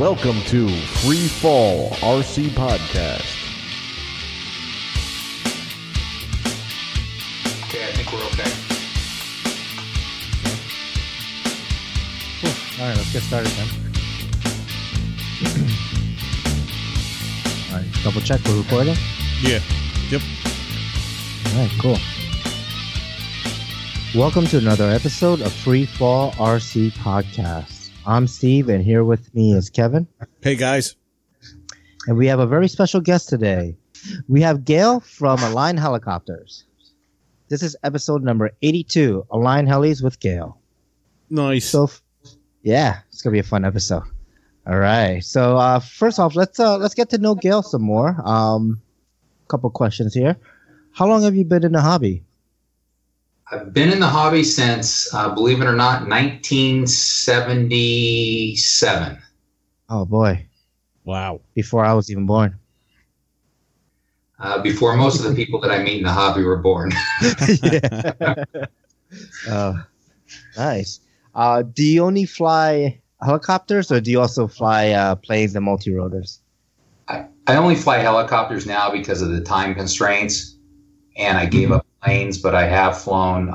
Welcome to Free Fall RC Podcast. Okay, I think we're okay. All right, let's get started then. All right, double check, we're recording? Yeah. Yep. All right, cool. Welcome to another episode of Free Fall RC Podcast. I'm Steve, and here with me is Kevin. Hey, guys. And we have a very special guest today. We have Gail from Align Helicopters. This is episode number 82, Align Helis with Gail. Nice. So, yeah, it's going to be a fun episode. All right. So, first off, let's get to know Gail some more. Couple questions here. How long have you been in the hobby? I've been in the hobby since, believe it or not, 1977. Oh, boy. Wow. Before I was even born. Before most of the people that I meet in the hobby were born. Nice. Do you only fly helicopters, or do you also fly planes and multi-rotors? I only fly helicopters now because of the time constraints, and I gave up planes, but I have flown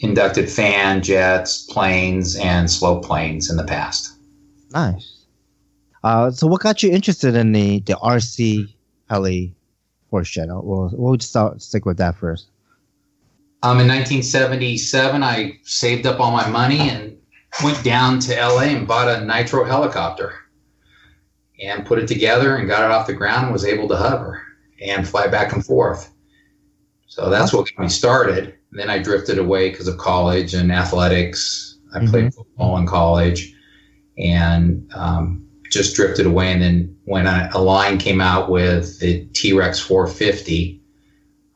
inducted fan, jets, planes, and slow planes in the past. Nice. So what got you interested in the RC Heli portion? We'll stick with that first. In 1977, I saved up all my money and went down to LA and bought a nitro helicopter and put it together and got it off the ground and was able to hover and fly back and forth. So that's what got me started. And then I drifted away because of college and athletics. I played football in college and just drifted away. And then when Align came out with the T-Rex 450,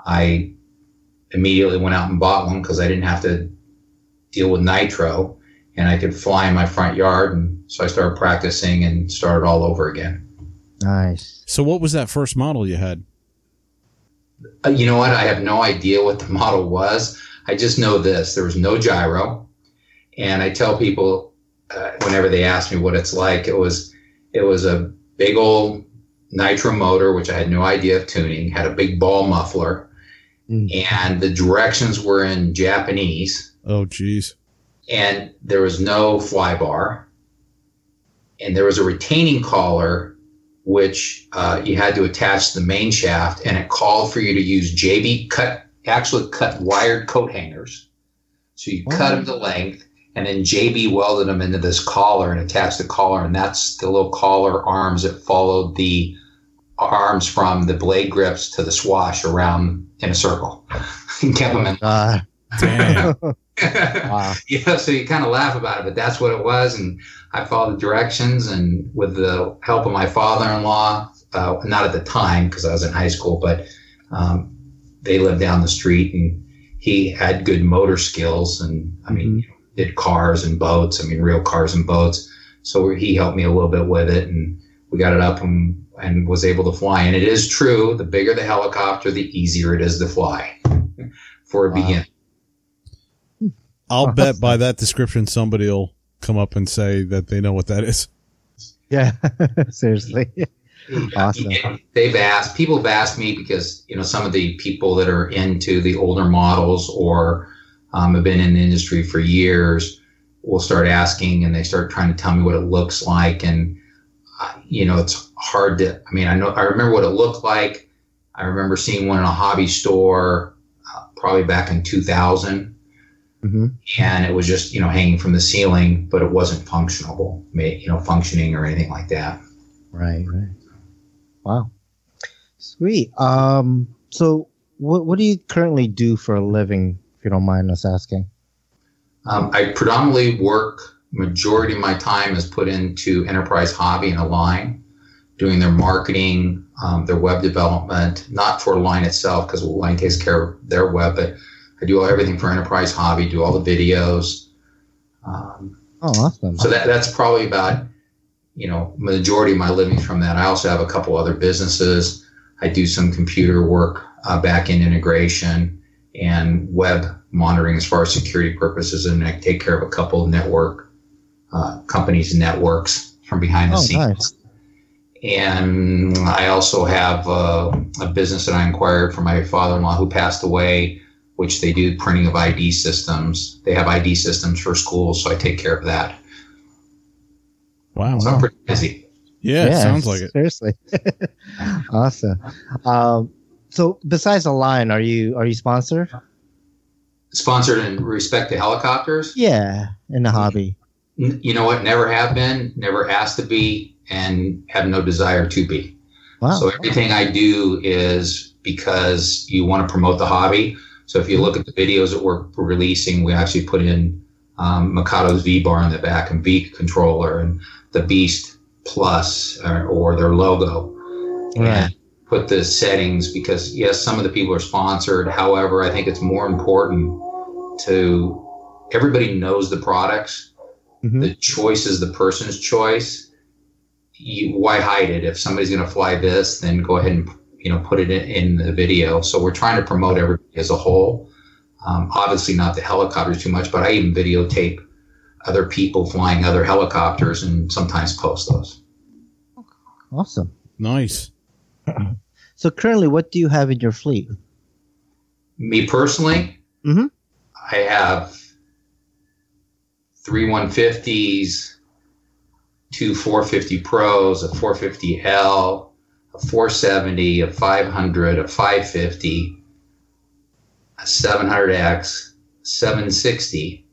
I immediately went out and bought one because I didn't have to deal with nitro and I could fly in my front yard. And so I started practicing and started all over again. Nice. So what was that first model you had? You know what? I have no idea what the model was. I just know this. There was no gyro. And I tell people whenever they ask me what it's like, it was a big old nitro motor, which I had no idea of tuning, had a big ball muffler, and the directions were in Japanese. Oh, geez. And there was no fly bar. And there was a retaining collar, which you had to attach to the main shaft, and it called for you to use JB cut wired coat hangers. So you cut them to length, and then JB welded them into this collar and attached the collar, and that's the little collar arms that followed the arms from the blade grips to the swash around in a circle. And kept them in. Damn. Wow. Yeah, so you kind of laugh about it, but that's what it was. And I followed the directions, and with the help of my father-in-law, not at the time because I was in high school, but they lived down the street, and he had good motor skills, and I mean, did cars and boats. I mean, real cars and boats. So he helped me a little bit with it, and we got it up and was able to fly. And it is true, the bigger the helicopter, the easier it is to fly for a beginner. I'll bet by that description somebody will come up and say that they know what that is. Yeah, seriously. Awesome. People have asked me because, you know, some of the people that are into the older models or have been in the industry for years will start asking, and they start trying to tell me what it looks like. And, you know, it's hard to, I mean, I remember what it looked like. I remember seeing one in a hobby store probably back in 2000. And it was just, you know, hanging from the ceiling, but it wasn't functional, you know, functioning or anything like that. Right, right. Wow. Sweet. So what do you currently do for a living, if you don't mind us asking? I predominantly work, majority of my time is put into Enterprise Hobby and Align, doing their marketing, their web development, not for Align itself, because Align takes care of their web, but I do everything for Enterprise Hobby, do all the videos. Awesome. So that's probably about, you know, majority of my living from that. I also have a couple other businesses. I do some computer work, back-end integration, and web monitoring as far as security purposes, and I take care of a couple network companies' networks from behind the scenes. Nice. And I also have a business that I acquired from my father-in-law who passed away, which they do printing of ID systems. They have ID systems for schools, so I take care of that. Wow. So I'm pretty busy. Yeah, sounds like it. Seriously. Awesome. So besides Align, are you sponsored? Sponsored in respect to helicopters? Yeah, in the hobby. You know what? Never have been, never asked to be, and have no desire to be. Wow. So everything I do is because you want to promote the hobby. So if you look at the videos that we're releasing, we actually put in Mikado's V-Bar in the back and V controller and the Beast Plus or their logo. Right. And put the settings because, yes, some of the people are sponsored. However, I think it's more important to everybody knows the products. Mm-hmm. The choice is the person's choice. Why hide it? If somebody's going to fly this, then go ahead and put it in the video. So we're trying to promote everybody as a whole. Obviously not the helicopters too much, but I even videotape other people flying other helicopters and sometimes post those. Awesome. Nice. So currently, what do you have in your fleet? Me personally? Mm-hmm. I have 3 150s, 2 450 Pros, a 450L, a 470, a 500, a 550, a 700X, 760.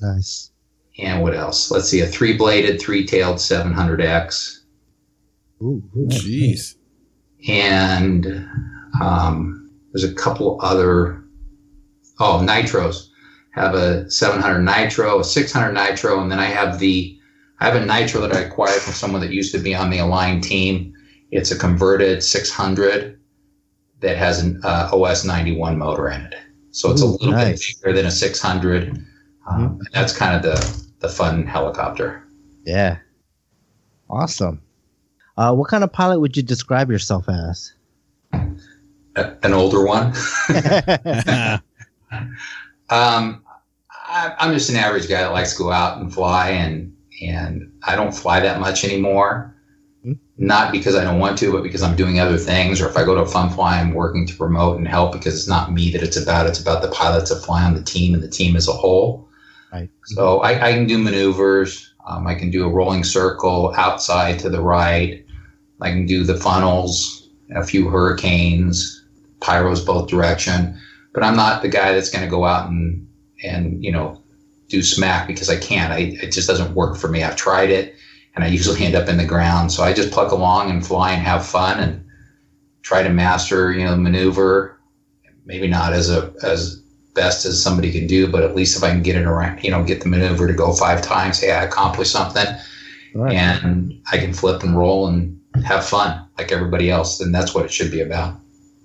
Nice. And what else? Let's see, a 3-bladed, 3-tailed 700X. Ooh, jeez. And there's a couple other. Oh, nitros. Have a 700 nitro, a 600 nitro, and then I have a nitro that I acquired from someone that used to be on the Align team. It's a converted 600 that has an OS 91 motor in it. So it's a little bit bigger than a 600. And that's kind of the fun helicopter. Yeah. Awesome. What kind of pilot would you describe yourself as? An older one. I'm just an average guy that likes to go out and fly, and I don't fly that much anymore. Not because I don't want to, but because I'm doing other things. Or if I go to a fun fly, I'm working to promote and help because it's not me that it's about. It's about the pilots that fly on the team and the team as a whole. Right. So I can do maneuvers. I can do a rolling circle outside to the right. I can do the funnels, a few hurricanes, pyros both direction. But I'm not the guy that's going to go out and do smack because I can't. It just doesn't work for me. I've tried it. And I usually end up in the ground. So I just pluck along and fly and have fun and try to master, maneuver. Maybe not as best as somebody can do, but at least if I can get it around, get the maneuver to go 5 times, hey, I accomplished something. Right. And I can flip and roll and have fun like everybody else. And that's what it should be about.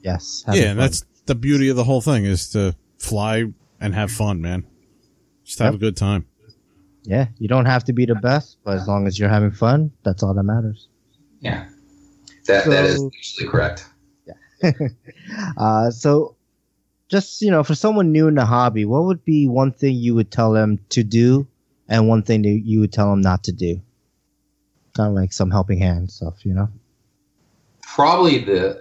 Yes. Yeah, and that's the beauty of the whole thing is to fly and have fun, man. Just have a good time. Yeah, you don't have to be the best, but as long as you're having fun, that's all that matters. Yeah, that is usually correct. Yeah. So just, for someone new in the hobby, what would be one thing you would tell them to do and one thing that you would tell them not to do? Kind of like some helping hand stuff, Probably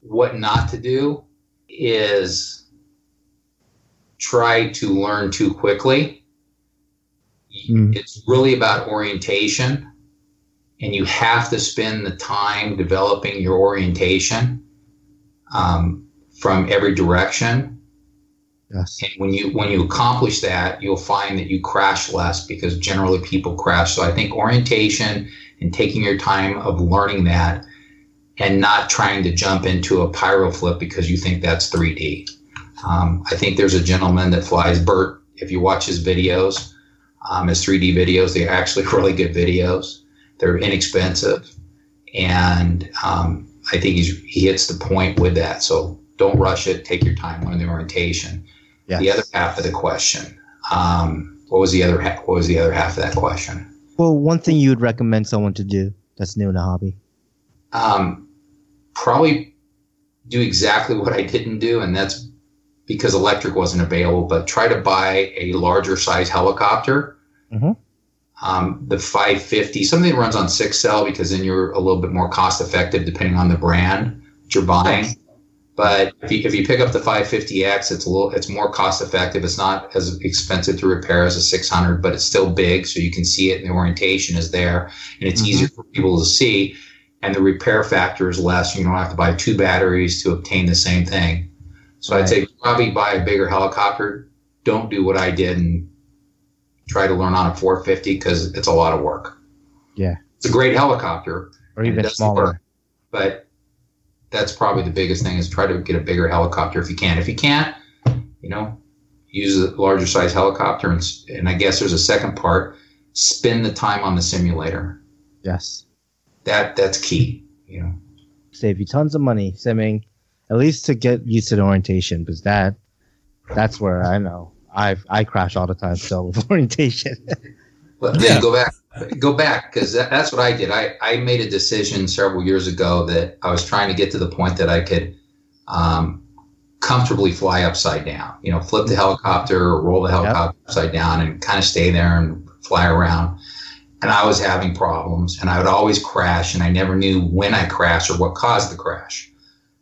what not to do is try to learn too quickly. It's really about orientation, and you have to spend the time developing your orientation from every direction. Yes. And when you accomplish that, you'll find that you crash less because generally people crash. So I think orientation and taking your time of learning that and not trying to jump into a pyro flip because you think that's 3D. I think there's a gentleman that flies Bert. If you watch his videos, his 3D videos, they're actually really good videos. They're inexpensive. And I think he hits the point with that. So don't rush it. Take your time. Learn the orientation. Yes. The other half of the question. What was the other half of that question? Well, one thing you would recommend someone to do that's new in the hobby. Probably do exactly what I didn't do, and that's because electric wasn't available, but try to buy a larger size helicopter. Mm-hmm. the 550, something that runs on 6-cell, because then you're a little bit more cost effective depending on the brand that you're buying. Yes. But if you pick up the 550X, it's more cost effective. It's not as expensive to repair as a 600, but it's still big, so you can see it, and the orientation is there, and it's easier for people to see, and the repair factor is less. You don't have to buy two batteries to obtain the same thing. So I'd say probably buy a bigger helicopter. Don't do what I did and try to learn on a 450, because it's a lot of work. Yeah, it's a great helicopter, or even smaller. Work, but that's probably the biggest thing, is try to get a bigger helicopter if you can. If you can't, use a larger size helicopter. And I guess there's a second part: spend the time on the simulator. Yes, that's key. Save you tons of money simming, at least to get used to the orientation, because that's where I know I crash all the time still with orientation. Well, then go back, because that's what I did. I made a decision several years ago that I was trying to get to the point that I could comfortably fly upside down. Flip the helicopter or roll the helicopter upside down and kind of stay there and fly around. And I was having problems, and I would always crash, and I never knew when I crashed or what caused the crash.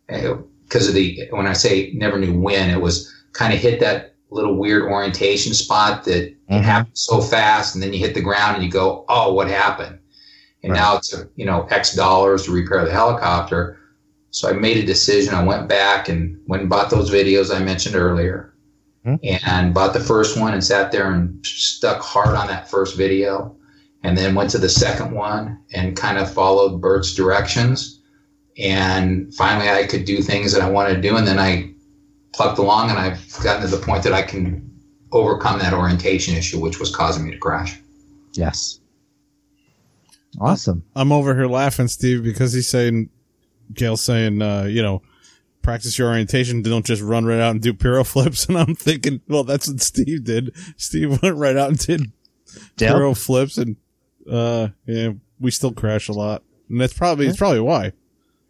Because when I say never knew when, it was kind of hit that little weird orientation spot that happens so fast, and then you hit the ground and you go, oh, what happened? And now it's X dollars to repair the helicopter. So I made a decision. I went back and went and bought those videos I mentioned earlier, and bought the first one and sat there and stuck hard on that first video, and then went to the second one and kind of followed Bert's directions, and finally I could do things that I wanted to do, and then I plucked along, and I've gotten to the point that I can overcome that orientation issue, which was causing me to crash. Yes. Awesome. I'm over here laughing, Steve, because Gail's saying, practice your orientation. Don't just run right out and do pyro flips. And I'm thinking, well, that's what Steve did. Steve went right out and did pyro flips, and we still crash a lot. And that's probably, it's probably why.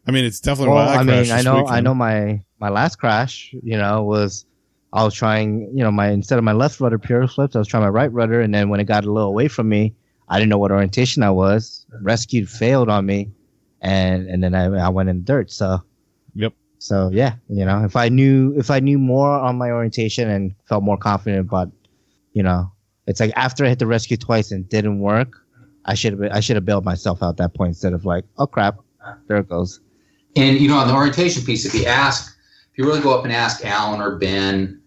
I mean, it's definitely why I crashed. I mean, I know my last crash, was I was trying, instead of my left rudder pyro flips, I was trying my right rudder. And then when it got a little away from me, I didn't know what orientation I was. Rescued failed on me. And then I went in the dirt. So, So yeah, if I knew more on my orientation and felt more confident about, it's like after I hit the rescue twice and didn't work, I should have bailed myself out at that point, instead of like, oh crap, there it goes. And, on the orientation piece, if you really go up and ask Alan or Ben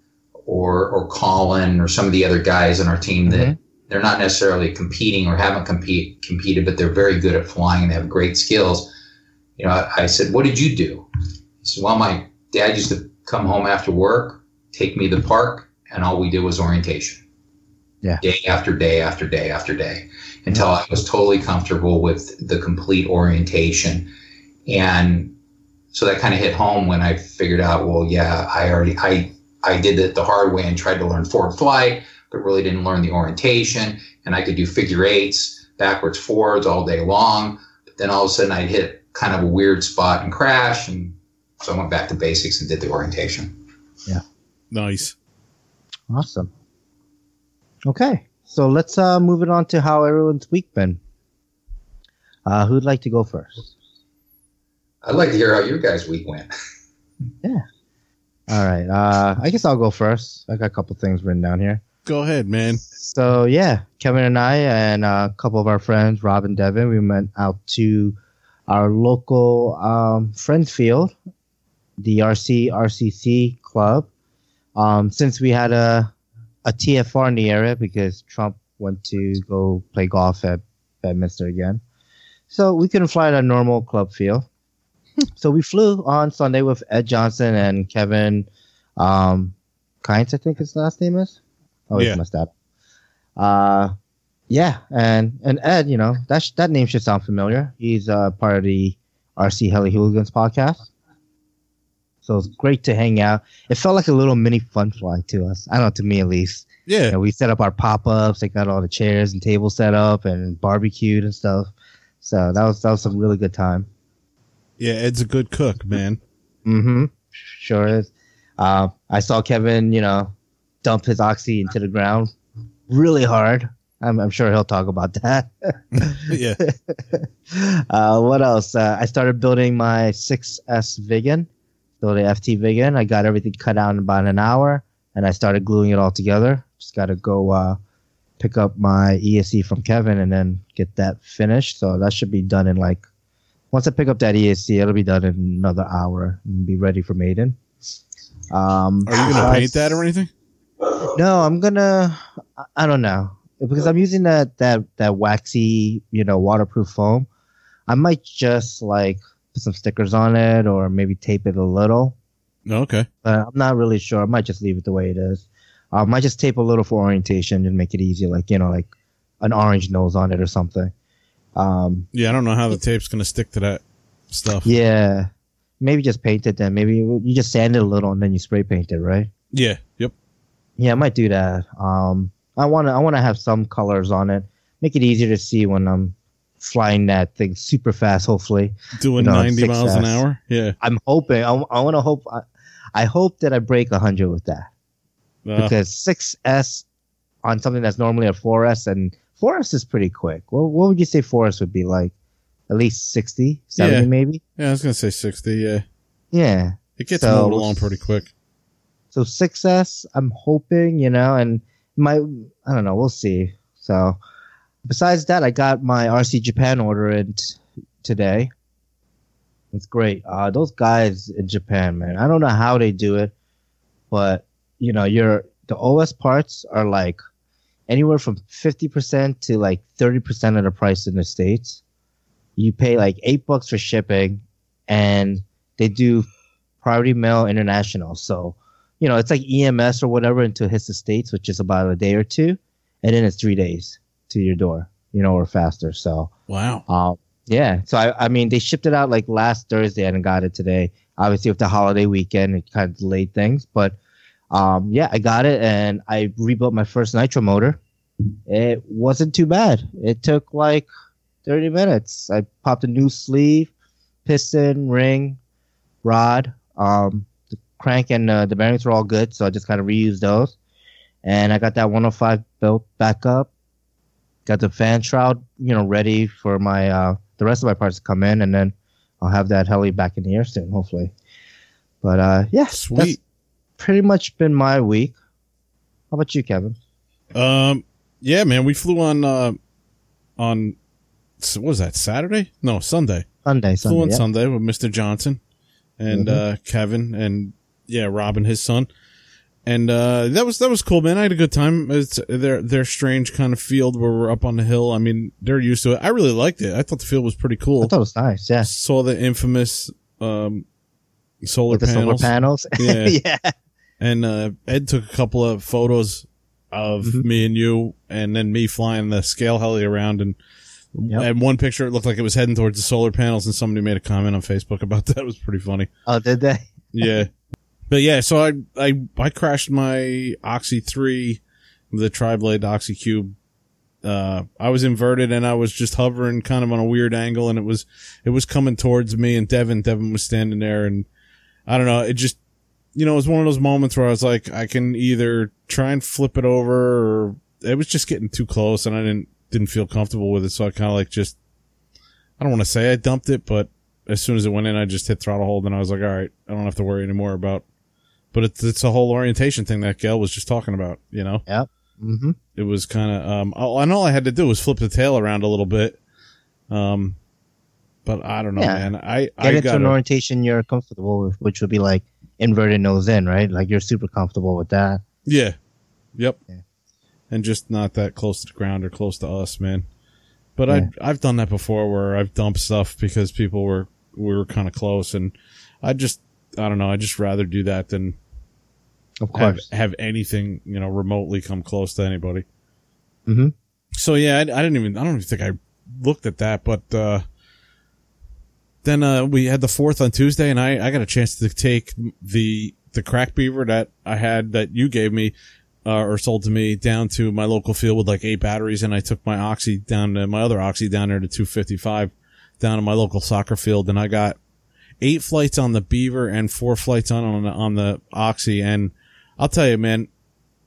or Colin or some of the other guys on our team that they're not necessarily competing or haven't competed, but they're very good at flying and they have great skills. I said, what did you do? He said, well, my dad used to come home after work, take me to the park, and all we did was orientation. Yeah. Day after day after day after day, until I was totally comfortable with the complete orientation. And so that kind of hit home when I figured out, well, yeah, I did it the hard way and tried to learn forward flight, but really didn't learn the orientation. And I could do figure eights, backwards, forwards all day long. But then all of a sudden I'd hit kind of a weird spot and crash. And so I went back to basics and did the orientation. Yeah. Nice. Awesome. Okay. So let's move it on to how everyone's week been. Who'd like to go first? I'd like to hear how your guys' week went. Yeah. All right. I guess I'll go first. I got a couple things written down here. Go ahead, man. So, yeah, Kevin and I and a couple of our friends, Rob and Devin, we went out to our local friends field, the RCC club. Since we had a TFR in the area, because Trump went to go play golf at Bedminster again, so we couldn't fly at a normal club field. So we flew on Sunday with Ed Johnson and Kevin Kynes, I think his last name is. Oh, yeah. He's messed up. Yeah, and Ed, that name should sound familiar. He's part of the RC Heli Hooligans podcast. So it was great to hang out. It felt like a little mini fun fly to us. I don't know, to me at least. Yeah. We set up our pop-ups. They got all the chairs and tables set up and barbecued and stuff. So that was some really good time. Yeah, Ed's a good cook, man. Mm-hmm. Sure is. I saw Kevin, dump his oxy into the ground really hard. I'm sure he'll talk about that. Yeah. What else? I started building my 6S Vigan, so the FT Vigan. I got everything cut out in about an hour, and I started gluing it all together. Just got to go pick up my ESC from Kevin and then get that finished. So that should be done in like, once I pick up that ESC, it'll be done in another hour and be ready for maiden. Are you going to paint that or anything? No, I'm going to, I don't know. Because I'm using that waxy, waterproof foam, I might just like put some stickers on it or maybe tape it a little. Okay. But I'm not really sure. I might just leave it the way it is. I might just tape a little for orientation and make it easier, like an orange nose on it or something. I don't know how the tape's gonna stick to that stuff. Yeah, maybe just paint it then. Maybe you just sand it a little and then you spray paint it, right? Yeah. Yep. Yeah, I might do that. I want to have some colors on it. Make it easier to see when I'm flying that thing super fast, hopefully. Doing 90 miles an hour? Yeah. I'm hoping. I hope that I break 100 with that. Because 6S on something that's normally a 4S, and 4S is pretty quick. Well, what would you say 4S would be like? At least 60, 70 maybe? Yeah, I was going to say 60, yeah. Yeah. It gets moved along pretty quick. So 6S, I'm hoping, and... I don't know. We'll see. So, besides that, I got my RC Japan order in today. It's great. Those guys in Japan, man. I don't know how they do it, but the OS parts are like anywhere from 50% to like 30% of the price in the States. You pay like $8 for shipping, and they do priority mail international. So. It's like EMS or whatever into his estates, which is about a day or two, and then it's 3 days to your door, or faster. So wow, yeah. So I mean, they shipped it out like last Thursday and got it today. Obviously, with the holiday weekend, it kind of delayed things, but I got it and I rebuilt my first nitro motor. It wasn't too bad. It took like 30 minutes. I popped a new sleeve, piston, ring, rod. Crank and the bearings were all good, so I just kind of reused those. And I got that 105 built back up. Got the fan shroud, ready for my the rest of my parts to come in, and then I'll have that heli back in the air soon, hopefully. But sweet. That's pretty much been my week. How about you, Kevin? Yeah, man, we flew on what was that, Saturday? No, Sunday. Flew on Sunday with Mr. Johnson. And Kevin and Rob and his son, and that was cool, man. I had a good time. It's their strange kind of field where we're up on the hill. I mean, they're used to it. I really liked it. I thought the field was pretty cool. I thought it was nice. Yeah. Saw the infamous solar panels. Yeah. Yeah. And Ed took a couple of photos of me and you, and then me flying the scale heli around and. Yep. And one picture, it looked like it was heading towards the solar panels, and somebody made a comment on Facebook about that. It was pretty funny. Oh, did they? Yeah. But yeah, so I crashed my Oxy 3, the tri-blade Oxy Cube. I was inverted, and I was just hovering kind of on a weird angle, and it was coming towards me, and Devin was standing there, and I don't know, it just, it was one of those moments where I was like, I can either try and flip it over, or it was just getting too close, and I didn't feel comfortable with it, so I kind of I don't want to say I dumped it, but as soon as it went in, I just hit throttle hold, and I was like, all right, I don't have to worry anymore about. But it's a whole orientation thing that Gail was just talking about, Yeah. Mm-hmm. It was kind of and all I had to do was flip the tail around a little bit. But I don't know, man. I got into an orientation you're comfortable with, which would be like inverted nose in, right? Like you're super comfortable with that. Yeah. Yep. Yeah. And just not that close to the ground or close to us, man. But yeah. I've done that before where I've dumped stuff because people we were kind of close, and I don't know, I just rather do that than of course have anything remotely come close to anybody. Mm-hmm. So yeah, I don't even think I looked at that, but then we had the 4th on Tuesday, and I got a chance to take the crack beaver that I had that you gave me. Or sold to me down to my local field with like 8 batteries, and I took my Oxy down to my other Oxy down there to 255 down to my local soccer field, and I got 8 flights on the Beaver and 4 flights on the Oxy. And I'll tell you, man,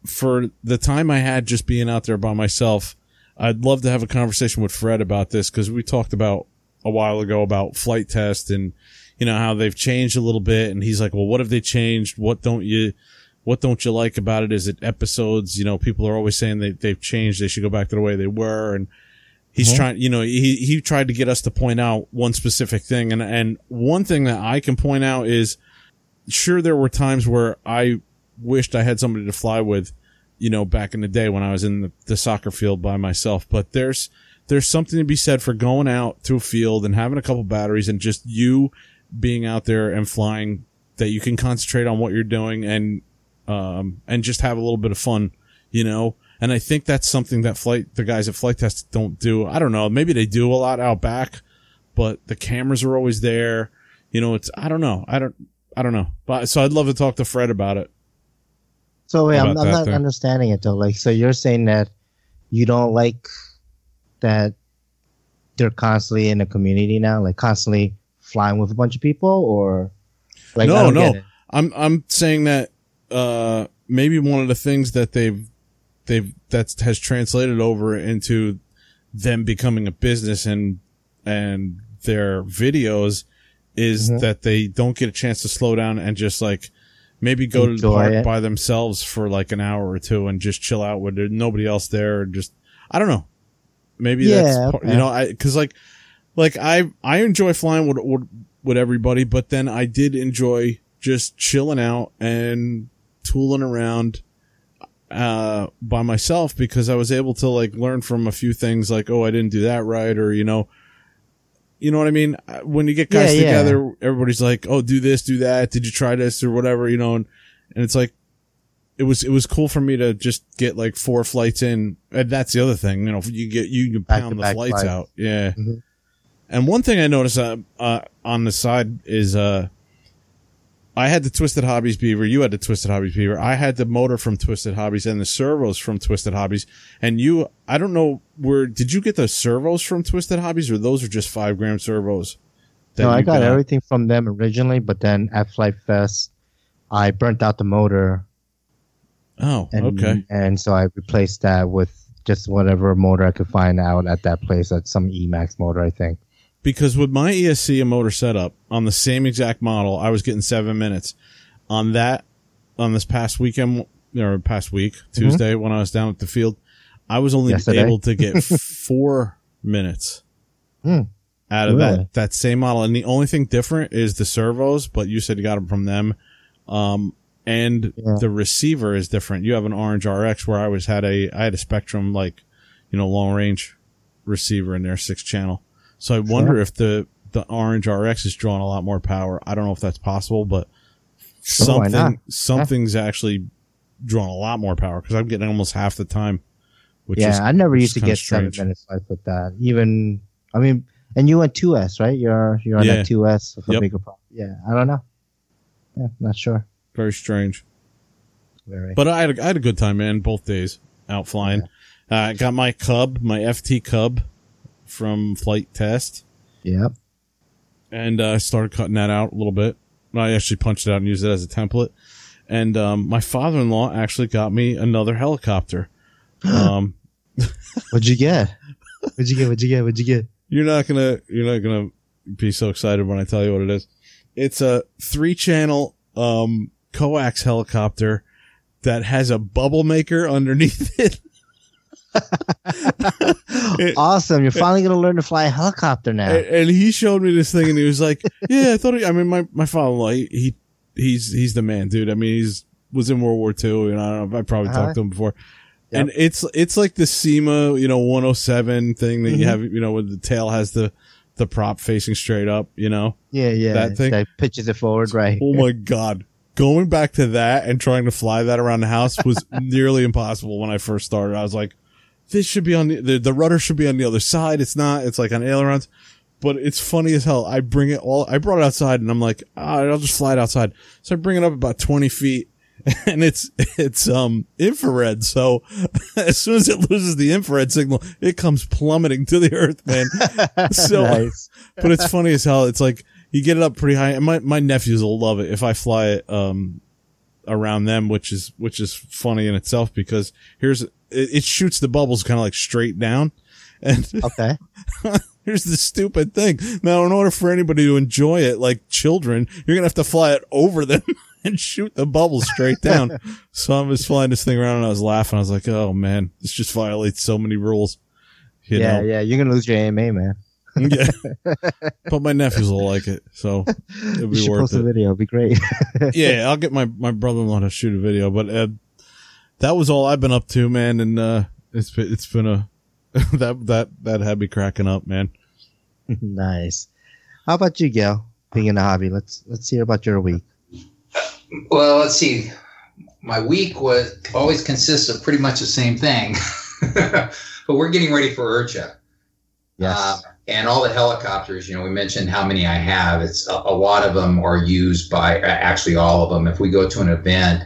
for the time I had just being out there by myself, I'd love to have a conversation with Fred about this, because we talked about a while ago about Flite Test and, you know, how they've changed a little bit. And he's like, well, what have they changed? What don't you like about it? Is it episodes? You know, people are always saying they've changed. They should go back to the way they were. And he's trying, you know, he tried to get us to point out one specific thing. And one thing that I can point out is, sure, there were times where I wished I had somebody to fly with, you know, back in the day when I was in the soccer field by myself. But there's something to be said for going out to a field and having a couple batteries and just you being out there and flying, that you can concentrate on what you're doing and just have a little bit of fun, you know. And I think that's something that the guys at Flite Test don't do. I don't know. Maybe they do a lot out back, but the cameras are always there. You know, it's, I don't know. I don't know. But so I'd love to talk to Fred about it. So wait, I'm not understanding it though. Like, so you're saying that you don't like that they're constantly in a community now, like constantly flying with a bunch of people, or like, no. I'm saying that maybe one of the things that has translated over into them becoming a business and their videos is that they don't get a chance to slow down and just like maybe go enjoy to the park by themselves for like an hour or two and just chill out when there's nobody else there. And just, I don't know. Maybe that's, you know, cause like I enjoy flying with everybody, but then I did enjoy just chilling out and tooling around by myself, because I was able to like learn from a few things, like, oh, I didn't do that right, or you know what I mean. When you get guys together, everybody's like, oh, do this, do that, did you try this or whatever, you know, and it's like it was cool for me to just get like 4 flights in, and that's the other thing, you know, you can pound the flights out, and one thing I noticed on the side is I had the Twisted Hobbies Beaver. You had the Twisted Hobbies Beaver. I had the motor from Twisted Hobbies and the servos from Twisted Hobbies. And you, I don't know, did you get the servos from Twisted Hobbies, or those are just 5-gram servos? No, I got everything from them originally, but then at Flite Fest, I burnt out the motor. Oh, okay. And so I replaced that with just whatever motor I could find out at that place, at some Emacs motor, I think. Because with my ESC and motor setup on the same exact model, I was getting 7 minutes on that. On this past weekend, or past week, Tuesday, when I was down at the field, I was only able to get 4 minutes out of that same model. And the only thing different is the servos, but you said you got them from them. And the receiver is different. You have an Orange RX, where I had a Spectrum, like, you know, long range receiver in there, 6-channel. So I wonder if the Orange RX is drawing a lot more power. I don't know if that's possible, but something's actually drawing a lot more power, because I'm getting almost half the time. Which is, I never used to get strange. 7 minutes life with that. Even, I mean, and you went 2S, right? You're on that 2S with a bigger problem. Yeah, I don't know. Yeah, not sure. Very strange. Very. But I had a good time, man. Both days out flying. Yeah. I got my Cub, my FT Cub, from Flite Test. Yep. And I started cutting that out a little bit. I actually punched it out and used it as a template. And my father-in-law actually got me another helicopter. What'd you get? You're not gonna be so excited when I tell you what it is. It's a 3-channel coax helicopter that has a bubble maker underneath it. Awesome, you're finally gonna learn to fly a helicopter now. And he showed me this thing, and he was like, yeah, I thought my father-in-law, he's the man, dude. I mean, he was in World War II, and I don't know, I probably talked to him before. Yep. And it's like the SEMA, you know, 107 thing that you have, you know, where the tail has the prop facing straight up, you know, that thing that pitches it forward, right? Oh my god, going back to that and trying to fly that around the house was nearly impossible when I first started. I was like, this should be on the rudder should be on the other side. It's not. It's like on ailerons, but it's funny as hell. I brought it outside, and I'm like, I'll just fly it outside. So I bring it up about 20 feet, and it's infrared. So as soon as it loses the infrared signal, it comes plummeting to the earth, man. So, nice. But it's funny as hell. It's like you get it up pretty high, and my nephews will love it if I fly it. around them, which is funny in itself, because it shoots the bubbles kind of like straight down. And okay. Here's the stupid thing. Now, in order for anybody to enjoy it, like children, you're going to have to fly it over them and shoot the bubbles straight down. So I'm just flying this thing around, and I was laughing. I was like, oh, man, this just violates so many rules. You know? You're going to lose your AMA, man. Yeah. But my nephews will like it, so it'll be worth post it. Post a video. It'll be great. Yeah, I'll get my brother-in-law to shoot a video. But that was all I've been up to, man, and it's been a... that had me cracking up, man. Nice. How about you, Gail? Being in the hobby, let's hear about your week. Well, let's see. My week was always consists of pretty much the same thing, but we're getting ready for IRCHA. Yes. And all the helicopters. You know, we mentioned how many I have. It's a lot of them are used by actually all of them. If we go to an event,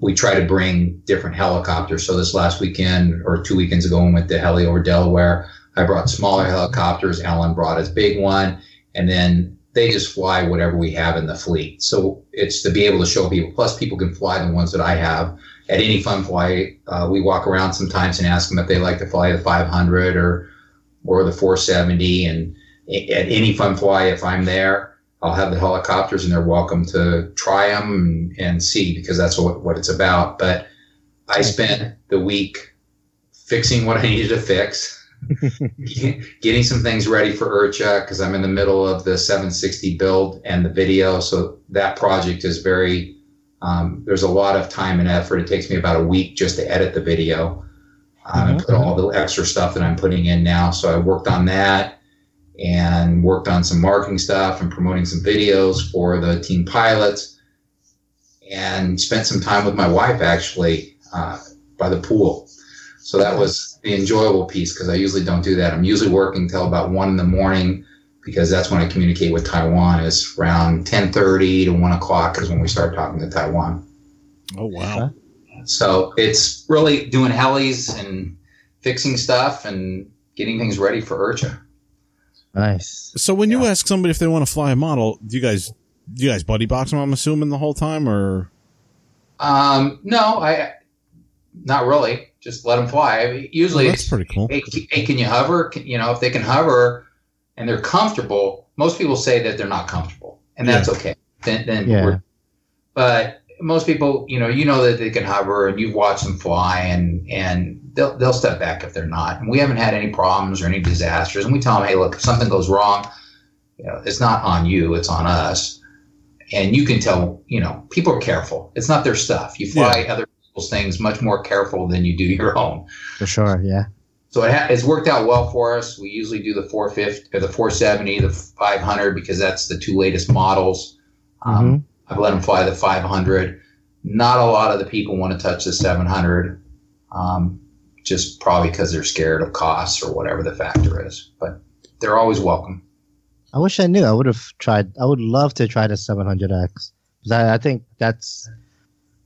we try to bring different helicopters. So this last weekend or 2 weekends ago, we went to Heli Over Delaware. I brought smaller helicopters. Alan brought his big one. And then they just fly whatever we have in the fleet. So it's to be able to show people. Plus, people can fly the ones that I have. At any fun fly, we walk around sometimes and ask them if they like to fly the 500 or the 470. And at any fun fly, if I'm there, I'll have the helicopters, and they're welcome to try them and see, because that's what it's about. But I spent the week fixing what I needed to fix, getting some things ready for IRCHA, because I'm in the middle of the 760 build and the video. So that project is very there's a lot of time and effort. It takes me about a week just to edit the video and put all the extra stuff that I'm putting in now. So I worked on that. And worked on some marketing stuff and promoting some videos for the team pilots, and spent some time with my wife actually by the pool. So that was the enjoyable piece, because I usually don't do that. I'm usually working till about 1 a.m, because that's when I communicate with Taiwan. It's around 10:30 to 1 o'clock is when we start talking to Taiwan. Oh wow! So it's really doing helis and fixing stuff and getting things ready for IRCHA. Nice. So when you ask somebody if they want to fly a model, do you guys buddy box them, I'm assuming, the whole time, or? No, not really. Just let them fly. I mean, usually that's pretty cool. Hey, can you hover? If they can hover and they're comfortable, most people say that they're not comfortable, and that's okay. Then but most people, you know that they can hover, and you've watched them fly, and they'll step back if they're not. And we haven't had any problems or any disasters. And we tell them, hey, look, if something goes wrong, it's not on you, it's on us. And you can tell, people are careful. It's not their stuff. You fly other people's things much more careful than you do your own. For sure, yeah. So it's worked out well for us. We usually do the 450 or the 470, the 500, because that's the two latest models. I've let them fly the 500. Not a lot of the people want to touch the 700. Just probably because they're scared of costs or whatever the factor is. But they're always welcome. I wish I knew. I would have tried. I would love to try the 700X. Because I think that's...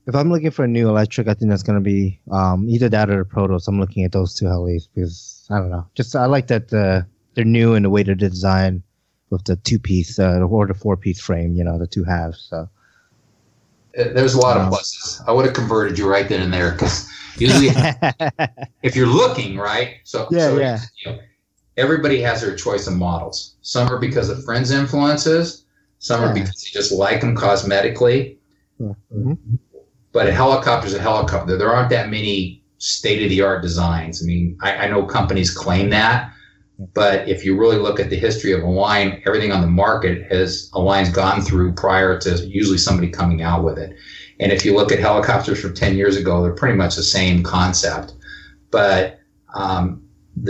If I'm looking for a new electric, I think that's going to be either that or the Protos. I'm looking at those two helis because, I don't know. Just I like that they're new in the way they're designed with the two-piece or the four-piece frame, the two halves. So there's a lot of pluses. I would have converted you right then and there because... Usually, if you're looking, right? So everybody has their choice of models. Some are because of friends' influences. Some are because they just like them cosmetically. Mm-hmm. But a helicopter is a helicopter. There aren't that many state-of-the-art designs. I mean, I know companies claim that. But if you really look at the history of Align, everything on the market Align's gone through prior to usually somebody coming out with it. And if you look at helicopters from 10 years ago, they're pretty much the same concept. But the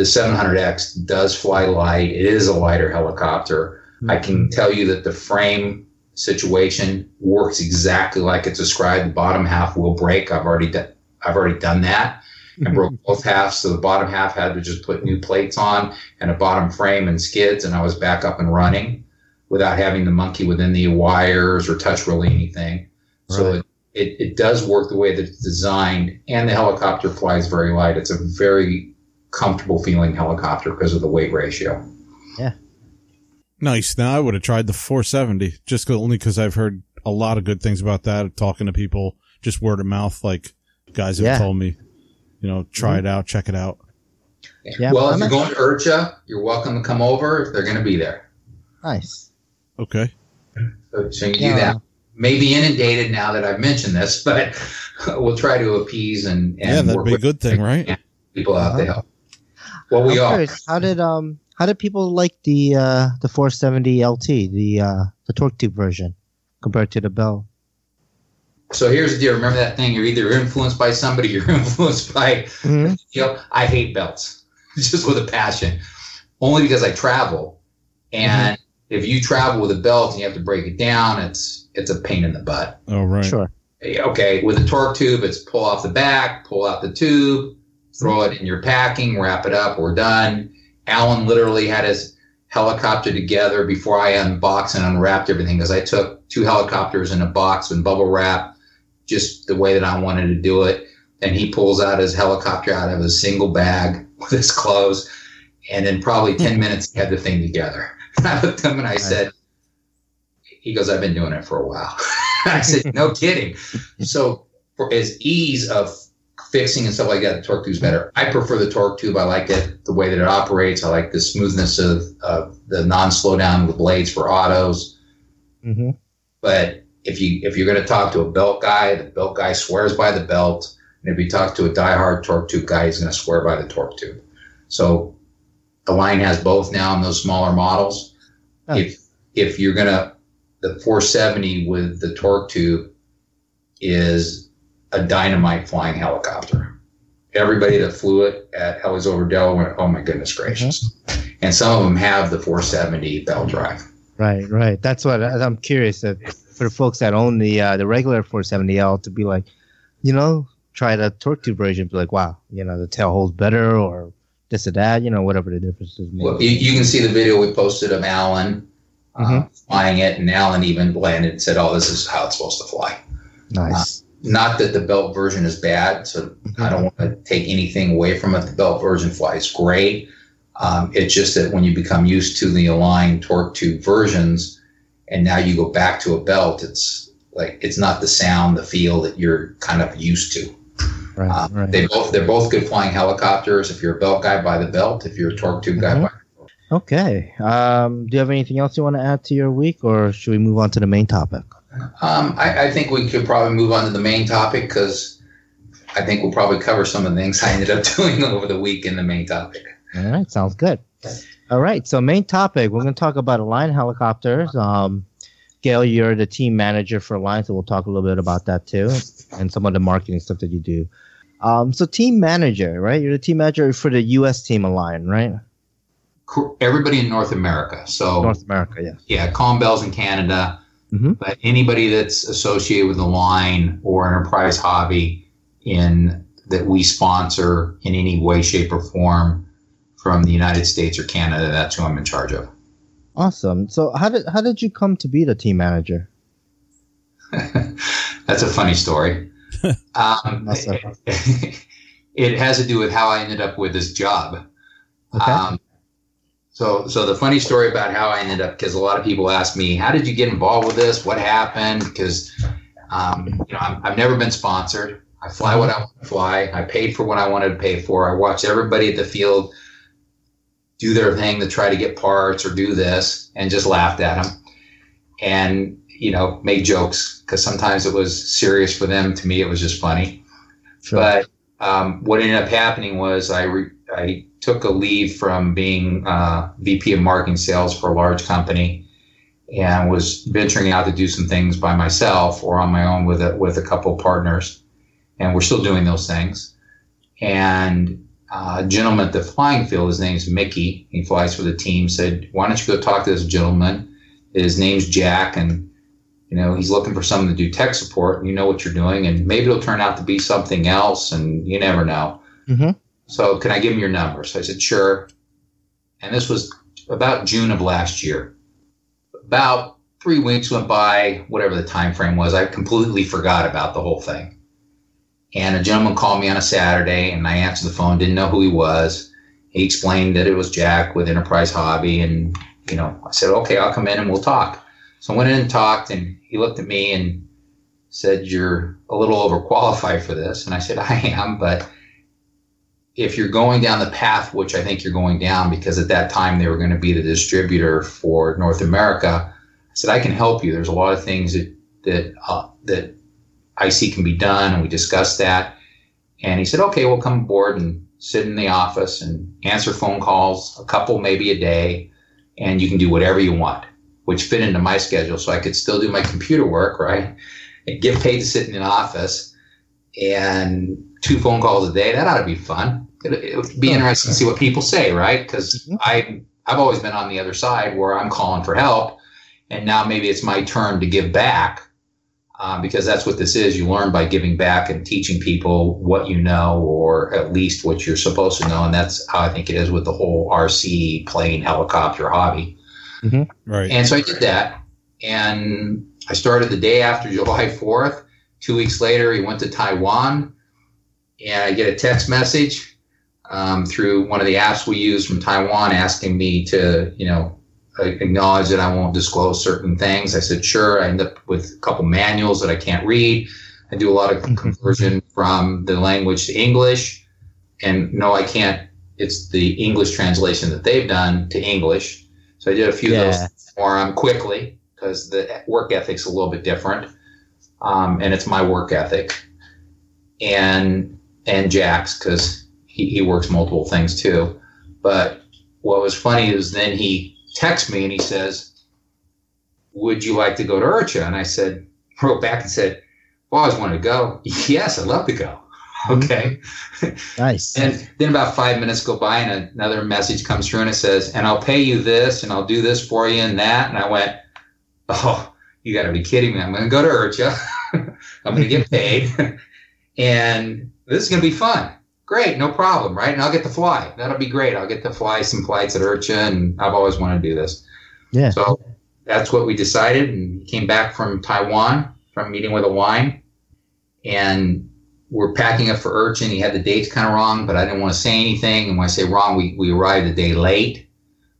700X does fly light. It is a lighter helicopter. Mm-hmm. I can tell you that the frame situation works exactly like it's described. The bottom half will break. I've already done that and broke both halves. So the bottom half had to just put new plates on and a bottom frame and skids, and I was back up and running without having to monkey within the wires or touch really anything. Right. So it does work the way that it's designed, and the helicopter flies very light. It's a very comfortable feeling helicopter because of the weight ratio. Yeah. Nice. Now I would have tried the 470 only because I've heard a lot of good things about that, talking to people, just word of mouth, like guys have told me, you know, try it out, check it out. Yeah, well, if you're going to IRCHA, you're welcome to come over if they're going to be there. Nice. Okay. So you can do that. Maybe inundated now that I've mentioned this, but we'll try to appease and that'd be a good thing, right? People out there. Well, we are. Curious, how did people like the 470 LT, the torque tube version, compared to the Bell? So here's the deal. Remember that thing. You're either influenced by somebody, you're influenced by. Mm-hmm. You know, I hate belts just with a passion, only because I travel, and if you travel with a belt and you have to break it down, it's a pain in the butt. Oh right, sure. Okay, with a torque tube, it's pull off the back, pull out the tube, throw it in your packing, wrap it up, we're done. Alan literally had his helicopter together before I unboxed and unwrapped everything, because I took two helicopters in a box and bubble wrap just the way that I wanted to do it. And he pulls out his helicopter out of a single bag with his clothes, and in probably 10 minutes he had the thing together. I looked at him and I said, he goes, I've been doing it for a while. I said, no kidding. So for his ease of fixing and stuff like that, the torque tube's better. I prefer the torque tube. I like it, the way that it operates. I like the smoothness of the non-slowdown with blades for autos. Mm-hmm. But if you're going to talk to a belt guy, the belt guy swears by the belt. And if you talk to a diehard torque tube guy, he's going to swear by the torque tube. So Align has both now in those smaller models. Oh. If you're going to, the 470 with the torque tube is a dynamite flying helicopter. Everybody that flew it at Heli Over Delaware went, oh my goodness gracious. Mm-hmm. And some of them have the 470 bell drive. Right. That's what I'm curious if, for the folks that own the regular 470L to be like, you know, try the torque tube version, be like, wow, you know, the tail holds better or this or that, you know, whatever the difference is. Well, you can see the video we posted of Alan flying it, and Alan even landed and said, oh, this is how it's supposed to fly. Nice. Not that the belt version is bad, so I don't want to take anything away from it. The belt version flies great. It's just that when you become used to the Align torque tube versions and now you go back to a belt, it's like it's not the sound, the feel that you're kind of used to. Right. They're both good flying helicopters. If you're a belt guy, buy the belt. If you're a torque tube guy, buy the torque. Okay. Do you have anything else you want to add to your week, or should we move on to the main topic? I think we could probably move on to the main topic, because I think we'll probably cover some of the things I ended up doing over the week in the main topic. All right. Sounds good. All right. So main topic, we're going to talk about Align Helicopters. Gail, you're the team manager for Align, so we'll talk a little bit about that too, and some of the marketing stuff that you do. So team manager, right? You're the team manager for the U.S. team Align, right? Everybody in North America. So North America, yes. Yeah, Colin Bell's in Canada. Mm-hmm. But anybody that's associated with the line or Enterprise Hobby in that we sponsor in any way, shape, or form from the United States or Canada, that's who I'm in charge of. Awesome. So how did you come to be the team manager? That's a funny story. It has to do with how I ended up with this job. Okay. So the funny story about how I ended up, because a lot of people ask me, how did you get involved with this? What happened? Because I've never been sponsored. I fly what I want to fly. I paid for what I wanted to pay for. I watched everybody at the field do their thing to try to get parts or do this, and just laughed at them and, you know, made jokes, because sometimes it was serious for them. To me, it was just funny. Sure. But what ended up happening was I took a leave from being VP of marketing sales for a large company, and was venturing out to do some things by myself or on my own with a couple of partners. And we're still doing those things. And a gentleman at the flying field, his name's Mickey, he flies for the team, said, why don't you go talk to this gentleman? His name's Jack, and you know, he's looking for someone to do tech support, and you know what you're doing, and maybe it'll turn out to be something else, and you never know. Mm-hmm. So can I give him your number? So I said, sure. And this was about June of last year. About 3 weeks went by, whatever the time frame was. I completely forgot about the whole thing. And a gentleman called me on a Saturday, and I answered the phone, didn't know who he was. He explained that it was Jack with Enterprise Hobby. And, you know, I said, okay, I'll come in and we'll talk. So I went in and talked, and he looked at me and said, "You're a little overqualified for this." And I said, "I am, but if you're going down the path, which I think you're going down," because at that time they were going to be the distributor for North America, I said, "I can help you. There's a lot of things that I see can be done," and we discussed that. And he said, "Okay, we'll come aboard and sit in the office and answer phone calls, a couple maybe a day, and you can do whatever you want," which fit into my schedule. So I could still do my computer work, right, and get paid to sit in an office and 2 phone calls a day. That ought to be fun. It would be interesting to see what people say, right? Because I've always been on the other side where I'm calling for help, and now maybe it's my turn to give back. Because that's what this is. You learn by giving back and teaching people what you know, or at least what you're supposed to know. And that's how I think it is with the whole RC plane helicopter hobby. Mm-hmm. Right. And so I did that. And I started the day after July 4th. 2 weeks later, he went to Taiwan. And I get a text message through one of the apps we use from Taiwan asking me to, acknowledge that I won't disclose certain things. I said, sure. I end up with a couple manuals that I can't read. I do a lot of conversion from the language to English. And no, I can't. It's the English translation that they've done to English. So I did a few of those for them quickly, because the work ethic's a little bit different. And it's my work ethic. And Jack's, because he works multiple things too. But what was funny is then he texts me and he says, "Would you like to go to IRCHA?" And I said, wrote back and said, "Well, I always wanted to go. Yes, I'd love to go." Okay. Nice. And then about 5 minutes go by and another message comes through and it says, "And I'll pay you this and I'll do this for you and that." And I went, "Oh, you got to be kidding me. I'm going to go to IRCHA. I'm going to get paid. And this is going to be fun. Great, no problem, right? And I'll get to fly. That'll be great. I'll get to fly some flights at IRCHA, and I've always wanted to do this." Yeah. So that's what we decided, and came back from Taiwan from meeting with a wine, and we're packing up for IRCHA, and he had the dates kind of wrong, but I didn't want to say anything. And when I say wrong, we arrived a day late.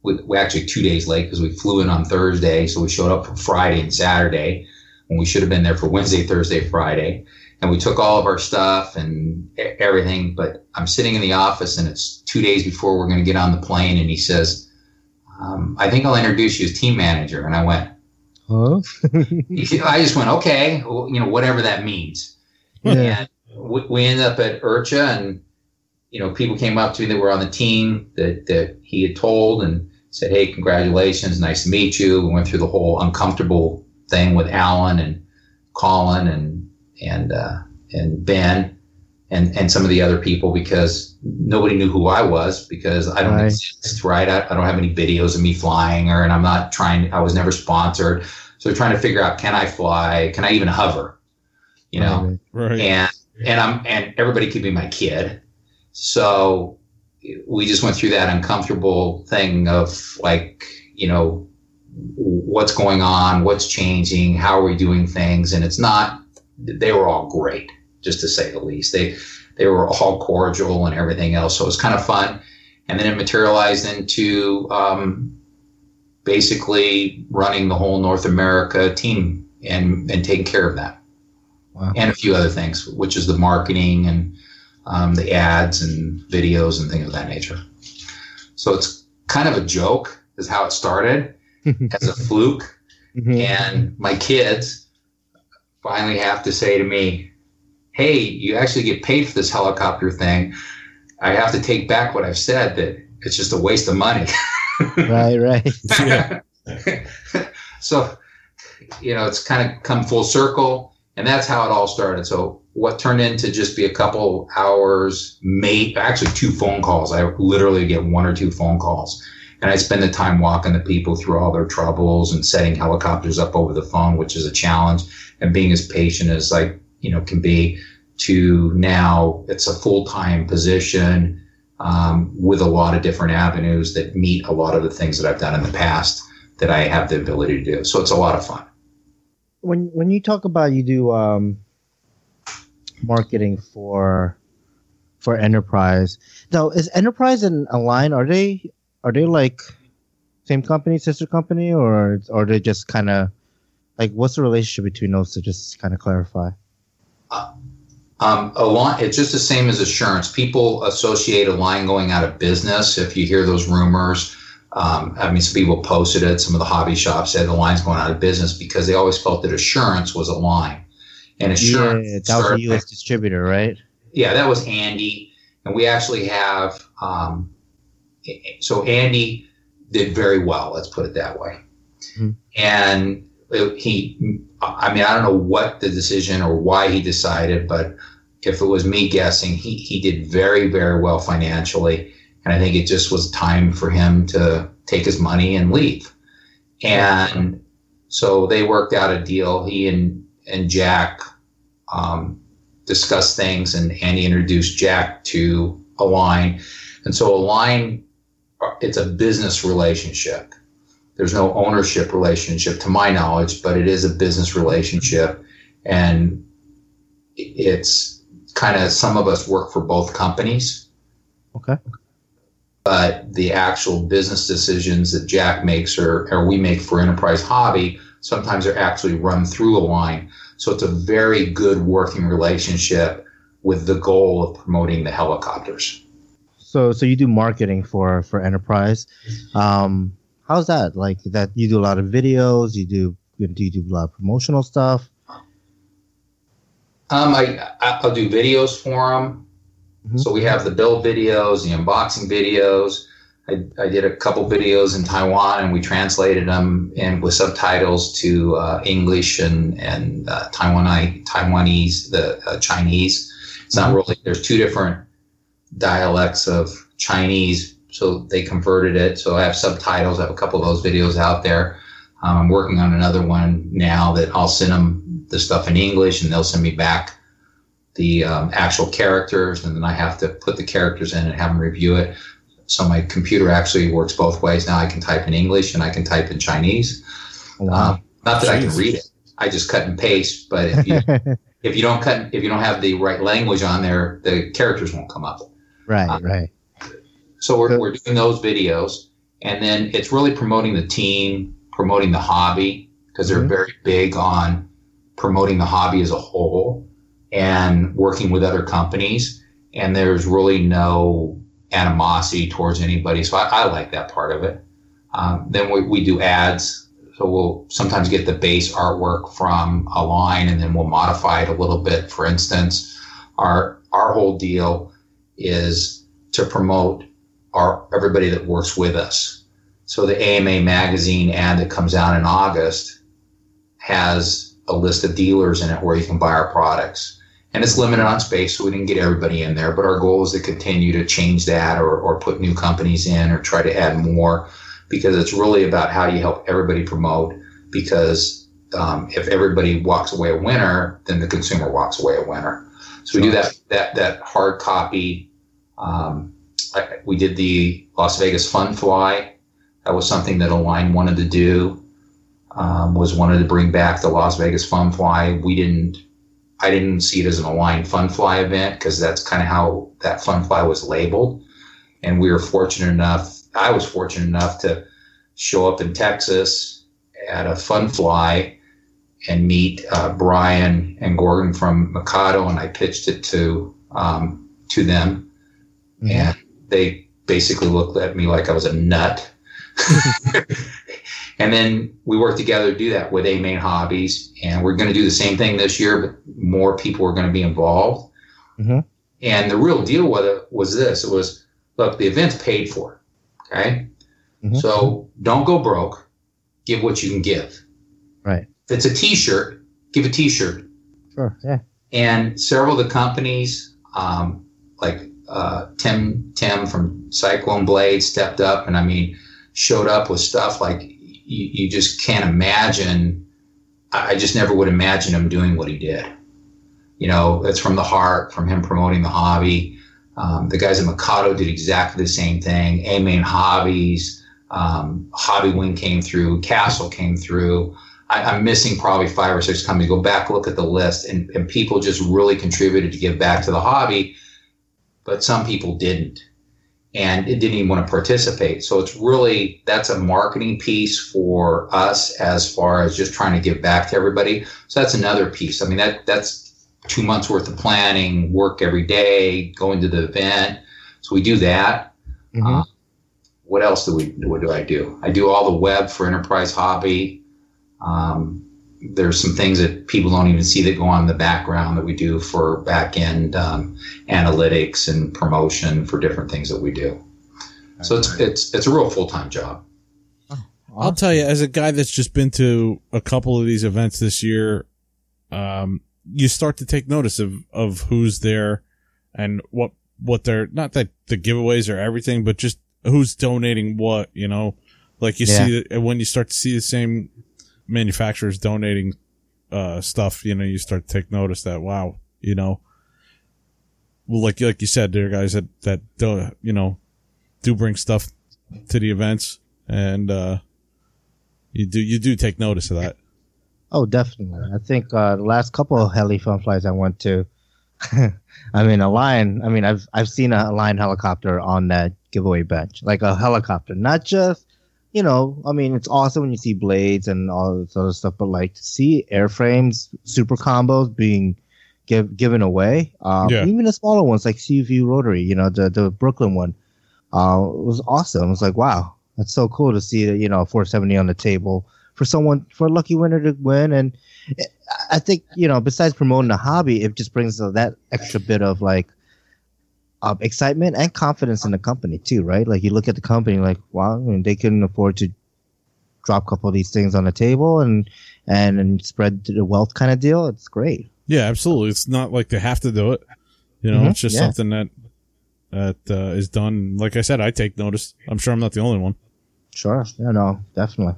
We're actually 2 days late because we flew in on Thursday, so we showed up for Friday and Saturday, when we should have been there for Wednesday, Thursday, Friday. And we took all of our stuff and everything, but I'm sitting in the office and it's 2 days before we're going to get on the plane. And he says, "I think I'll introduce you as team manager." And I went, "Huh?" I just went, "Okay, well, whatever that means." Yeah. And we ended up at IRCHA, and, people came up to me that were on the team that he had told and said, "Hey, congratulations. Nice to meet you." We went through the whole uncomfortable thing with Alan and Colin and Ben and some of the other people, because nobody knew who I was, because I don't exist, right? I don't have any videos of me flying, and I'm not trying. I was never sponsored, so trying to figure out, can I fly? Can I even hover? Right. And everybody could be my kid, so we just went through that uncomfortable thing of what's going on, what's changing, how are we doing things, and it's not. They were all great, just to say the least. They were all cordial and everything else, so it was kind of fun. And then it materialized into basically running the whole North America team and taking care of that. Wow. And a few other things, which is the marketing and the ads and videos and things of that nature. So it's kind of a joke is how it started, as a fluke. Mm-hmm. And my kids finally have to say to me, "Hey, you actually get paid for this helicopter thing. I have to take back what I've said, that it's just a waste of money." Right. Yeah. So, it's kind of come full circle, and that's how it all started. So what turned into just be a couple hours, actually 2 phone calls. I literally get 1 or 2 phone calls. And I spend the time walking the people through all their troubles and setting helicopters up over the phone, which is a challenge, and being as patient as I can be, to now it's a full-time position with a lot of different avenues that meet a lot of the things that I've done in the past that I have the ability to do. So it's a lot of fun. When you talk about you do marketing for Enterprise, now is Enterprise and Align, are they like same company, sister company, or are they just kind of Like, what's the relationship between those to just kind of clarify? It's just the same as assurance. People associate Align going out of business. If you hear those rumors, some people posted it. Some of the hobby shops said Align's going out of business because they always felt that assurance was Align. And assurance, that was a U.S. distributor, right? Yeah, that was Andy. And we actually have, so Andy did very well, let's put it that way. Mm-hmm. And I don't know what the decision or why he decided, but if it was me guessing, he did very, very well financially. And I think it just was time for him to take his money and leave. And so they worked out a deal. He and Jack discussed things, and Andy introduced Jack to Align. And so Align, it's a business relationship. There's no ownership relationship to my knowledge, but it is a business relationship. And it's kind of, some of us work for both companies. Okay. But the actual business decisions that Jack makes or we make for Enterprise Hobby, sometimes are actually run through Align. So it's a very good working relationship with the goal of promoting the helicopters. So you do marketing for Enterprise. How's that? Like that, you do a lot of videos. Do you do a lot of promotional stuff? I'll do videos for them. Mm-hmm. So we have the build videos, the unboxing videos. I did a couple videos in Taiwan, and we translated them and with subtitles to English and Taiwanese, the Chinese. It's not really. There's two different dialects of Chinese. So they converted it. So I have subtitles. I have a couple of those videos out there. I'm working on another one now that I'll send them the stuff in English, and they'll send me back the actual characters, and then I have to put the characters in and have them review it. So my computer actually works both ways now. I can type in English and I can type in Chinese. Wow. Not that I can read it. I just cut and paste. But if you don't have the right language on there, the characters won't come up. Right. Right. So we're doing those videos, and then it's really promoting the team, promoting the hobby, because they're very big on promoting the hobby as a whole and working with other companies. And there's really no animosity towards anybody. So I like that part of it. Then we do ads. So we'll sometimes get the base artwork from Align, and then we'll modify it a little bit. For instance, our whole deal is to promote everybody that works with us. So the AMA magazine ad that comes out in August has a list of dealers in it where you can buy our products. And it's limited on space, so we didn't get everybody in there. But our goal is to continue to change that or put new companies in or try to add more, because it's really about how you help everybody promote. Because if everybody walks away a winner, then the consumer walks away a winner. So we do that hard copy. We did the Las Vegas Fun Fly. That was something that Align wanted to do, wanted to bring back the Las Vegas Fun Fly. I didn't see it as an Align Fun Fly event, because that's kind of how that Fun Fly was labeled. And I was fortunate enough to show up in Texas at a Fun Fly and meet Brian and Gordon from Mikado, and I pitched it to them. Mm-hmm. And they basically looked at me like I was a nut. And then we worked together to do that with A Main Hobbies. And we're going to do the same thing this year, but more people are going to be involved. Mm-hmm. And the real deal with it was this. It was, look, the event's paid for. Okay? Mm-hmm. So don't go broke. Give what you can give. Right. If it's a T-shirt, give a T-shirt. Sure, yeah. And several of the companies, Tim from Cyclone Blade stepped up and showed up with stuff like you just can't imagine. I just never would imagine him doing what he did. That's from the heart, from him promoting the hobby. The guys at Mikado did exactly the same thing. A Main Hobbies, Hobby Wing came through, Castle came through. I'm missing probably 5 or 6 companies. Go back, look at the list, and people just really contributed to give back to the hobby. But some people didn't. and it didn't even want to participate. So it's really, that's a marketing piece for us as far as just trying to give back to everybody. So that's another piece. I mean, that's 2 months worth of planning, work every day, going to the event. So we do that. Mm-hmm. What else do we? What do I do? I do all the web for Enterprise Hobby. There's some things that people don't even see that go on in the background that we do for back-end analytics and promotion for different things that we do. So it's a real full-time job. I'll tell you, as a guy that's just been to a couple of these events this year, you start to take notice of who's there and what they're, not that the giveaways are everything, but just who's donating what, you know? Like you see, when you start to see the same manufacturers donating stuff, you know, you start to take notice that, wow, you know, well, like you said, there are guys that do, you know, do bring stuff to the events, and you do take notice of that. Oh, definitely. I think the last couple of Heli Fun Flies I went to, I've seen a Align helicopter on that giveaway bench, like a helicopter, not just, you know, I mean, it's awesome when you see blades and all this other stuff, but like to see airframes, super combos being given away, even the smaller ones like CV Rotary, you know, the Brooklyn one, it was awesome. It's like, wow, that's so cool to see, you know, 470 on the table for a lucky winner to win. And I think, you know, besides promoting the hobby, it just brings that extra bit of like excitement and confidence in the company too, right? Like you look at the company like, wow, I mean, they couldn't afford to drop a couple of these things on the table and spread the wealth kind of deal. It's great. Yeah, absolutely. It's not like they have to do it. You know, it's just something that is done. Like I said, I take notice. I'm sure I'm not the only one. Sure. Yeah, no, definitely.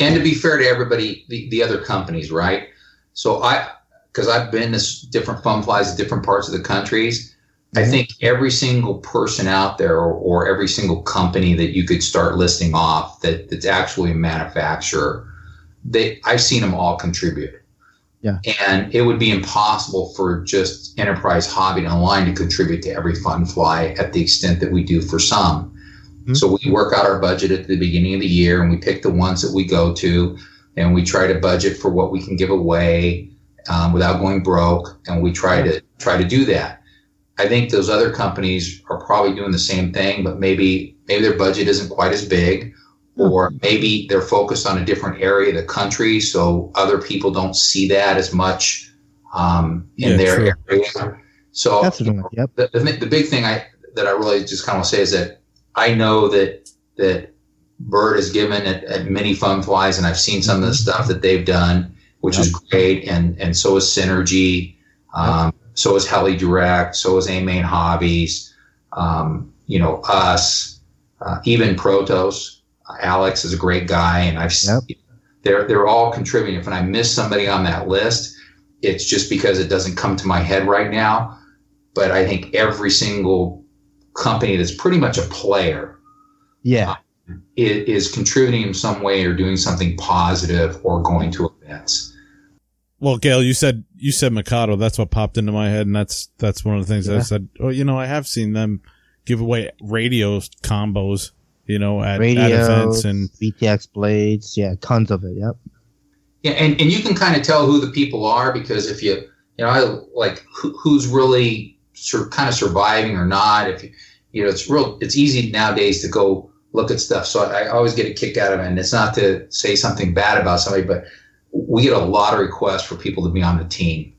And to be fair to everybody, the other companies, right? So because I've been to different fun flies in different parts of the countries, I think every single person out there or every single company that you could start listing off that's actually a manufacturer, I've seen them all contribute. Yeah. And it would be impossible for just Enterprise Hobby Online to contribute to every fun fly at the extent that we do for some. Mm-hmm. So we work out our budget at the beginning of the year and we pick the ones that we go to and we try to budget for what we can give away without going broke. And we try to do that. I think those other companies are probably doing the same thing, but maybe their budget isn't quite as big, or maybe they're focused on a different area of the country, so other people don't see that as much in their area. So the big thing that I really just kind of say is that I know that Bert has given at many fun flies, and I've seen some of the stuff that they've done, which is great, and so is Synergy. So is HeliDirect, so is A Main Hobbies, you know, us, even Protos. Alex is a great guy, and I've seen they're all contributing. If I miss somebody on that list, it's just because it doesn't come to my head right now. But I think every single company that's pretty much a player, is contributing in some way or doing something positive or going to events. Well, Gail, you said Mikado. That's what popped into my head, and that's one of the things that I said. Oh, you know, I have seen them give away radio combos, you know, at events and VTX blades, tons of it. Yep. Yeah, and you can kind of tell who the people are because if you know, I like who's really kind of surviving or not. If you know, it's easy nowadays to go look at stuff. So I always get a kick out of it, and it's not to say something bad about somebody, but we get a lot of requests for people to be on the team.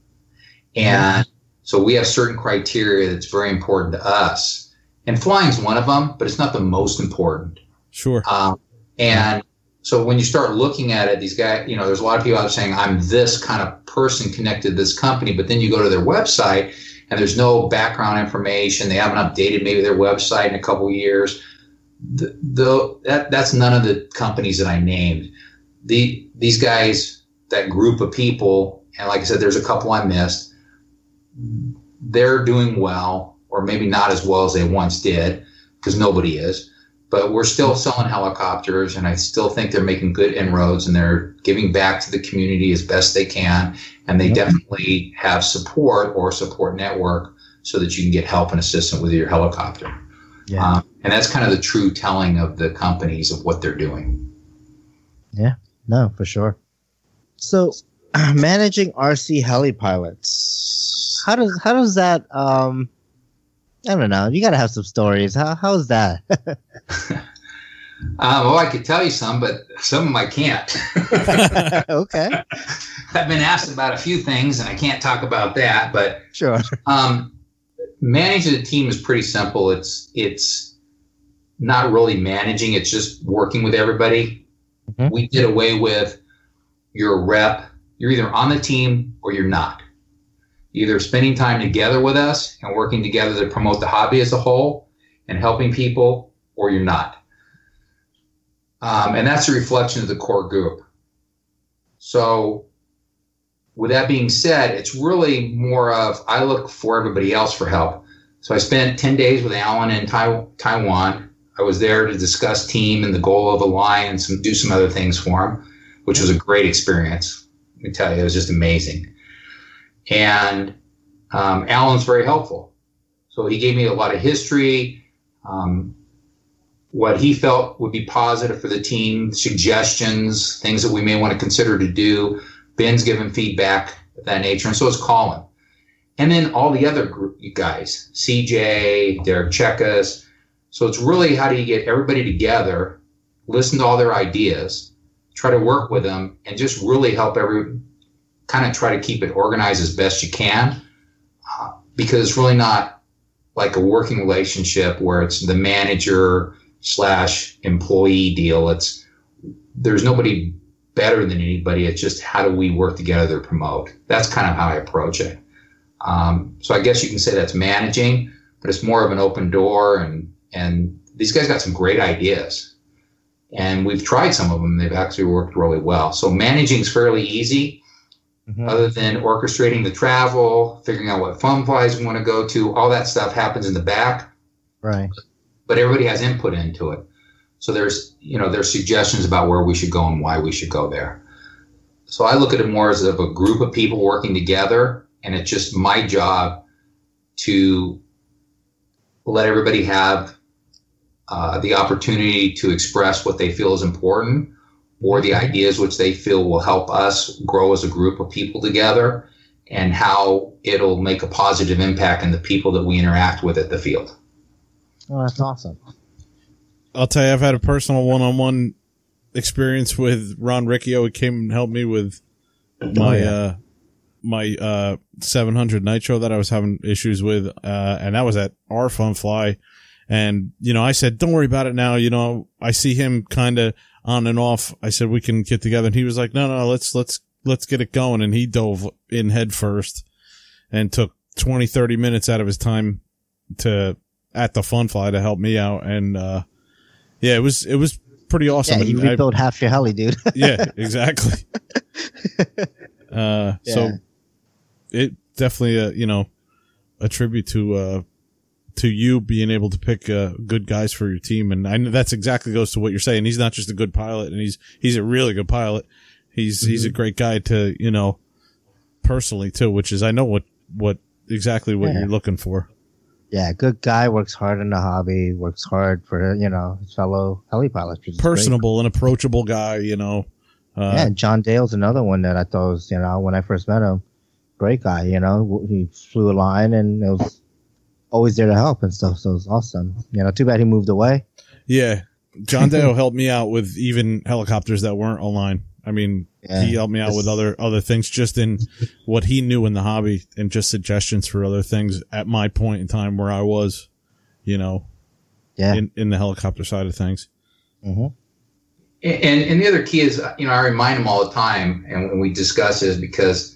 And so we have certain criteria that's very important to us. And flying's one of them, but it's not the most important. Sure. And so when you start looking at it, these guys, you know, there's a lot of people out there saying, I'm this kind of person connected to this company, but then you go to their website and there's no background information. They haven't updated maybe their website in a couple of years. That's none of the companies that I named. These guys, that group of people, and like I said, there's a couple I missed, they're doing well, or maybe not as well as they once did, because nobody is, but we're still selling helicopters, and I still think they're making good inroads, and they're giving back to the community as best they can, and they definitely have support or a support network so that you can get help and assistance with your helicopter. Yeah. And that's kind of the true telling of the companies of what they're doing. Yeah, no, for sure. So managing RC heli pilots, how does that, I don't know, you got to have some stories. How's that? Well, I could tell you some, but some of them I can't. Okay. I've been asked about a few things, and I can't talk about that. But sure. Managing a team is pretty simple. It's not really managing. It's just working with everybody. Mm-hmm. We did away with your rep. You're either on the team or you're not. Either spending time together with us and working together to promote the hobby as a whole and helping people, or you're not. And that's a reflection of the core group. So with that being said, it's really more of I look for everybody else for help. So I spent 10 days with Alan in Taiwan. I was there to discuss team and the goal of Align and do some other things for him, which was a great experience. Let me tell you, it was just amazing. And Alan's very helpful. So he gave me a lot of history, what he felt would be positive for the team, suggestions, things that we may want to consider to do. Ben's given feedback of that nature, and so is Colin. And then all the other group guys, CJ, Derek Chekas. So it's really how do you get everybody together, listen to all their ideas, try to work with them, and just really help kind of try to keep it organized as best you can, because it's really not like a working relationship where it's the manager / employee deal. There's nobody better than anybody. It's just how do we work together to promote. That's kind of how I approach it. So I guess you can say that's managing, but it's more of an open door. And these guys got some great ideas, and we've tried some of them. They've actually worked really well. So managing is fairly easy, mm-hmm. other than orchestrating the travel, figuring out what fun flies we want to go to. All that stuff happens in the back. Right. But everybody has input into it. So there's suggestions about where we should go and why we should go there. So I look at it more as of a group of people working together, and it's just my job to let everybody have the opportunity to express what they feel is important or the ideas which they feel will help us grow as a group of people together and how it'll make a positive impact on the people that we interact with at the field. Oh, that's awesome. I'll tell you, I've had a personal one-on-one experience with Ron Riccio. He came and helped me with my 700 Nitro that I was having issues with, and that was at our Fun Fly. And, I said, don't worry about it now. I see him kind of on and off. I said, we can get together. And he was like, no, let's get it going. And he dove in head first and took 20, 30 minutes out of his time at the Fun Fly to help me out. And, yeah, it was pretty awesome. Yeah, you rebuilt half your heli, dude. Yeah, exactly. Yeah. So it definitely, a tribute to you being able to pick good guys for your team. And I know that's exactly goes to what you're saying. He's not just a good pilot, and he's a really good pilot. He's a great guy to, personally too, which is, I know what exactly you're looking for. Yeah, good guy, works hard in the hobby, works hard for, his fellow heli pilots. Personable and approachable guy, Yeah, John Dale's another one that I thought was, when I first met him, great guy, He flew a line and it was always there to help and stuff, so it was awesome. Too bad he moved away. Yeah, John Dale helped me out with even helicopters that weren't Align. I mean, he helped me out with other things just in what he knew in the hobby and just suggestions for other things at my point in time where I was, in the helicopter side of things. Mm-hmm. And the other key is, I remind them all the time, and when we discuss it, is because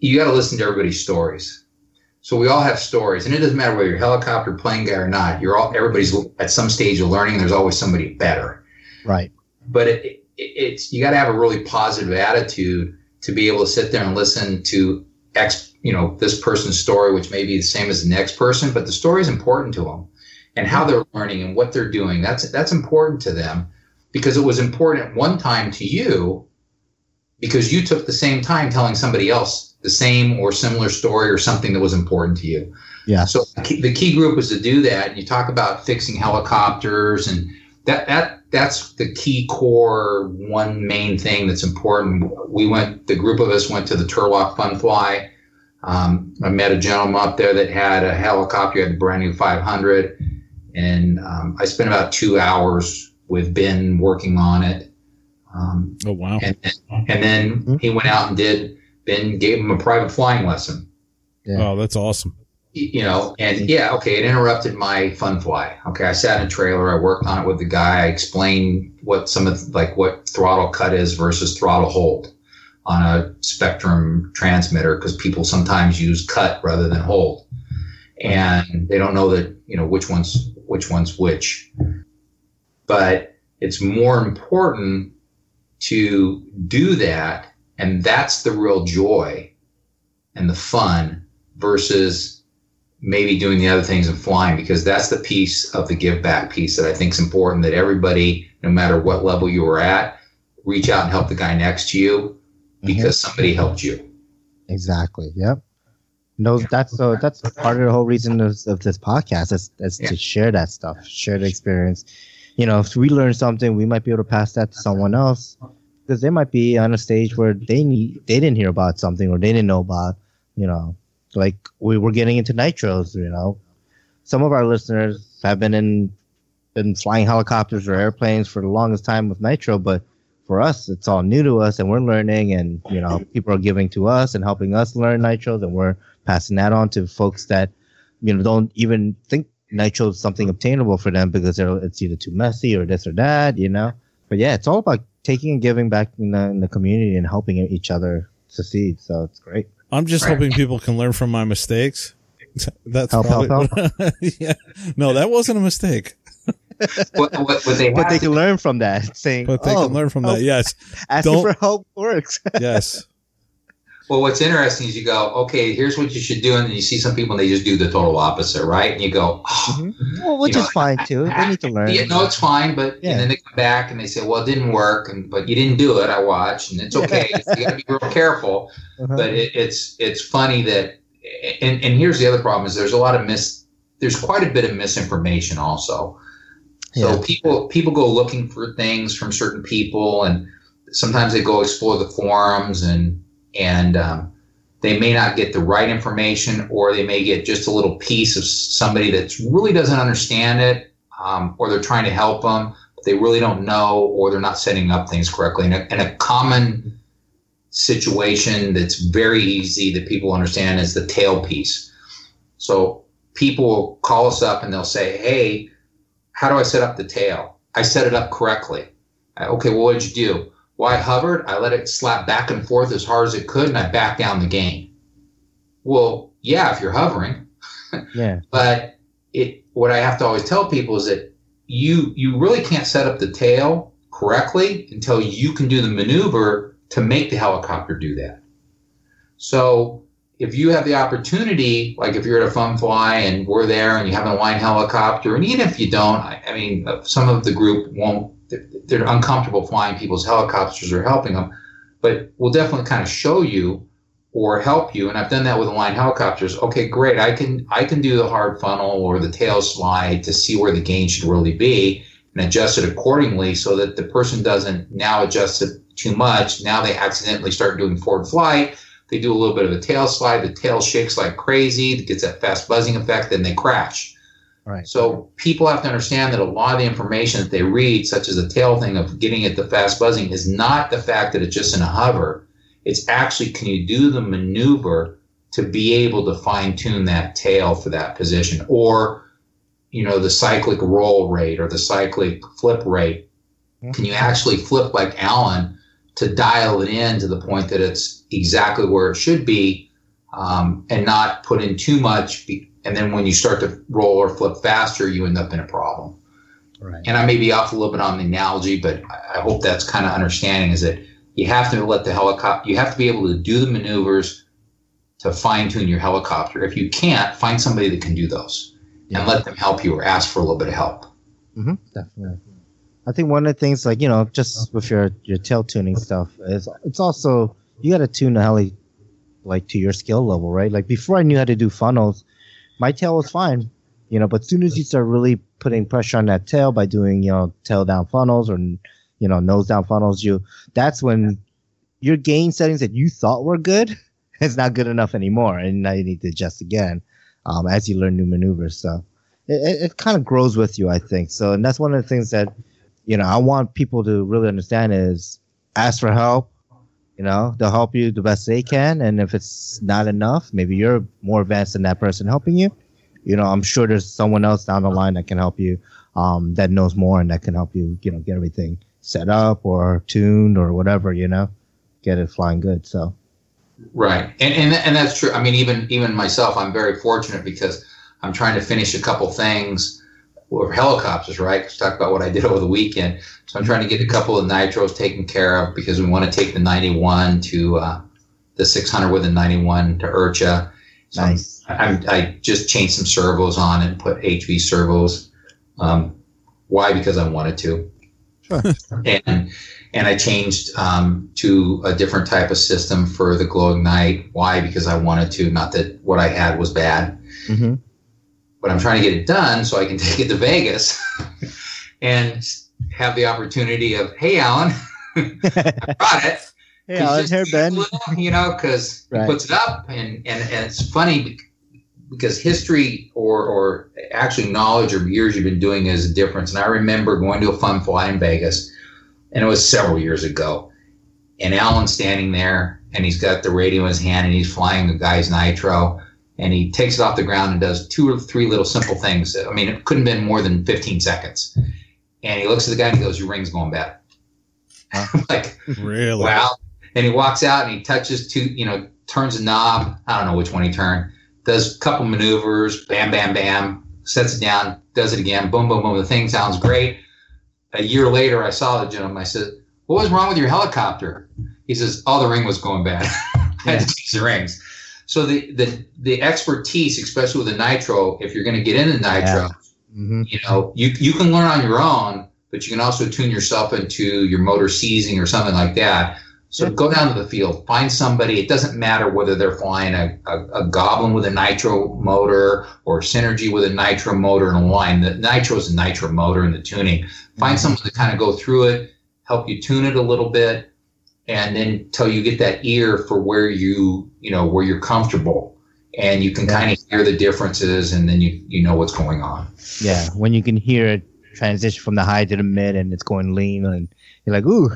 you got to listen to everybody's stories. So we all have stories, and it doesn't matter whether you're a helicopter, plane guy or not. Everybody's at some stage of learning. There's always somebody better. Right. But it's you got to have a really positive attitude to be able to sit there and listen to this person's story, which may be the same as the next person, but the story is important to them and how they're learning and what they're doing. That's important to them because it was important at one time to you, because you took the same time telling somebody else the same or similar story or something that was important to you. Yeah. So the key group was to do that. And you talk about fixing helicopters, and that's the key core one main thing that's important. The group of us went to the Turlock Fun Fly. I met a gentleman up there that had a helicopter, had a brand new 500, and I spent about 2 hours with Ben working on it. Oh wow! And then mm-hmm. he went out and Ben gave him a private flying lesson. Yeah. Oh, that's awesome. You know, and yeah, okay, it interrupted my fun fly. Okay, I sat in a trailer, I worked on it with the guy, I explained what what throttle cut is versus throttle hold on a Spectrum transmitter, because people sometimes use cut rather than hold, and they don't know that, you know, which one's which. But it's more important to do that, and that's the real joy and the fun versus maybe doing the other things and flying, because that's the piece of the give back piece that I think is important, that everybody, no matter what level you were at, reach out and help the guy next to you because mm-hmm. somebody helped you. Exactly. Yep. No, that's part of the whole reason of this podcast is to share that stuff, share the experience. You know, if we learn something, we might be able to pass that to someone else, because they might be on a stage where they didn't hear about something, or they didn't know about, you know. Like we were getting into nitros, you know. Some of our listeners have been flying helicopters or airplanes for the longest time with nitro, but for us, it's all new to us, and we're learning, and, you know, people are giving to us and helping us learn nitros, and we're passing that on to folks that, you know, don't even think nitro is something obtainable for them, because it's either too messy or this or that, you know. But yeah, it's all about taking and giving back in the community and helping each other succeed. So it's great. I'm just hoping people can learn from my mistakes. That's help. Yeah. No, that wasn't a mistake. But they can learn from that. Yes. Asking for help works. Yes. Well, what's interesting is you go, okay, here's what you should do, and then you see some people and they just do the total opposite, right? And you go, oh. Mm-hmm. Well, which is fine too. They need to learn. Yeah, no, it's fine, but and then they come back and they say, well, it didn't work, but you didn't do it. I watched, and it's okay. You got to be real careful. Uh-huh. But it's funny that, and here's the other problem is there's quite a bit of misinformation also. So people go looking for things from certain people, and sometimes they go explore the forums and they may not get the right information, or they may get just a little piece of somebody that really doesn't understand it, or they're trying to help them, but they really don't know, or they're not setting up things correctly. And a common situation that's very easy that people understand is the tail piece. So people will call us up and they'll say, hey, how do I set up the tail? I set it up correctly. Okay, well, what did you do? Well, I hovered, I let it slap back and forth as hard as it could, and I backed down the gain. Well, yeah, if you're hovering. Yeah. But what I have to always tell people is that you really can't set up the tail correctly until you can do the maneuver to make the helicopter do that. So if you have the opportunity, like if you're at a fun fly and we're there and you have an Align helicopter, and even if you don't, I mean, some of the group won't, they're uncomfortable flying people's helicopters or helping them, but we'll definitely kind of show you or help you. And I've done that with Align helicopters. Okay, great. I can do the hard funnel or the tail slide to see where the gain should really be and adjust it accordingly, so that the person doesn't now adjust it too much. Now they accidentally start doing forward flight. They do a little bit of a tail slide. The tail shakes like crazy. It gets that fast buzzing effect. Then they crash. Right. So people have to understand that a lot of the information that they read, such as the tail thing of getting at the fast buzzing, is not the fact that it's just in a hover. It's actually, can you do the maneuver to be able to fine-tune that tail for that position? Or, you know, the cyclic roll rate or the cyclic flip rate. Mm-hmm. Can you actually flip like Alan to dial it in to the point that it's exactly where it should be, and not put in too much and then when you start to roll or flip faster, you end up in a problem. Right. And I may be off a little bit on the analogy, but I hope that's kind of understanding, is that you have to you have to be able to do the maneuvers to fine tune your helicopter. If you can't, find somebody that can do those and let them help you or ask for a little bit of help. Mm-hmm. Definitely. I think one of the things, like, you know, just with your tail tuning stuff, is it's also you got to tune the heli like to your skill level, right? Like before I knew how to do funnels, my tail was fine, you know. But as soon as you start really putting pressure on that tail by doing, you know, tail down funnels or, you know, nose down funnels, that's when your gain settings that you thought were good, it's not good enough anymore, and now you need to adjust again as you learn new maneuvers. So it kind of grows with you, I think. So, and that's one of the things that, you know, I want people to really understand is ask for help. You know, they'll help you the best they can. And if it's not enough, maybe you're more advanced than that person helping you. You know, I'm sure there's someone else down the line that can help you, that knows more and that can help you, you know, get everything set up or tuned or whatever, you know, get it flying good. So. Right. And that's true. I mean, even myself, I'm very fortunate because I'm trying to finish a couple things with helicopters, right? Let's talk about what I did over the weekend. So I'm trying to get a couple of nitros taken care of because we want to take the 91 to the 600 with the 91 to IRCHA. So nice. I just changed some servos on and put HV servos. Why? Because I wanted to. Sure. And I changed to a different type of system for the Glow Ignite. Why? Because I wanted to. Not that what I had was bad. Mm-hmm. But I'm trying to get it done so I can take it to Vegas and have the opportunity of, hey, Alan, I brought it. Hey, Alan's here, Ben. Little, you know, because right. He puts it up, and it's funny because history or actually knowledge or years you've been doing is a difference. And I remember going to a fun fly in Vegas, and it was several years ago, and Alan's standing there, and he's got the radio in his hand, and he's flying the guy's nitro. And he takes it off the ground and does two or three little simple things. I mean, it couldn't have been more than 15 seconds. And he looks at the guy and he goes, your ring's going bad. I'm like, really? Wow. And he walks out and he touches two, you know, turns a knob. I don't know which one he turned. Does a couple maneuvers, bam, bam, bam. Sets it down, does it again, boom, boom, boom. The thing sounds great. A year later, I saw the gentleman. I said, what was wrong with your helicopter? He says, oh, the ring was going bad. I had to change the rings. So the expertise, especially with the nitro, if you're going to get into nitro, mm-hmm. you know, you can learn on your own, but you can also tune yourself into your motor seizing or something like that. So go down to the field, find somebody. It doesn't matter whether they're flying a Goblin with a nitro motor or Synergy with a nitro motor and a line. The nitro is a nitro motor in the tuning. Find mm-hmm. someone to kind of go through it, help you tune it a little bit. And then until you get that ear for where where you're comfortable, and you can kind of hear the differences, and then you know what's going on. Yeah, when you can hear it transition from the high to the mid, and it's going lean, and you're like, ooh,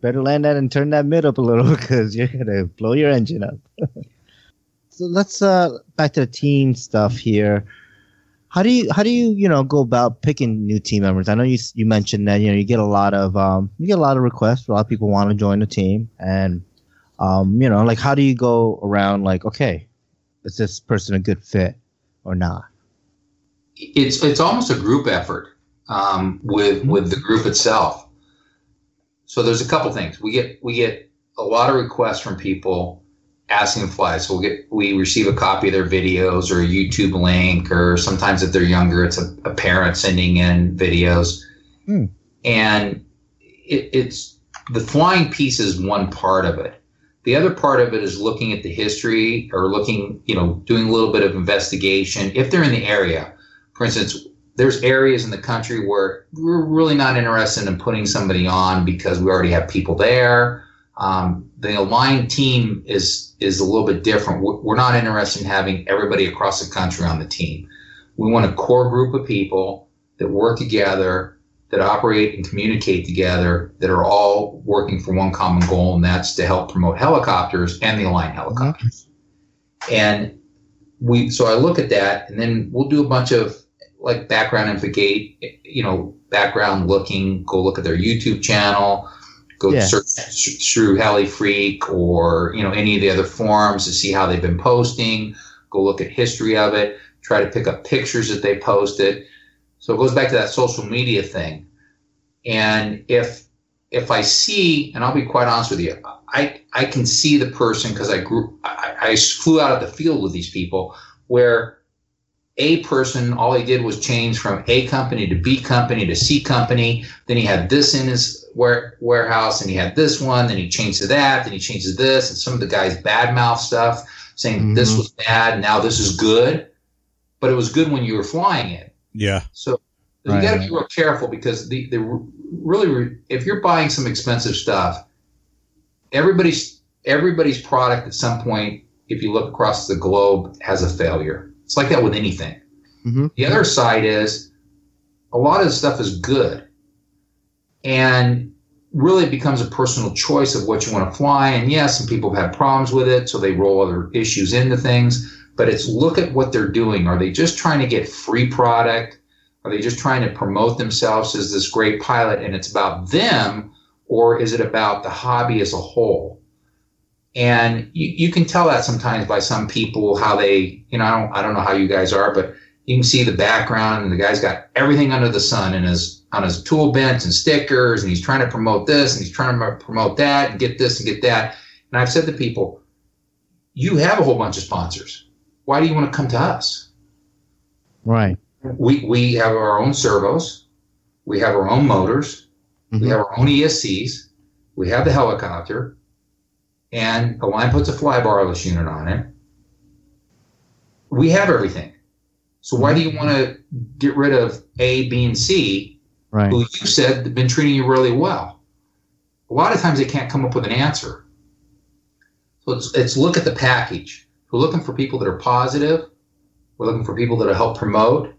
better land that and turn that mid up a little because you're gonna blow your engine up. So let's back to the team stuff here. How do you go about picking new team members? I know you mentioned that, you know, you get a lot of requests. A lot of people want to join the team, and you know, like, how do you go around, like, okay, is this person a good fit or not? It's almost a group effort with the group itself. So there's a couple things we get a lot of requests from people asking flies. So we receive a copy of their videos or a YouTube link, or sometimes if they're younger, it's a parent sending in videos. Mm. And it's the flying piece is one part of it. The other part of it is looking at the history or looking, you know, doing a little bit of investigation if they're in the area. For instance, there's areas in the country where we're really not interested in putting somebody on because we already have people there. The Align team is a little bit different. We're not interested in having everybody across the country on the team. We want a core group of people that work together, that operate and communicate together, that are all working for one common goal, and that's to help promote helicopters and the Align helicopters. Mm-hmm. And so I look at that, and then we'll do a bunch of like background investigate, you know, background looking, go look at their YouTube channel. Go search through Heli Freak or, you know, any of the other forums to see how they've been posting. Go look at history of it. Try to pick up pictures that they posted. So it goes back to that social media thing. And if I see, and I'll be quite honest with you, I can see the person because I flew out of the field with these people where A person, all he did was change from A company to B company to C company. Then he had this in his warehouse, and he had this one. Then he changed to that. Then he changed to this. And some of the guys badmouth stuff, saying this was bad, now this is good. But it was good when you were flying it. Yeah. So you got to be real careful, because really, if you're buying some expensive stuff, everybody's product at some point, if you look across the globe, has a failure. It's like that with anything. The other side is a lot of the stuff is good, and really it becomes a personal choice of what you want to fly. And yes, some people have had problems with it, so they roll other issues into things, but it's look at what they're doing. Are they just trying to get free product? Are they just trying to promote themselves as this great pilot and it's about them, or is it about the hobby as a whole? And you can tell that sometimes by some people, how they, I don't know how you guys are, but you can see the background and the guy's got everything under the sun and on his tool bench and stickers, and he's trying to promote this and he's trying to promote that and get this and get that. And I've said to people, you have a whole bunch of sponsors. Why do you want to come to us? Right. We have our own servos. We have our own motors. We have our own ESCs. We have the helicopter. And Align puts a fly barless unit on it. We have everything. So why do you want to get rid of A, B, and C, who you said have been treating you really well? A lot of times they can't come up with an answer. So it's look at the package. We're looking for people that are positive. We're looking for people that will help promote,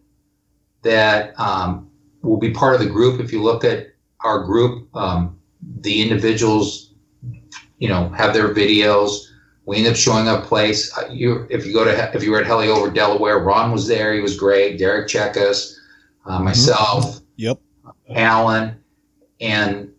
that will be part of the group. If you look at our group, the individuals, have their videos. We end up showing up place. If you were at Heli Over Delaware, Ron was there. He was great. Derek Chekas, myself, Alan, and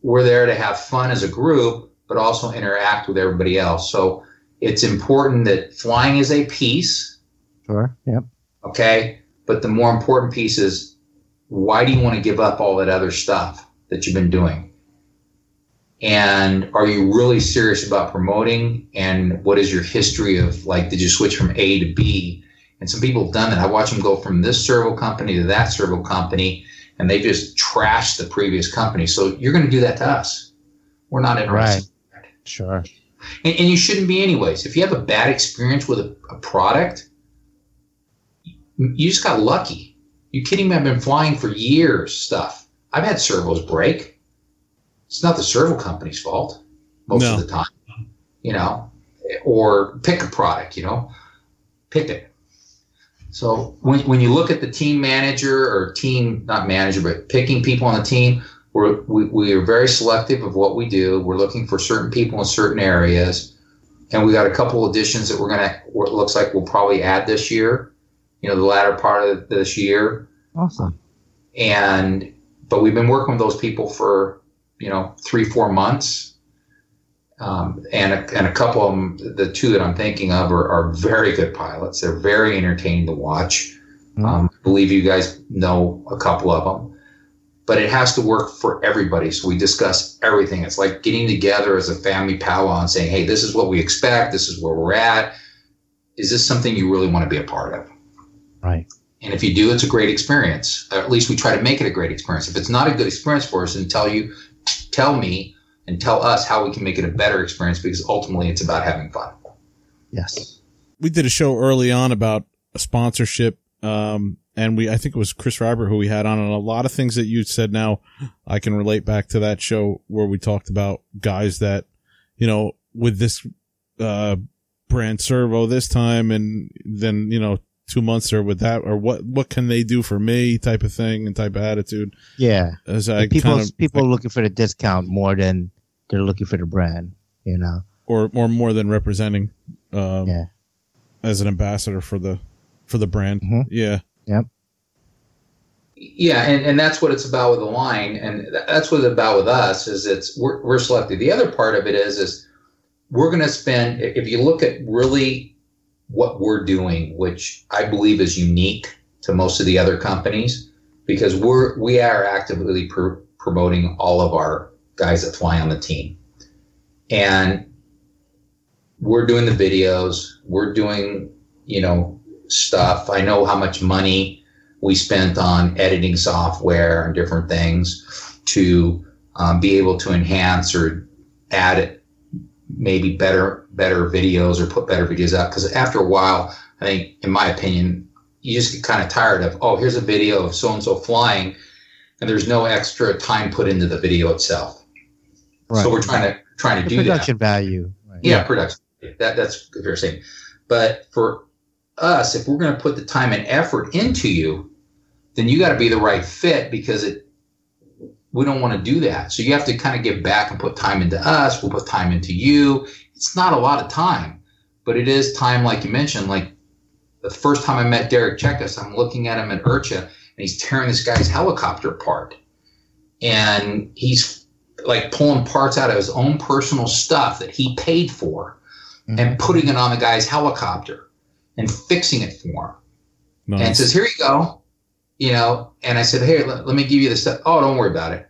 we're there to have fun as a group, but also interact with everybody else. So it's important that flying is a piece. Sure. Yep. Okay. But the more important piece is, why do you want to give up all that other stuff that you've been doing? And are you really serious about promoting? And what is your history of, did you switch from A to B? And some people have done that. I watch them go from this servo company to that servo company, and they just trash the previous company. So you're going to do that to us. We're not interested. Right. Sure. And you shouldn't be anyways. If you have a bad experience with a product, you just got lucky. You kidding me? I've been flying for years stuff. I've had servos break. It's not the servo company's fault most of the time, or pick a product, pick it. So when you look at the team manager or team, not manager, but picking people on the team, we are very selective of what we do. We're looking for certain people in certain areas. And we got a couple additions that it looks like we'll probably add this year, the latter part of this year. Awesome. But we've been working with those people for, 3-4 months. And a couple of them, the two that I'm thinking of are very good pilots. They're very entertaining to watch. I believe you guys know a couple of them, but it has to work for everybody. So we discuss everything. It's like getting together as a family powwow and saying, hey, this is what we expect. This is where we're at. Is this something you really want to be a part of? Right. And if you do, it's a great experience. Or at least we try to make it a great experience. If it's not a good experience for us, tell me and tell us how we can make it a better experience, because ultimately it's about having fun. Yes. We did a show early on about a sponsorship. And I think it was Chris Robert who we had on, and a lot of things that you said now I can relate back to that show where we talked about guys that, with this, brand servo this time, and then, 2 months or with that, or what can they do for me type of thing and type of attitude. Yeah. People are looking for the discount more than they're looking for the brand, or more than representing, as an ambassador for the brand. Mm-hmm. Yeah. Yep. Yeah. And that's what it's about with Align. And that's what it's about with us is we're selective. The other part of it is we're going to spend, if you look at really what we're doing, which I believe is unique to most of the other companies, because we are actively promoting all of our guys that fly on the team, and we're doing the videos, we're doing stuff. I know how much money we spent on editing software and different things to be able to enhance or add maybe better videos or put better videos out. Because after a while, I think, in my opinion, you just get kind of tired of, oh, here's a video of so-and-so flying, and there's no extra time put into the video itself. Right. So we're trying to do production that. Value. Right. Yeah, production value. That's what you're saying. But for us, if we're going to put the time and effort into you, then you got to be the right fit, because we don't want to do that. So you have to kind of give back and put time into us. We'll put time into you. It's not a lot of time, but it is time, like you mentioned. Like the first time I met Derek Chekas, I'm looking at him at IRCHA, and he's tearing this guy's helicopter apart. And he's like pulling parts out of his own personal stuff that he paid for and putting it on the guy's helicopter and fixing it for him. Nice. And says, here you go. You know, and I said, hey, let me give you this stuff. Oh, don't worry about it.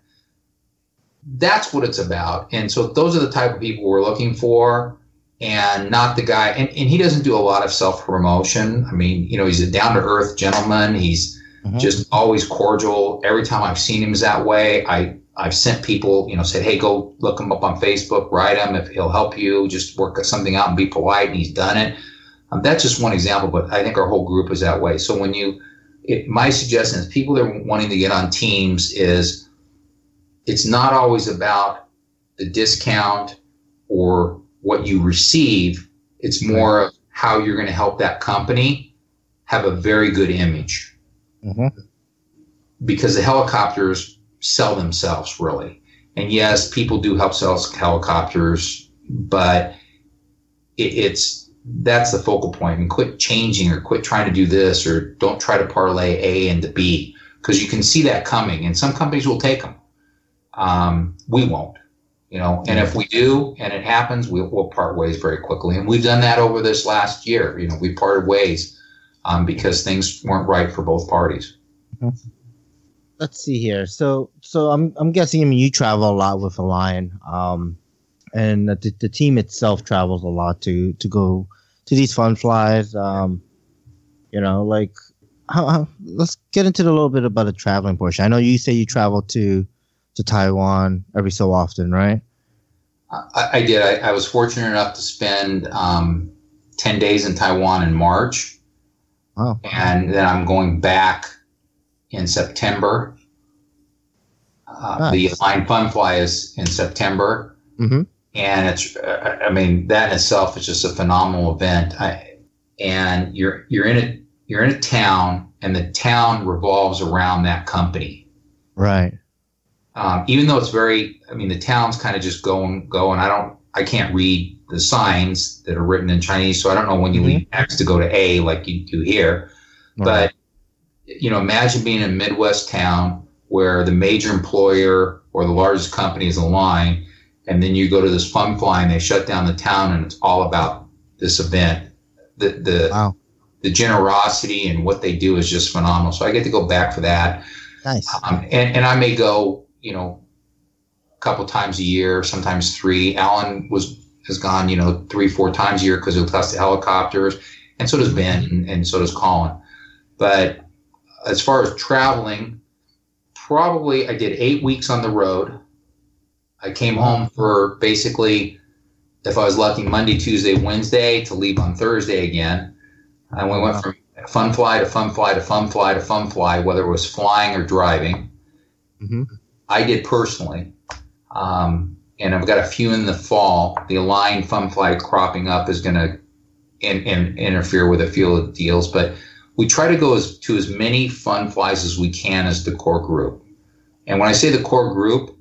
That's what it's about. And so those are the type of people we're looking for, and not the guy. And he doesn't do a lot of self-promotion. I mean, you know, he's a down-to-earth gentleman. He's just always cordial. Every time I've seen him is that way. I've sent people, you know, said, hey, go look him up on Facebook, write him. If he'll help you, just work something out and be polite. And he's done it. That's just one example, but I think our whole group is that way. So when you... my suggestion is people that are wanting to get on teams is it's not always about the discount or what you receive. It's more of how you're going to help that company have a very good image, because the helicopters sell themselves, really. And yes, people do help sell helicopters, but that's the focal point. And quit changing or quit trying to do this, or don't try to parlay A into B, because you can see that coming. And some companies will take them. We won't, you know, and if we do and it happens, we'll part ways very quickly. And we've done that over this last year. You know, we parted ways because things weren't right for both parties. Let's see here. So I'm guessing, I mean, you travel a lot with Align. And the team itself travels a lot to go to these fun flies. You know, like, let's get into a little bit about the traveling portion. I know you say you travel to Taiwan every so often, right? I did. I was fortunate enough to spend 10 days in Taiwan in March. Wow. And then I'm going back in September. Nice. The Align Fun Fly is in September. And it's, I mean, that in itself is just a phenomenal event. And you're in a town, and the town revolves around that company. Right. Even though it's the town's kind of just go, and I can't read the signs that are written in Chinese. So I don't know when you leave X to go to A like you do here, but you know, imagine being in a Midwest town where the major employer or the largest company is Align. And then you go to this fun fly, and they shut down the town, and it's all about this event. The generosity and what they do is just phenomenal. So I get to go back for that. Nice. And I may go, you know, a couple times a year, sometimes three. Alan has gone, you know, 3-4 times a year because he'll test the helicopters, and so does Ben, and so does Colin. But as far as traveling, probably I did 8 weeks on the road. I came home for basically, if I was lucky, Monday, Tuesday, Wednesday, to leave on Thursday again. And we went from fun fly to fun fly to fun fly to fun fly, whether it was flying or driving. I did personally. And I've got a few in the fall. The Align Fun Fly cropping up is going to interfere with a few of the deals. But we try to go to as many fun flies as we can as the core group. And when I say the core group,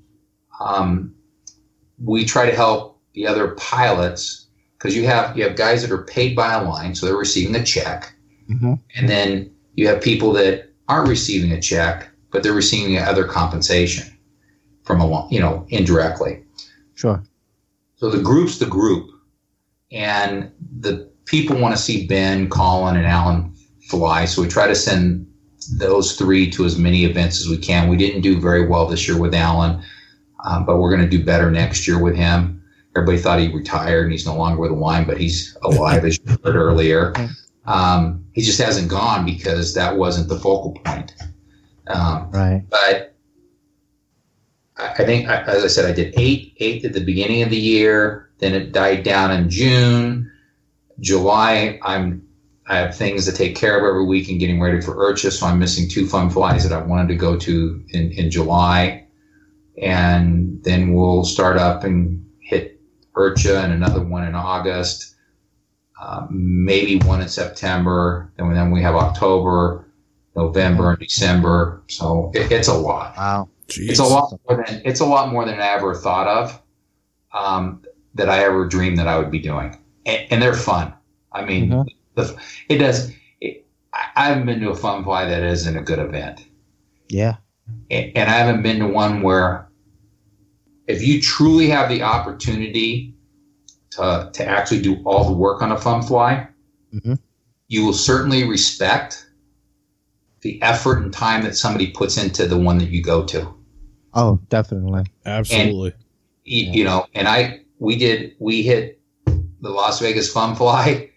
we try to help the other pilots, because you have guys that are paid by Align, so they're receiving a check, and then you have people that aren't receiving a check, but they're receiving other compensation from Align, you know, indirectly. Sure. So the group's the group, and the people want to see Ben, Colin, and Alan fly, so we try to send those three to as many events as we can. We didn't do very well this year with Alan. But we're going to do better next year with him. Everybody thought he retired, and he's no longer with the line, but he's alive, as you heard earlier. he just hasn't gone because that wasn't the focal point. Right. But I think, as I said, I did eight at the beginning of the year. Then it died down in June. July, I have things to take care of every week and getting ready for IRCHA, so I'm missing 2 fun flies that I wanted to go to in July. And then we'll start up and hit IRCHA and another one in August, maybe one in September. And then we have October, November, and December. So it's a lot. Wow. Jeez. It's a lot more than I ever thought of, that I ever dreamed that I would be doing. And they're fun. I mean, I haven't been to a fun fly that isn't a good event. Yeah. And I haven't been to one where, if you truly have the opportunity to actually do all the work on a fun fly, you will certainly respect the effort and time that somebody puts into the one that you go to. Oh, definitely. Absolutely. And, you know, and we hit the Las Vegas Fun Fly,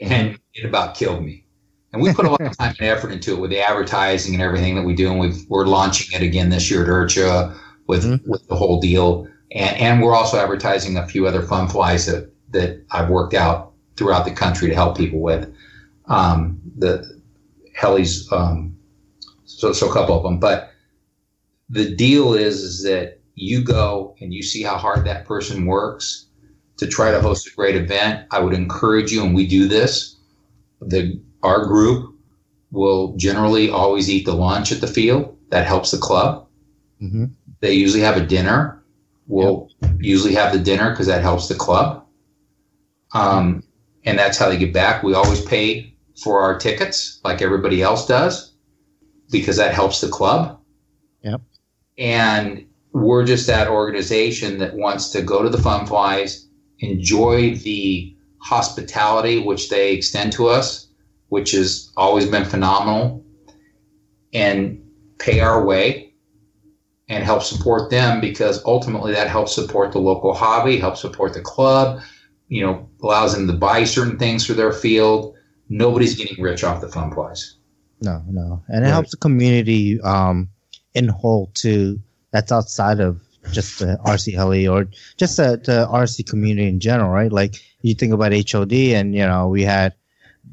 and it about killed me. And we put a lot of time and effort into it with the advertising and everything that we do. And we're launching it again this year at IRCHA with the whole deal. And we're also advertising a few other fun flies that I've worked out throughout the country to help people with. The Helis, so a couple of them. But the deal is that you go and you see how hard that person works to try to host a great event. I would encourage you, and we do this, our group will generally always eat the lunch at the field. That helps the club. Mm-hmm. They usually have a dinner. We'll usually have the dinner because that helps the club. And that's how they get back. We always pay for our tickets like everybody else does because that helps the club. Yep. And we're just that organization that wants to go to the fun flies, enjoy the hospitality which they extend to us, which has always been phenomenal, and pay our way and help support them, because ultimately that helps support the local hobby, helps support the club, you know, allows them to buy certain things for their field. Nobody's getting rich off the fun flies. No. And it helps the community in whole too. That's outside of just the RC Heli or just the RC community in general, right? Like you think about HOD and, you know, we had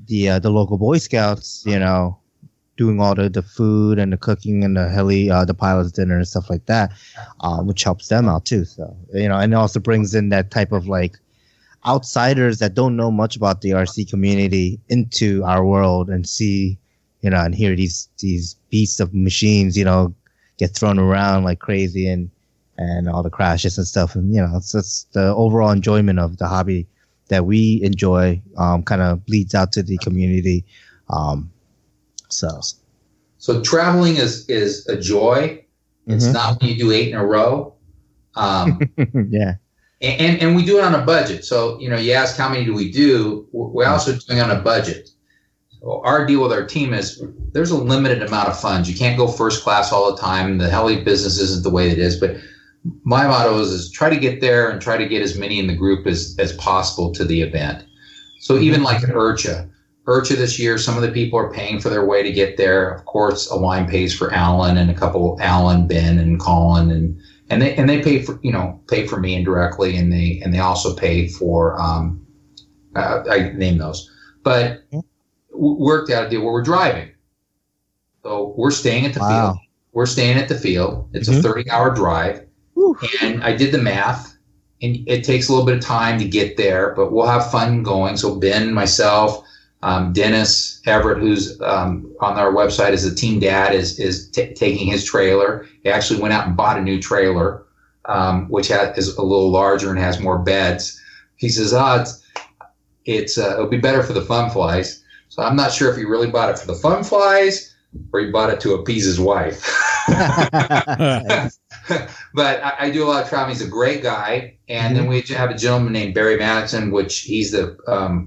the local Boy Scouts, you know, doing all the food and the cooking and the heli, the pilot's dinner and stuff like that, which helps them out too. So, you know, and it also brings in that type of like outsiders that don't know much about the RC community into our world and see, you know, and hear these beasts of machines, you know, get thrown around like crazy and all the crashes and stuff. And, you know, it's just the overall enjoyment of the hobby that we enjoy kind of bleeds out to the community. So traveling is a joy. It's not when you do 8 in a row. Yeah. And we do it on a budget. So, you know, you ask how many do we do? We're also doing on a budget. So our deal with our team is there's a limited amount of funds. You can't go first class all the time. The heli business isn't the way it is, but my motto is try to get there and try to get as many in the group as possible to the event. So even like IRCHA this year, some of the people are paying for their way to get there. Of course, Align pays for Alan and a couple, Alan, Ben, and Colin, and they pay for me indirectly, and they also pay for I name those, but worked out a deal where we're driving. So we're staying at the field. We're staying at the field. It's a 30-hour drive. And I did the math, and it takes a little bit of time to get there, but we'll have fun going. So Ben, myself, Dennis Everett, who's on our website as a team dad, is taking his trailer. He actually went out and bought a new trailer, which is a little larger and has more beds. He says, it'll be better for the fun flies. So I'm not sure if he really bought it for the fun flies or he bought it to appease his wife. But I do a lot of traveling. He's a great guy. And then we have a gentleman named Barry Madison, which he's the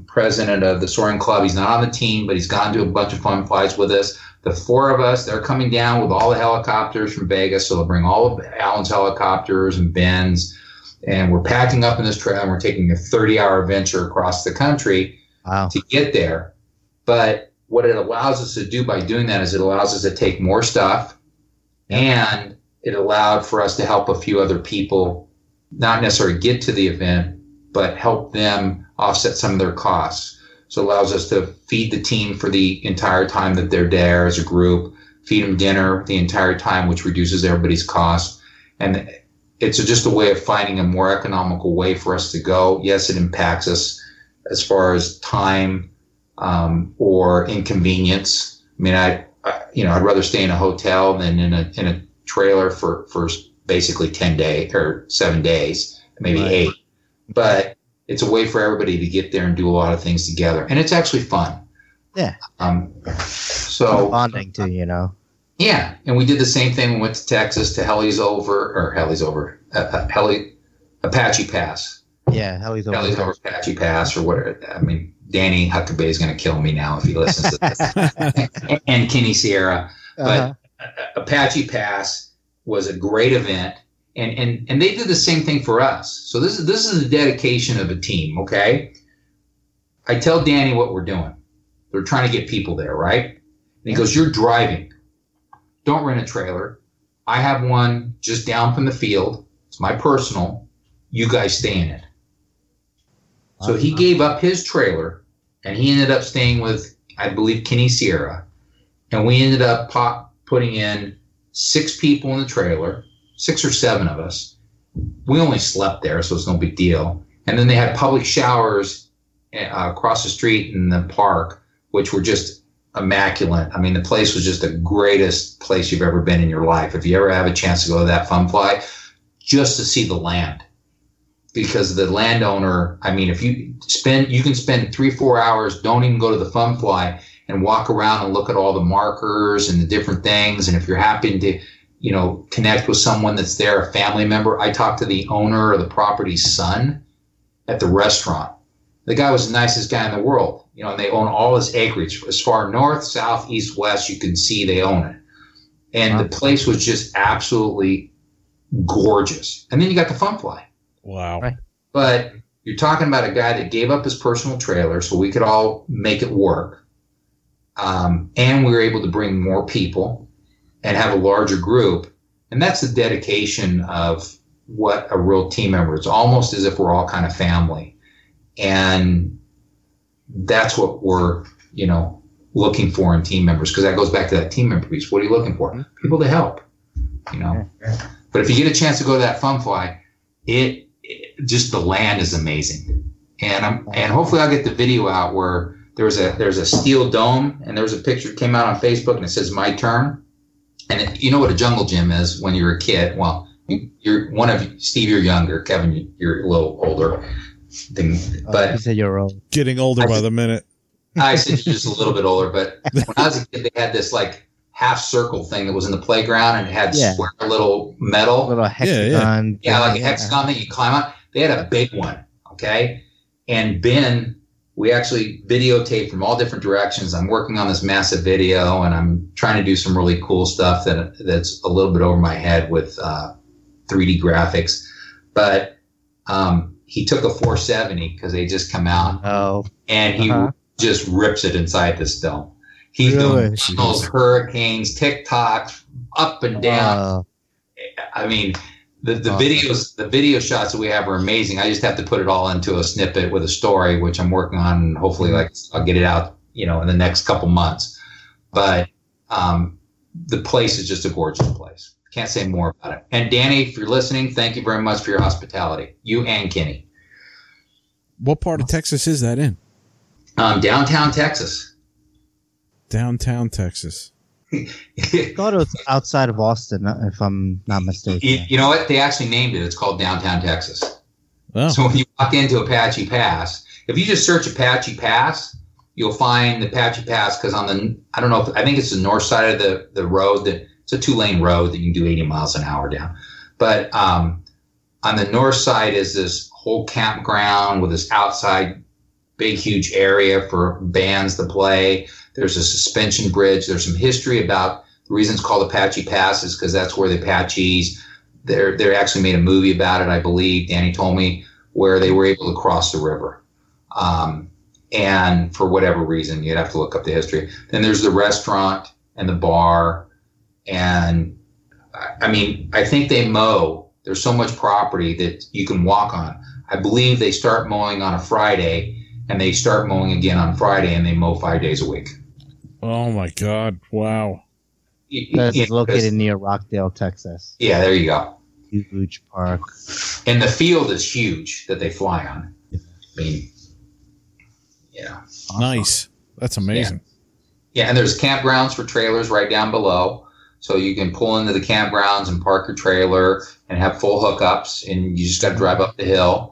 president of the Soaring Club. He's not on the team, but he's gone to a bunch of fun flights with us. The 4 of us, they're coming down with all the helicopters from Vegas. So they'll bring all of Alan's helicopters and Ben's. And we're packing up in this trailer, and we're taking a 30-hour venture across the country to get there. But what it allows us to do by doing that is it allows us to take more stuff, and it allowed for us to help a few other people, not necessarily get to the event, but help them offset some of their costs. So it allows us to feed the team for the entire time that they're there as a group, feed them dinner the entire time, which reduces everybody's costs. And it's just a way of finding a more economical way for us to go. Yes, it impacts us as far as time or inconvenience. I mean, I'd rather stay in a hotel than in a trailer for basically 10 days or 7 days, maybe 8. But it's a way for everybody to get there and do a lot of things together. And it's actually fun. Yeah. So bonding too, you know. Yeah. And we did the same thing. We went to Texas to Apache Pass. Yeah. Heli's over Apache Pass or whatever. I mean, Danny Huckabee is going to kill me now if he listens to this. and Kenny Sierra. Uh-huh. But Apache Pass was a great event. And they did the same thing for us. So this is the dedication of a team, okay? I tell Danny what we're doing. They're trying to get people there, right? And he goes, "You're driving. Don't rent a trailer. I have one just down from the field. It's my personal. You guys stay in it." So he gave up his trailer, and he ended up staying with, I believe, Kenny Sierra. And we ended up putting in 6 people in the trailer, 6 or 7 of us. We only slept there, so it's no big deal. And then they had public showers across the street in the park, which were just immaculate. I mean, the place was just the greatest place you've ever been in your life. If you ever have a chance to go to that fun fly, just to see the land. Because the landowner, I mean, if you can spend 3-4 hours, don't even go to the fun fly, and walk around and look at all the markers and the different things. And if you're happy to, you know, connect with someone that's there, a family member. I talked to the owner or the property's son at the restaurant. The guy was the nicest guy in the world, you know, and they own all his acreage. As far north, south, east, west, you can see they own it. And wow. The place was just absolutely gorgeous. And then you got the fun fly. Wow. Right? But you're talking about a guy that gave up his personal trailer so we could all make it work. And we were able to bring more people and have a larger group. And that's the dedication of what a real team member is. It's almost as if we're all kind of family. And that's what we're, you know, looking for in team members, because that goes back to that team member piece. What are you looking for? People to help, you know. But if you get a chance to go to that fun fly, it just the land is amazing. And hopefully I'll get the video out where there's a steel dome, and there's a picture that came out on Facebook, and it says "My Turn." And you know what a jungle gym is when you're a kid. Well, you're one of Steve. You're younger, Kevin. You're a little older. But you said you're old. Getting older by the minute. I said you're just a little bit older. But when I was a kid, they had this like half circle thing that was in the playground, and it had square little metal, little hexagon. Yeah, like a hexagon that you climb on. They had a big one, okay. And Ben, we actually videotaped from all different directions. I'm working on this massive video, and I'm trying to do some really cool stuff that's a little bit over my head with 3D graphics. But he took a 470 because they just come out, and he just rips it inside this dome. He's doing those hurricanes, TikToks, up and down. I mean, the video shots that we have are amazing. I just have to put it all into a snippet with a story, which I'm working on, and hopefully, I'll get it out, you know, in the next couple months. But the place is just a gorgeous place. Can't say more about it. And Danny, if you're listening, thank you very much for your hospitality. You and Kenny. What part of Texas is that in? Downtown Texas. Downtown Texas. I thought it was outside of Austin, if I'm not mistaken. You know what? They actually named it. It's called Downtown Texas. Oh. So when you walk into Apache Pass, if you just search Apache Pass, you'll find the Apache Pass, because I think it's the north side of the road that it's a 2-lane road that you can do 80 miles an hour down. But on the north side is this whole campground with this outside big, huge area for bands to play. There's a suspension bridge. There's some history about the reason it's called Apache Pass is because that's where the Apaches, they actually made a movie about it, I believe. Danny told me where they were able to cross the river. And for whatever reason, you'd have to look up the history. Then there's the restaurant and the bar. And I mean, I think they mow. There's so much property that you can walk on. I believe they start mowing on a Friday and they start mowing again on Friday, and they mow 5 days a week. Oh my God. Wow. It's located near Rockdale, Texas. Yeah, there you go. Huge park. And the field is huge that they fly on. I mean, yeah. Nice. That's amazing. Yeah, and there's campgrounds for trailers right down below. So you can pull into the campgrounds and park your trailer and have full hookups, and you just got to drive up the hill.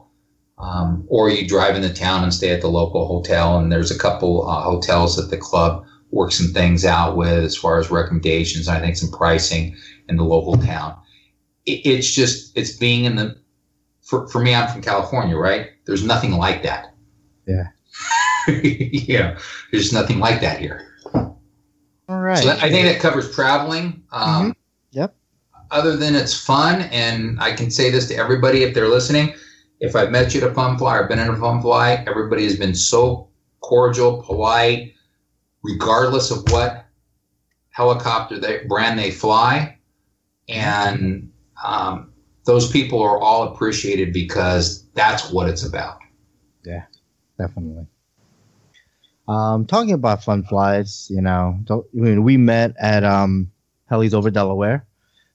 Or you drive into town and stay at the local hotel, and there's a couple hotels that the club works some things out with as far as recommendations, I think some pricing in the local town. It's just, it's being in the, for me, I'm from California, right? There's nothing like that. Yeah. Yeah, there's nothing like that here. All right. So I think that covers traveling. Yep. Other than it's fun, and I can say this to everybody if they're listening, if I've met you at a fun fly or been in a fun fly, everybody has been so cordial, polite, regardless of what helicopter brand they fly. And those people are all appreciated because that's what it's about. Yeah, definitely. Talking about fun flies, you know, we met at Heli's Over Delaware.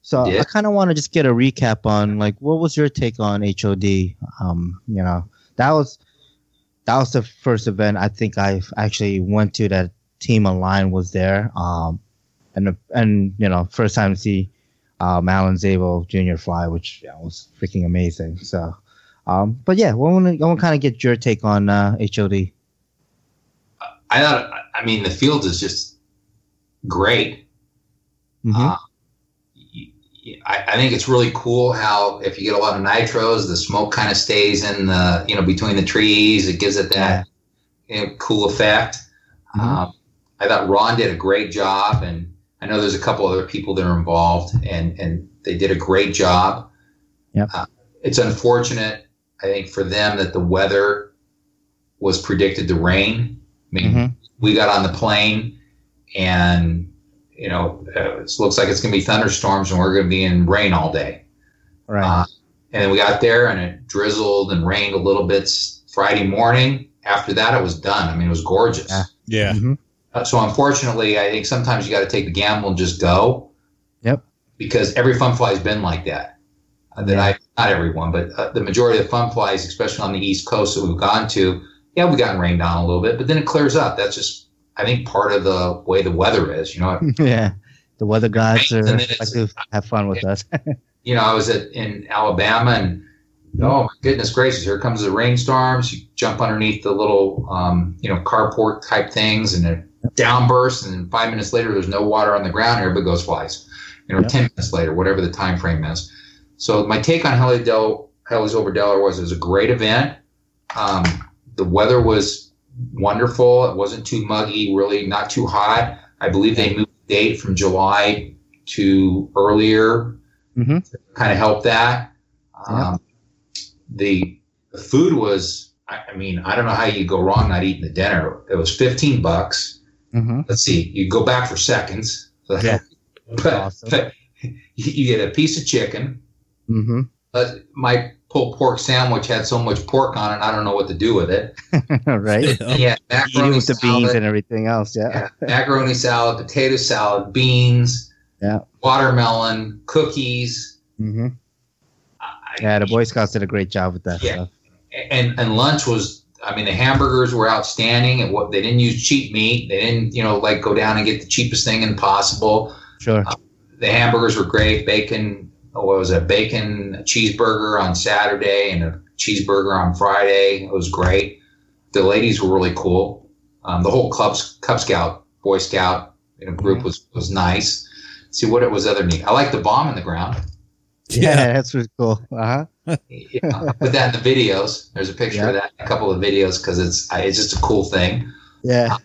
So yeah. I kind of want to just get a recap on, like, what was your take on HOD? You know, that was the first event I think I actually went to that Team Align was there. And you know, first time to see Alan Zabel Jr. fly, which was freaking amazing. So, but yeah, I want to kind of get your take on HOD. I mean, the field is just great. Mm-hmm. I think it's really cool how if you get a lot of nitros, the smoke kind of stays in the, you know, between the trees. It gives it that cool effect. Mm-hmm. I thought Ron did a great job, and I know there's a couple other people that are involved, and they did a great job. Yep. It's unfortunate, I think, for them that the weather was predicted to rain. I mean, we got on the plane, and you know, it looks like it's going to be thunderstorms, and we're going to be in rain all day. Right. And then we got there, and it drizzled and rained a little bit Friday morning. After that, it was done. I mean, it was gorgeous. Yeah. Mm-hmm. So unfortunately, I think sometimes you got to take the gamble and just go. Yep. Because every fun fly's been like that. Not everyone, but the majority of fun flies, especially on the East Coast that we've gone to, we've gotten rained on a little bit, but then it clears up. That's just, I think, part of the way the weather is. You know. Yeah. The weather guys are like to have fun with us. You know, I was in Alabama, and oh my goodness gracious! Here comes the rainstorms. You jump underneath the little, carport type things, and a downburst. And 5 minutes later, there's no water on the ground. Everybody goes flies. 10 minutes later, whatever the time frame is. So my take on Heli's Over Delaware was it was a great event. The weather was wonderful. It wasn't too muggy, really not too hot. I believe they moved the date from July to earlier. Mm-hmm. To kind of help that. The food was, I don't know how you go wrong not eating the dinner. It was $15. Mm-hmm. Let's see, you go back for seconds. Yeah. But you get a piece of chicken. Mm-hmm. My pulled pork sandwich had so much pork on it, I don't know what to do with it. Right? Yeah, macaroni with the salad, beans and everything else. Yeah, macaroni salad, potato salad, beans. Yeah. Watermelon, cookies. Mm-hmm. Yeah, the Boy Scouts did a great job with that. Yeah, so. And lunch was, the hamburgers were outstanding. And they didn't use cheap meat. They didn't, go down and get the cheapest thing possible. Sure. The hamburgers were great. Bacon cheeseburger on Saturday and a cheeseburger on Friday. It was great. The ladies were really cool. The whole Boy Scout group was nice. See what it was other neat. I like the bomb in the ground. Yeah, that's really cool. I put that in the videos. There's a picture of that, a couple of videos, because it's just a cool thing. Yeah.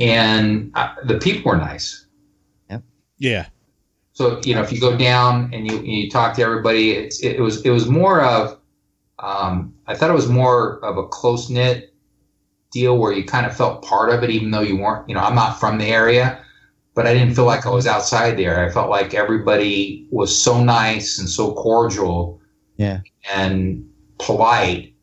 And the people were nice. Yep. Yeah. So if you go down and you talk to everybody, it was more of I thought it was more of a close knit deal where you kind of felt part of it, even though you weren't, you know, I'm not from the area, but I didn't feel like I was outside there. I felt like everybody was so nice and so cordial and polite,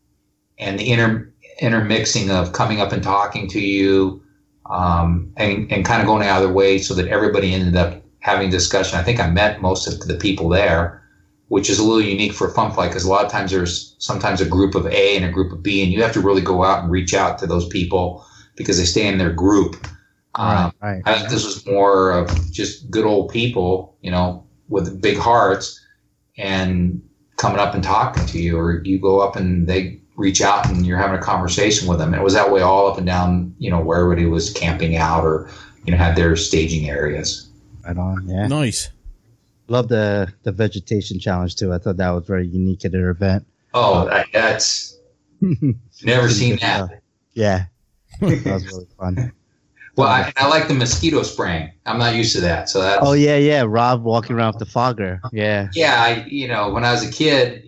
and the intermixing of coming up and talking to you, and kind of going out of their way so that everybody ended up having discussion. I think I met most of the people there, which is a little unique for Fun Fly, because a lot of times there's sometimes a group of A and a group of B, and you have to really go out and reach out to those people because they stay in their group. Right. I think this was more of just good old people, you know, with big hearts and coming up and talking to you, or you go up and they reach out and you're having a conversation with them. And it was that way all up and down, you know, where everybody was camping out or, you know, had their staging areas. Right on. Yeah. Nice. Love the vegetation challenge too. I thought that was very unique at their event. Oh, that's never seen that. Yeah. That was really fun. Well, I like the mosquito spraying. I'm not used to that. So that. Oh yeah. Rob walking around with the fogger. Yeah. Yeah, when I was a kid,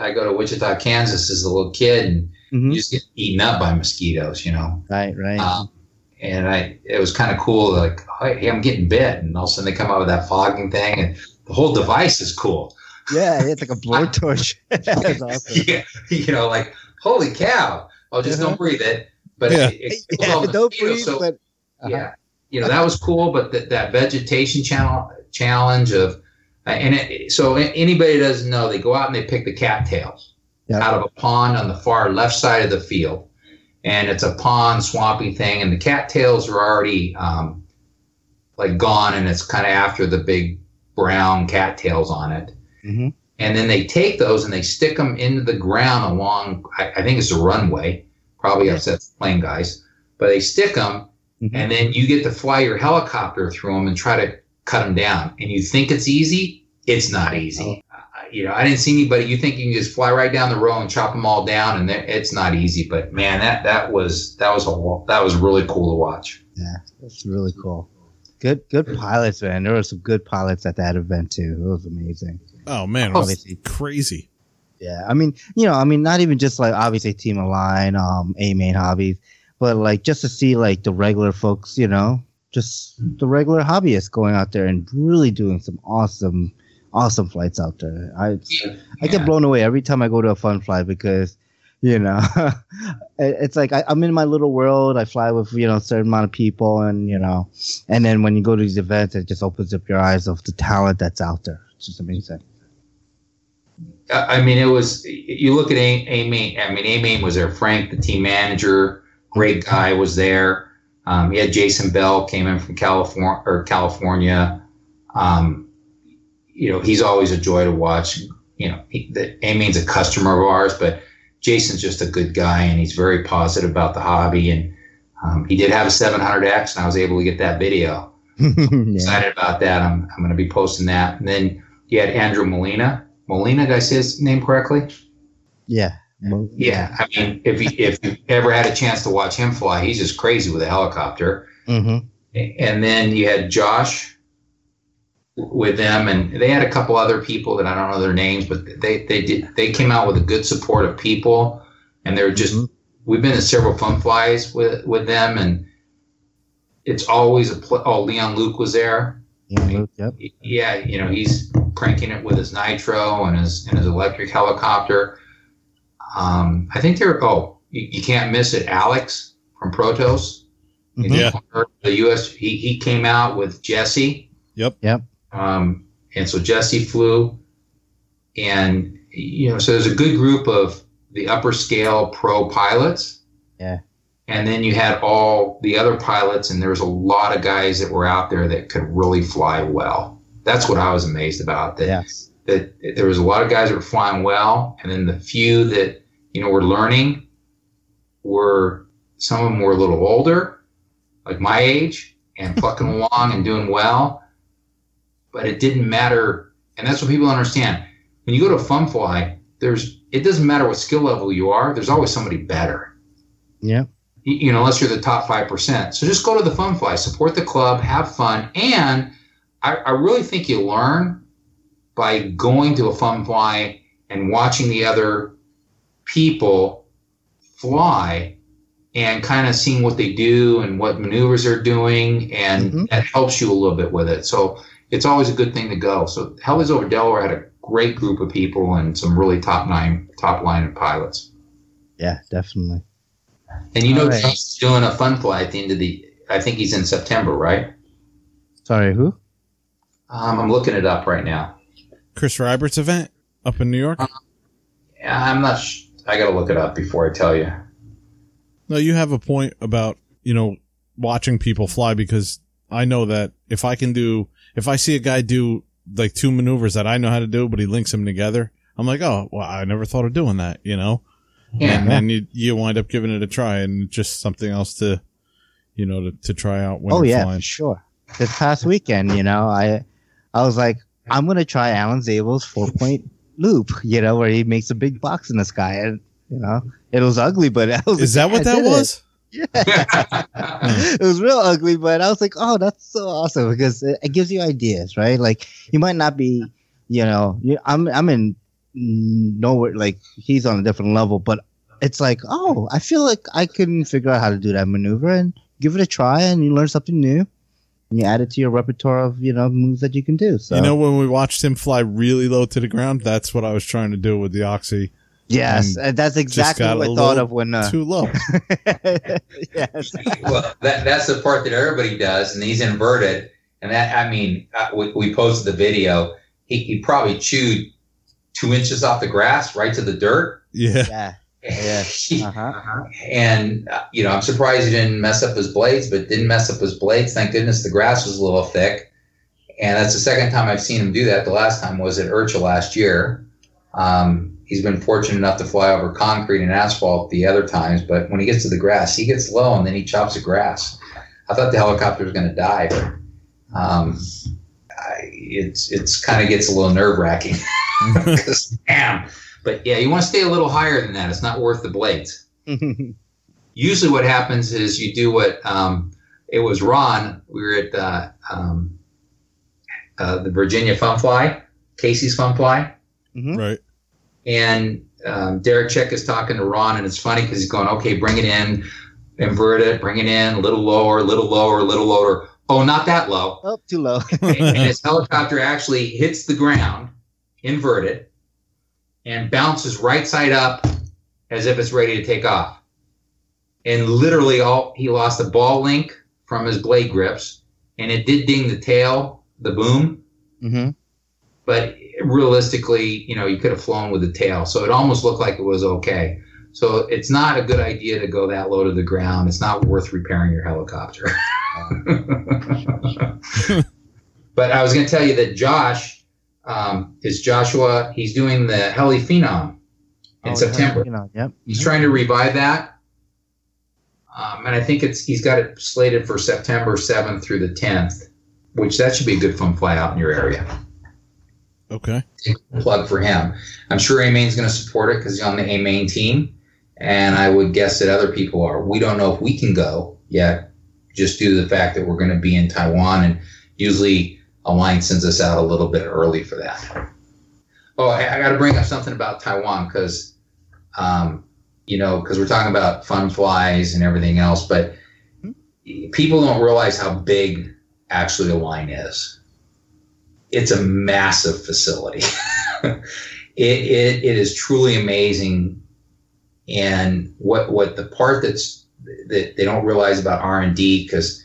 I go to Wichita, Kansas as a little kid, and you just get eaten up by mosquitoes. You know. Right. And it was kind of cool. Like, hey, I'm getting bit, and all of a sudden they come out with that fogging thing, and the whole device is cool. Yeah, it's like a blowtorch. That's awesome. Yeah, like holy cow! Oh, just don't breathe it. But don't breathe. So, but, that was cool. But that vegetation challenge of, so anybody that doesn't know, they go out and they pick the cattails out of a pond on the far left side of the field, and it's a pond swampy thing, and the cattails are already gone, and it's kind of after the big brown cattails on it. Mm-hmm. And then they take those and they stick them into the ground along, I think it's a runway. Probably upsets the plane guys, but they stick them, and then you get to fly your helicopter through them and try to cut them down. And you think it's easy? It's not easy. I didn't see anybody. You think you can just fly right down the row and chop them all down, and it's not easy. But man, that was really cool to watch. Yeah, that's really cool. Good pilots, man. There were some good pilots at that event too. It was amazing. Oh man, it was crazy. Yeah, I mean, not even just like obviously Team Align, A Main Hobbies, but like just to see like the regular folks, just the regular hobbyists going out there and really doing some awesome, awesome flights out there. I get blown away every time I go to a fun fly because, it's like I'm in my little world. I fly with, a certain amount of people and, and then when you go to these events, it just opens up your eyes of the talent that's out there. It's just amazing. I mean, it was. You look at A-Main. I mean, A-Main was there. Frank, the team manager, great guy, was there. He had Jason Bell, came in from California. He's always a joy to watch. A-Main's a customer of ours, but Jason's just a good guy, and he's very positive about the hobby. And he did have a 700X, and I was able to get that video. I'm excited about that. I'm going to be posting that. And then you had Andrew Molina. Molina, did I say his name correctly? Yeah. Yeah. I mean, if you ever had a chance to watch him fly, he's just crazy with a helicopter. Mm-hmm. And then you had Josh with them, and they had a couple other people that I don't know their names, but they came out with a good support of people, and they're just we've been to several fun flies with them, and it's always Leon Luke was there. He's cranking it with his nitro and his electric helicopter. I think they're you can't miss it. Alex from Protos, the US. He came out with Jesse. Yep. And so Jesse flew, and so there's a good group of the upper scale pro pilots. Yeah. And then you had all the other pilots, and there was a lot of guys that were out there that could really fly well. That's what I was amazed about, that there was a lot of guys that were flying well, and then the few that, were learning were, some of them were a little older, like my age, and plucking along and doing well. But it didn't matter, and that's what people understand. When you go to a fun fly, it doesn't matter what skill level you are, there's always somebody better. Yeah. Unless you're the top 5%. So just go to the fun fly, support the club, have fun. And I really think you learn by going to a fun fly and watching the other people fly and kind of seeing what they do and what maneuvers they're doing, and that helps you a little bit with it. So it's always a good thing to go. So Heli Over Delaware had a great group of people and some really top line pilots. Yeah, definitely. And you know, Trump's doing a fun fly at the end of the, I think he's in September, right? Sorry, who? I'm looking it up right now. Chris Roberts event up in New York? I'm not sure. I got to look it up before I tell you. No, you have a point about, you know, watching people fly, because I know that if I see a guy do like two maneuvers that I know how to do, but he links them together, I'm like, oh, well, I never thought of doing that, you know? Yeah. And then you wind up giving it a try, and just something else to, you know, to try out when you're flying. Oh, yeah, for sure. This past weekend, you know, I was like, I'm going to try Alan Zabel's 4-point loop, you know, where he makes a big box in the sky. And, you know, it was ugly, but I was Is that what that was? Yeah. It was real ugly, but I was like, oh, that's so awesome, because it gives you ideas, right? Like, you might not be, you know, I'm in nowhere, like, he's on a different level, but it's like, oh, I feel like I can figure out how to do that maneuver and give it a try, and you learn something new. And you add it to your repertoire of, you know, moves that you can do. So, you know, when we watched him fly really low to the ground, that's what I was trying to do with the Oxy. Yes, and that's exactly what I thought of when too low. Yes. Well, that's the part that everybody does, and he's inverted. And that, I mean, we posted the video. He probably chewed 2 inches off the grass, right to the dirt. Yeah. And, you know, I'm surprised he didn't mess up his blades, but didn't mess up his blades. Thank goodness the grass was a little thick. And that's the second time I've seen him do that. The last time was at IRCHA last year. He's been fortunate enough to fly over concrete and asphalt the other times, but when he gets to the grass, he gets low and then he chops the grass. I thought the helicopter was going to die, but it's kind of gets a little nerve-wracking. But yeah, you want to stay a little higher than that. It's not worth the blades. Usually what happens is you do what it was Ron. We were at the Virginia Fun Fly, Casey's Fun Fly. Mm-hmm. Right. And Derek Chekas is talking to Ron, and it's funny because he's going, okay, bring it in, invert it, bring it in, a little lower, a little lower, a little lower. Oh, not that low. Oh, too low. And his helicopter actually hits the ground, inverted, and bounces right side up as if it's ready to take off. And literally he lost the ball link from his blade grips, and it did ding the tail, the boom. Mm-hmm. But realistically, you know, you could have flown with the tail. So it almost looked like it was okay. So it's not a good idea to go that low to the ground. It's not worth repairing your helicopter. But I was going to tell you that Josh is Joshua. He's doing the Heli Phenom in September. Phenom, yep. He's trying to revive that. And I think he's got it slated for September 7th through the 10th, which that should be a good fun fly out in your area. Okay. Plug for him. I'm sure A Main's going to support it because he's on the A Main team, and I would guess that other people are. We don't know if we can go yet, just due to the fact that we're going to be in Taiwan, and usually Align sends us out a little bit early for that. Oh, I got to bring up something about Taiwan because, you know, because we're talking about fun flies and everything else, but people don't realize how big actually Align is. It's a massive facility. It is truly amazing. And what the part that they don't realize about R&D, because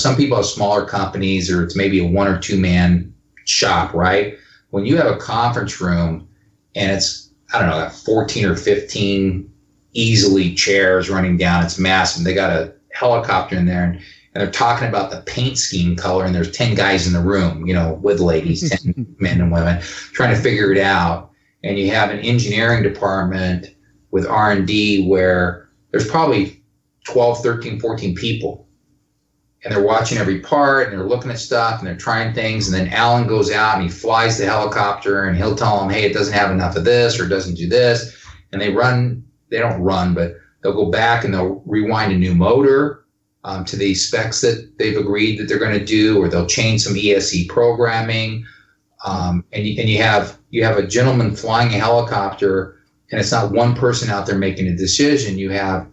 some people have smaller companies, or it's maybe a 1 or 2 man shop, right? When you have a conference room and it's, I don't know, 14 or 15 easily chairs running down, it's massive. They got a helicopter in there, and they're talking about the paint scheme color, and there's 10 guys in the room, you know, with ladies, 10 men and women, trying to figure it out. And you have an engineering department with R&D where there's probably 12, 13, 14 people. And they're watching every part, and they're looking at stuff, and they're trying things. And then Alan goes out and he flies the helicopter, and he'll tell them, hey, it doesn't have enough of this, or it doesn't do this. And they don't run, but they'll go back and they'll rewind a new motor to the specs that they've agreed that they're going to do, or they'll change some ESC programming. And you have a gentleman flying a helicopter, and it's not one person out there making a decision. You have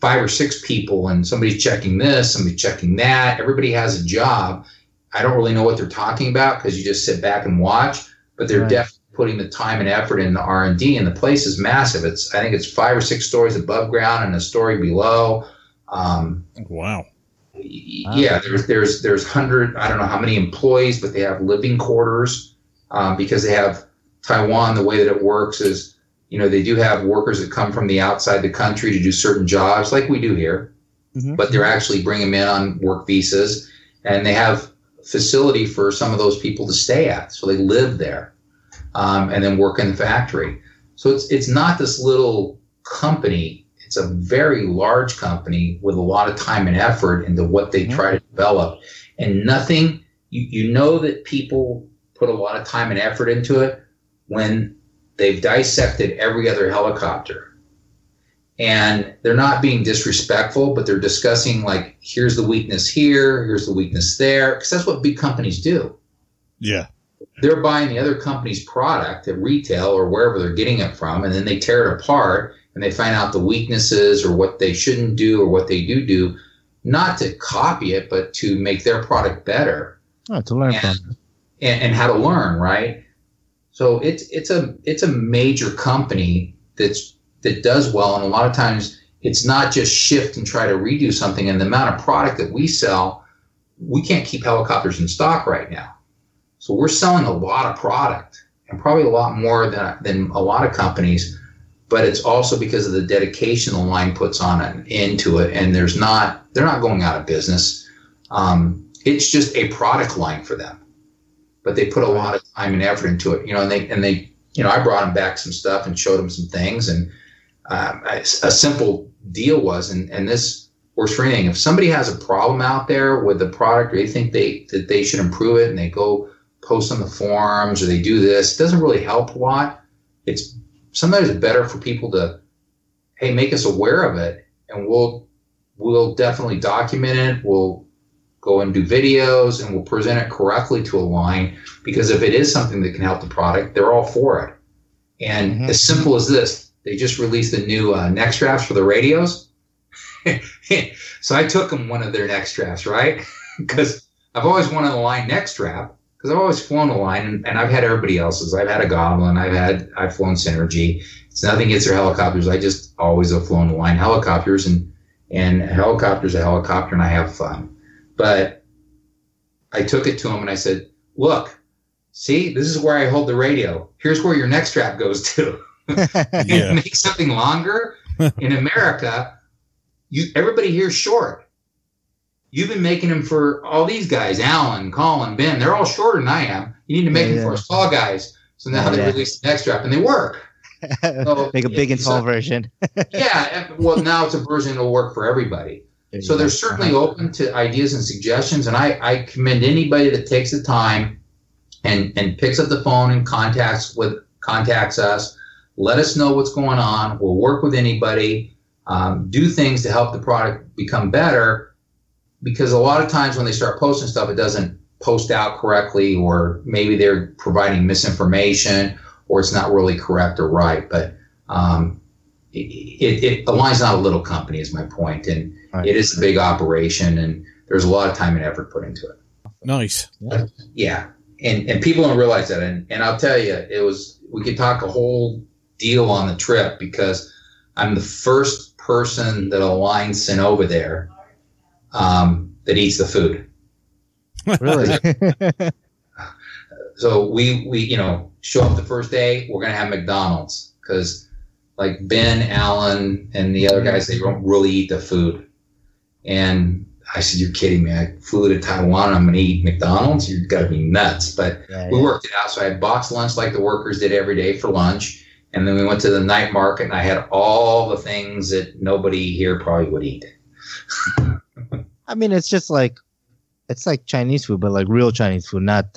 5 or 6 people, and somebody's checking this, somebody's checking that. Everybody has a job. I don't really know what they're talking about because you just sit back and watch, but they're definitely putting the time and effort in the R&D, and the place is massive. It's, I think it's 5 or 6 stories above ground and a story below. Wow. Yeah, there's I don't know how many employees, but they have living quarters because they have Taiwan. The way that it works is, you know, they do have workers that come from the outside the country to do certain jobs like we do here, but they're actually bringing them in on work visas, and they have facility for some of those people to stay at. So they live there and then work in the factory. So it's not this little company. It's a very large company with a lot of time and effort into what they try to develop. And nothing, you know that people put a lot of time and effort into it when they've dissected every other helicopter. And they're not being disrespectful, but they're discussing, like, here's the weakness here, here's the weakness there, because that's what big companies do. Yeah. They're buying the other company's product at retail or wherever they're getting it from, and then they tear it apart, and they find out the weaknesses or what they shouldn't do or what they do, not to copy it, but to make their product better. Oh, to learn from it. And how to learn, right? So it's a major company that does well, and a lot of times it's not just shift and try to redo something. And the amount of product that we sell, we can't keep helicopters in stock right now. So we're selling a lot of product, and probably a lot more than a lot of companies. But it's also because of the dedication the line puts on it, into it, and they're not going out of business. It's just a product line for them, but they put a lot of time and effort into it. You know, and they you know, I brought them back some stuff and showed them some things, and a simple deal was, and this works for anything. If somebody has a problem out there with the product, or they think that they should improve it, and they go post on the forums or they do this, it doesn't really help a lot. Sometimes it's better for people to, hey, make us aware of it, and we'll definitely document it. We'll go and do videos, and we'll present it correctly to Align, because if it is something that can help the product, they're all for it. And as simple as this, they just released the new neck straps for the radios. So I took them one of their neck straps, right? Because I've always wanted an Align neck strap. Because I've always flown a line, and I've had everybody else's. I've had a Goblin. I've flown Synergy. It's nothing against their helicopters. I just always have flown a line helicopters, and a helicopter's a helicopter, and I have fun. But I took it to him, and I said, look, see, this is where I hold the radio. Here's where your neck strap goes to. Yeah. Make something longer. In America, everybody here is short. You've been making them for all these guys, Alan, Colin, Ben. They're all shorter than I am. You need to make them for us tall guys. So now they release the neck strap, and they work. So make a big and tall version. Well, now it's a version that will work for everybody. So they're certainly open to ideas and suggestions, and I commend anybody that takes the time and picks up the phone and contacts us. Let us know what's going on. We'll work with anybody. Do things to help the product become better. Because a lot of times when they start posting stuff, it doesn't post out correctly, or maybe they're providing misinformation, or it's not really correct or right. But Align's not a little company, is my point, and it is a big operation, and there's a lot of time and effort put into it. Nice. Yeah. And people don't realize that. And I'll tell you, we could talk a whole deal on the trip, because I'm the first person that Align sent over there that eats the food. Really? So we show up the first day. We're gonna have McDonald's, because like Ben, Alan, and the other guys, they don't really eat the food. And I said, "You're kidding me! I flew to Taiwan. I'm gonna eat McDonald's? You've got to be nuts!" But we worked it out. So I had box lunch like the workers did every day for lunch, and then we went to the night market, and I had all the things that nobody here probably would eat. I mean, it's just like, it's like Chinese food, but like real Chinese food, not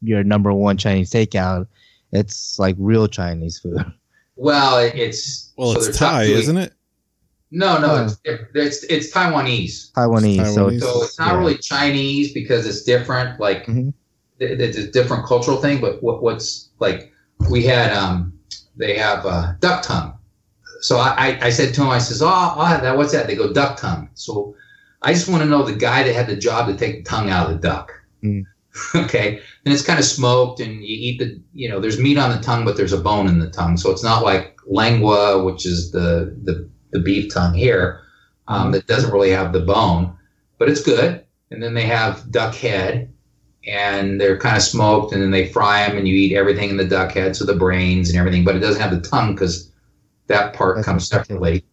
your number one Chinese takeout. It's like real Chinese food. Well, it's Thai, isn't it? No, it's Taiwanese. So it's not really Chinese, because it's different. Like it's a different cultural thing. But what's like, we had they have duck tongue. So I said to him, I says, I'll have that. What's that? They go, duck tongue. So I just want to know the guy that had the job to take the tongue out of the duck. Mm. Okay. And it's kind of smoked, and you eat the, you know, there's meat on the tongue, but there's a bone in the tongue. So it's not like lengua, which is the beef tongue here, that doesn't really have the bone, but it's good. And then they have duck head, and they're kind of smoked, and then they fry them, and you eat everything in the duck head, so the brains and everything, but it doesn't have the tongue because that part comes separately.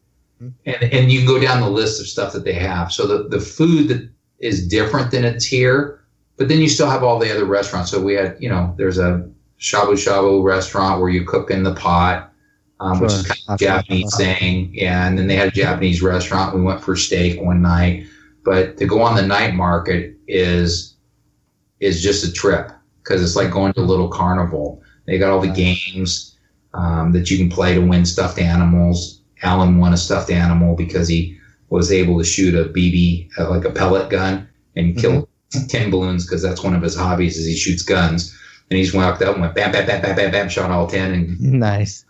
And you can go down the list of stuff that they have. So the food that is different than it's here, but then you still have all the other restaurants. So we had, you know, there's a shabu-shabu restaurant where you cook in the pot, which is kind of a Japanese thing. Yeah, and then they had a Japanese restaurant. We went for steak one night. But to go on the night market is just a trip, because it's like going to a little carnival. They got all the games that you can play to win stuffed animals. Alan won a stuffed animal because he was able to shoot a BB, like a pellet gun, and kill 10 balloons, because that's one of his hobbies is he shoots guns. And he's walked up and went bam, bam, bam, bam, bam, bam, shot all 10. And nice.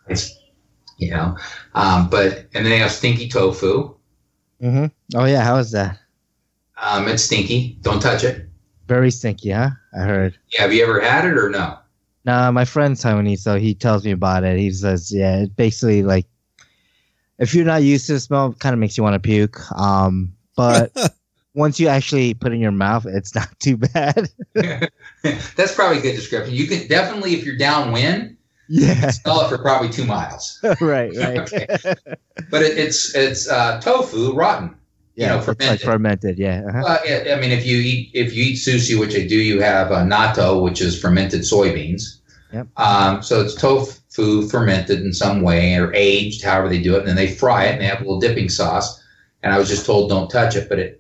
You know. And then they have stinky tofu. Mm-hmm. Oh, yeah. How is that? It's stinky. Don't touch it. Very stinky, huh? I heard. Yeah, have you ever had it or no? No, my friend's Taiwanese, so he tells me about it. He says, yeah, it basically, like, if you're not used to the smell, it kind of makes you want to puke. But once you actually put it in your mouth, it's not too bad. That's probably a good description. You can definitely, if you're downwind, you can smell it for probably 2 miles. Right. Okay. But it's tofu rotten. Yeah, you know, fermented. It's like fermented, yeah. Uh-huh. I mean, if you eat sushi, which I do, you have natto, which is fermented soybeans. Yep. So it's tofu fermented in some way or aged, however they do it, and then they fry it and they have a little dipping sauce. And I was just told don't touch it, but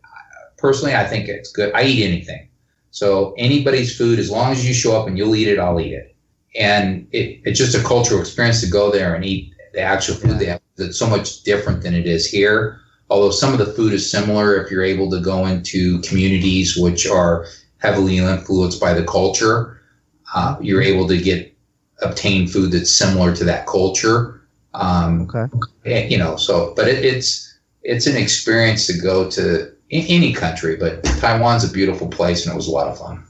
personally, I think it's good. I eat anything, so anybody's food, as long as you show up and you'll eat it, I'll eat it. And it's just a cultural experience to go there and eat the actual food they have. That's so much different than it is here. Although some of the food is similar if you're able to go into communities which are heavily influenced by the culture, you're able to obtain food that's similar to that culture. Okay. You know, so, but it's an experience to go to any country, but Taiwan's a beautiful place and it was a lot of fun.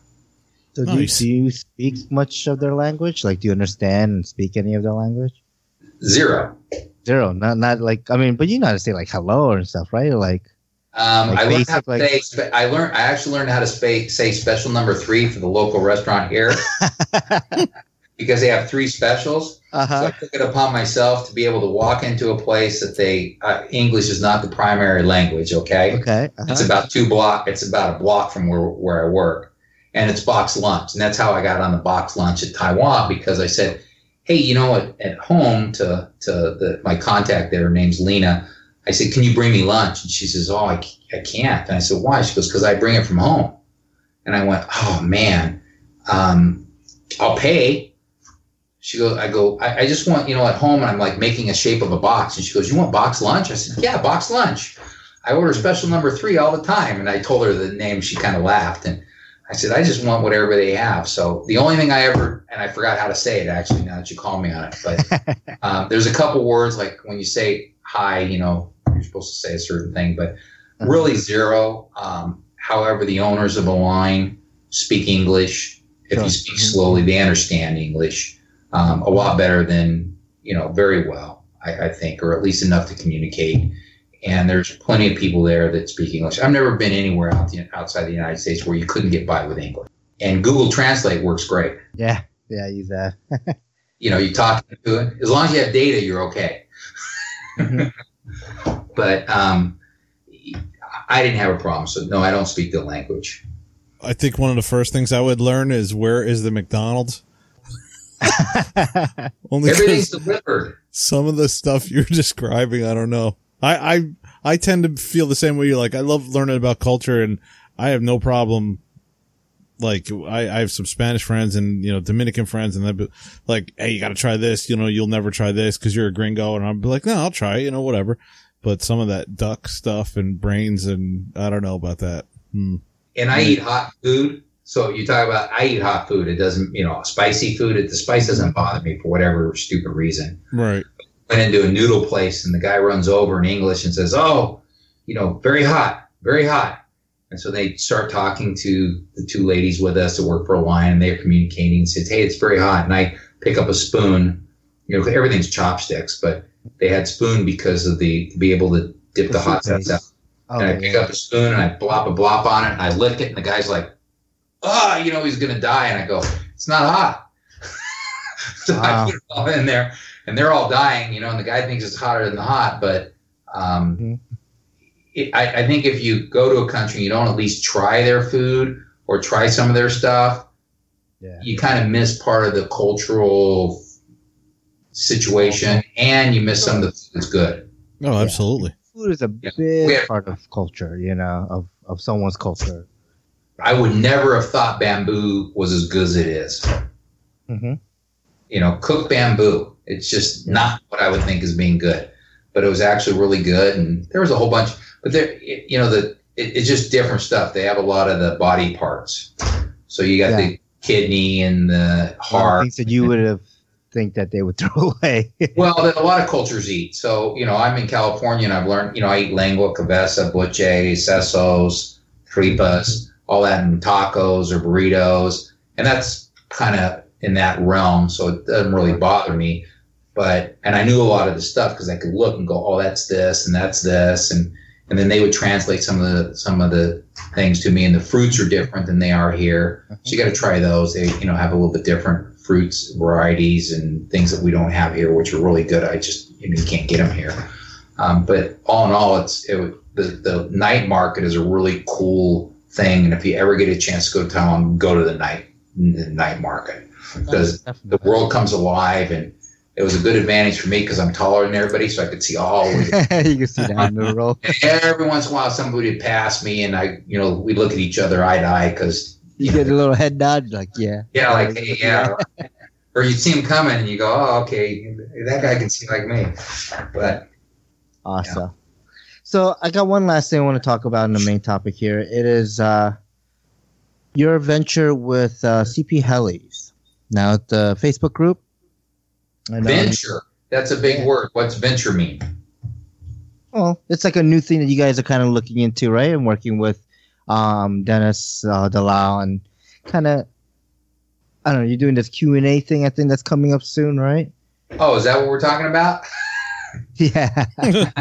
So do you speak much of their language? Like, do you understand and speak any of their language? Zero. Not like, I mean, but you know how to say like hello and stuff, right? Or I actually learned how to say special number 3 for the local restaurant here because they have 3 specials. Uh-huh. So I took it upon myself to be able to walk into a place that English is not the primary language. Okay. Uh-huh. It's about a block from where I work, and it's box lunch. And that's how I got on the box lunch at Taiwan, because I said, hey, you know, at home to my contact there, her name's Lena, I said, can you bring me lunch? And she says, oh, I can't. And I said, why? She goes, because I bring it from home. And I went, oh, man, I'll pay. She goes, I just want, you know, at home, and I'm like making a shape of a box. And she goes, you want box lunch? I said, yeah, box lunch. I order special number 3 all the time. And I told her the name. She kind of laughed. And I said, I just want whatever they have. So the only thing and I forgot how to say it, actually, now that you call me on it. But there's a couple words, like when you say hi, you know, you're supposed to say a certain thing, but really zero. However, the owners of Align speak English. If you speak slowly, they understand English a lot better than, you know, very well, I think, or at least enough to communicate. And there's plenty of people there that speak English. I've never been anywhere outside the United States where you couldn't get by with English. And Google Translate works great. Yeah, I use that. You know, you talk to it. As long as you have data, you're okay. Mm-hmm. But I didn't have a problem. So, no, I don't speak the language. I think one of the first things I would learn is where is the McDonald's? Only everything's delivered. Some of the stuff you're describing, I don't know. I tend to feel the same way you. Like, I love learning about culture, and I have no problem. Like, I have some Spanish friends and, you know, Dominican friends, and they'll be like, hey, you got to try this. You know, you'll never try this because you're a gringo. And I'll be like, no, I'll try it, you know, whatever. But some of that duck stuff and brains, and I don't know about that. And I eat hot food. So you talk about, I eat hot food. It doesn't, you know, spicy food. The spice doesn't bother me for whatever stupid reason. Right. went into a noodle place, and the guy runs over in English and says, "Oh, you know, very hot, very hot." And so they start talking to the two ladies with us that work for Align, and they're communicating and says, "Hey, it's very hot." And I pick up a spoon. You know, everything's chopsticks, but they had spoon because of the, to be able to dip the hot sauce out. Oh, and I pick up a spoon and I blop a blop on it. And I lick it, and the guy's like, "Oh, you know, he's going to die." And I go, "It's not hot." So I put it all in there, and they're all dying, you know, and the guy thinks it's hotter than the hot. But I think if you go to a country and you don't at least try their food or try some of their stuff, you kind of miss part of the cultural situation, and you miss some of the food that's good. Oh, absolutely. Food is a big part of culture, you know, of someone's culture. I would never have thought bamboo was as good as it is. Mm-hmm. You know, cook bamboo. It's just not what I would think is being good, but it was actually really good. And there was a whole bunch, but there, you know, it's just different stuff. They have a lot of the body parts. So you got the kidney and the heart. Things that you would have think that they would throw away. Well, that a lot of cultures eat. So, you know, I'm in California, and I've learned, you know, I eat lengua, cabeza, buche, sesos, tripas, all that in tacos or burritos. And that's kind of in that realm. So it doesn't really bother me. But, and I knew a lot of the stuff because I could look and go, oh, that's this and that's this. And then they would translate some of the things to me, and the fruits are different than they are here. So you got to try those. They, you know, have a little bit different fruits varieties and things that we don't have here, which are really good. I just, you know, you can't get them here. But all in all, the night market is a really cool thing. And if you ever get a chance to go to town, go to the night market, because the world comes alive. And it was a good advantage for me because I'm taller than everybody, so I could see all of it. You could see down the road. Every once in a while, somebody would pass me, and I, you know, we look at each other eye to eye because you get a little head nod, like like hey, yeah, or you see him coming, and you go, oh, okay, that guy can see like me. But awesome. Yeah. So I got one last thing I want to talk about in the main topic here. It is your venture with CP Hellies now at the Facebook group. Venture. That's a big word. What's venture mean? Well, it's like a new thing that you guys are kind of looking into, right? And working with Dennis DeLau, and kind of, I don't know, you're doing this Q&A thing, I think that's coming up soon, right? Oh, is that what we're talking about? Yeah. I'm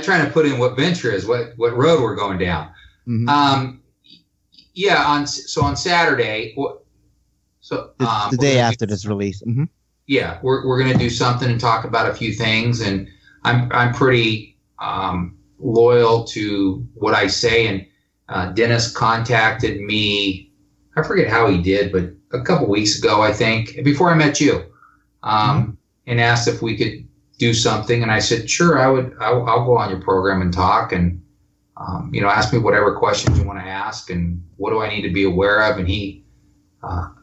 trying to put in what venture is, what road we're going down. Mm-hmm. On Saturday, so the day after this release, yeah, we're going to do something and talk about a few things, and I'm pretty loyal to what I say. And Dennis contacted me, I forget how he did, but a couple weeks ago, I think, before I met you, and asked if we could do something. And I said, sure, I'll go on your program and talk, and you know, ask me whatever questions you want to ask, and what do I need to be aware of, and he.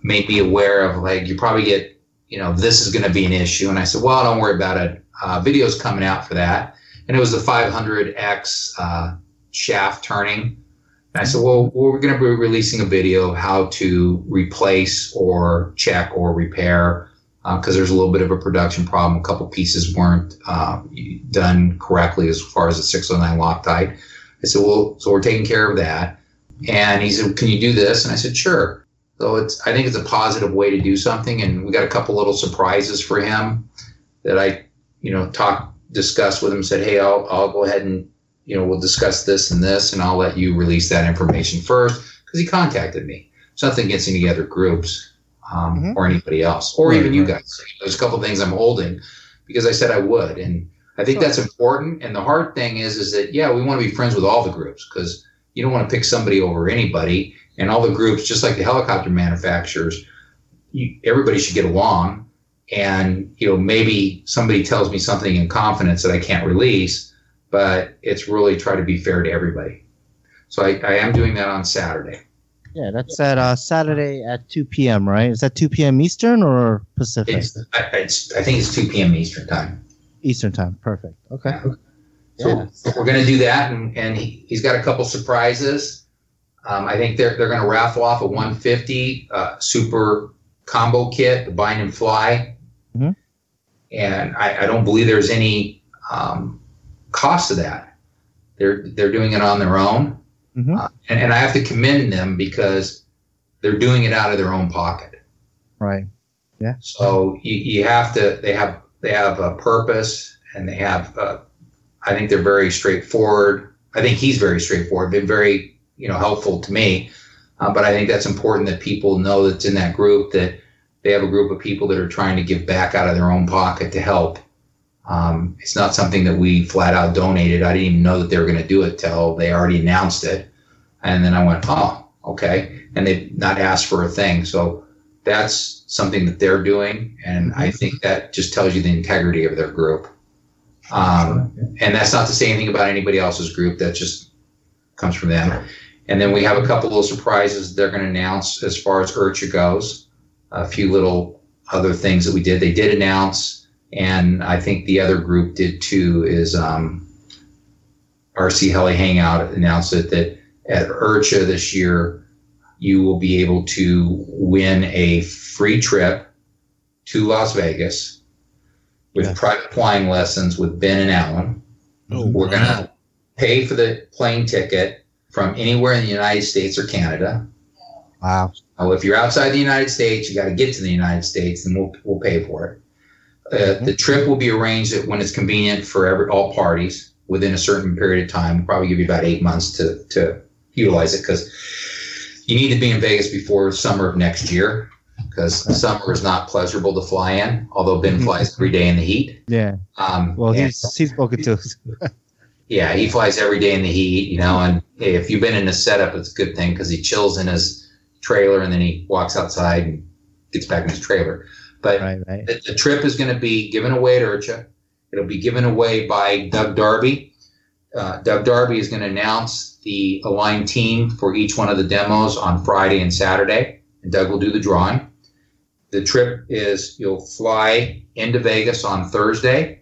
Made me aware of, like, you probably get, you know, this is going to be an issue. And I said, well, don't worry about it. Video's coming out for that. And it was the 500X shaft turning. And I said, well, we're going to be releasing a video of how to replace or check or repair, because there's a little bit of a production problem. A couple pieces weren't done correctly as far as the 609 Loctite. I said, well, so we're taking care of that. And he said, can you do this? And I said, sure. So I think it's a positive way to do something, and we got a couple little surprises for him that I, you know, discussed with him. Said, hey, I'll go ahead and, you know, we'll discuss this and this, and I'll let you release that information first, because he contacted me. It's nothing against any other groups or anybody else, or even you guys. There's a couple things I'm holding because I said I would, and I think that's important. And the hard thing is that we want to be friends with all the groups, because you don't want to pick somebody over anybody. And all the groups, just like the helicopter manufacturers, everybody should get along. And, you know, maybe somebody tells me something in confidence that I can't release, but it's really try to be fair to everybody. So I am doing that on Saturday. Yeah, that's at Saturday at 2 p.m., right? Is that 2 p.m. Eastern or Pacific? I think it's 2 p.m. Eastern time. Eastern time. Perfect. Okay. Yeah. So we're going to do that. And he's got a couple surprises. I think they're going to raffle off a 150 super combo kit, the bind and fly. Mm-hmm. And I don't believe there's any cost to that. They're doing it on their own. Mm-hmm. And I have to commend them because they're doing it out of their own pocket. Right. Yeah. So you have to, they have a purpose, and they have, I think they're very straightforward. I think he's very straightforward, been very, helpful to me. But I think that's important that people know that's in that group, that they have a group of people that are trying to give back out of their own pocket to help. It's not something that we flat out donated. I didn't even know that they were going to do it till they already announced it. And then I went, oh, okay. And they've not asked for a thing. So that's something that they're doing. And I think that just tells you the integrity of their group. And that's not to say anything about anybody else's group. That just comes from them. And then we have a couple little surprises they're going to announce as far as IRCHA goes. A few little other things that we did. They did announce, and I think the other group did too, is RC Heli Hangout announced it, that at IRCHA this year, you will be able to win a free trip to Las Vegas with private flying lessons with Ben and Alan. Oh, we're going to pay for the plane ticket from anywhere in the United States or Canada. Wow. Well, if you're outside the United States, you got to get to the United States, and we'll pay for it. The trip will be arranged when it's convenient for all parties within a certain period of time. We'll probably give you about 8 months to utilize it, because you need to be in Vegas before summer of next year, because summer is not pleasurable to fly in, although Ben flies every day in the heat. Yeah. Well, he's spoken to us. Yeah, he flies every day in the heat, and if you've been in a setup, it's a good thing, because he chills in his trailer and then he walks outside and gets back in his trailer. But the trip is going to be given away at IRCHA. It'll be given away by Doug Darby. Doug Darby is going to announce the Align team for each one of the demos on Friday and Saturday, and Doug will do the drawing. The trip is, you'll fly into Vegas on Thursday.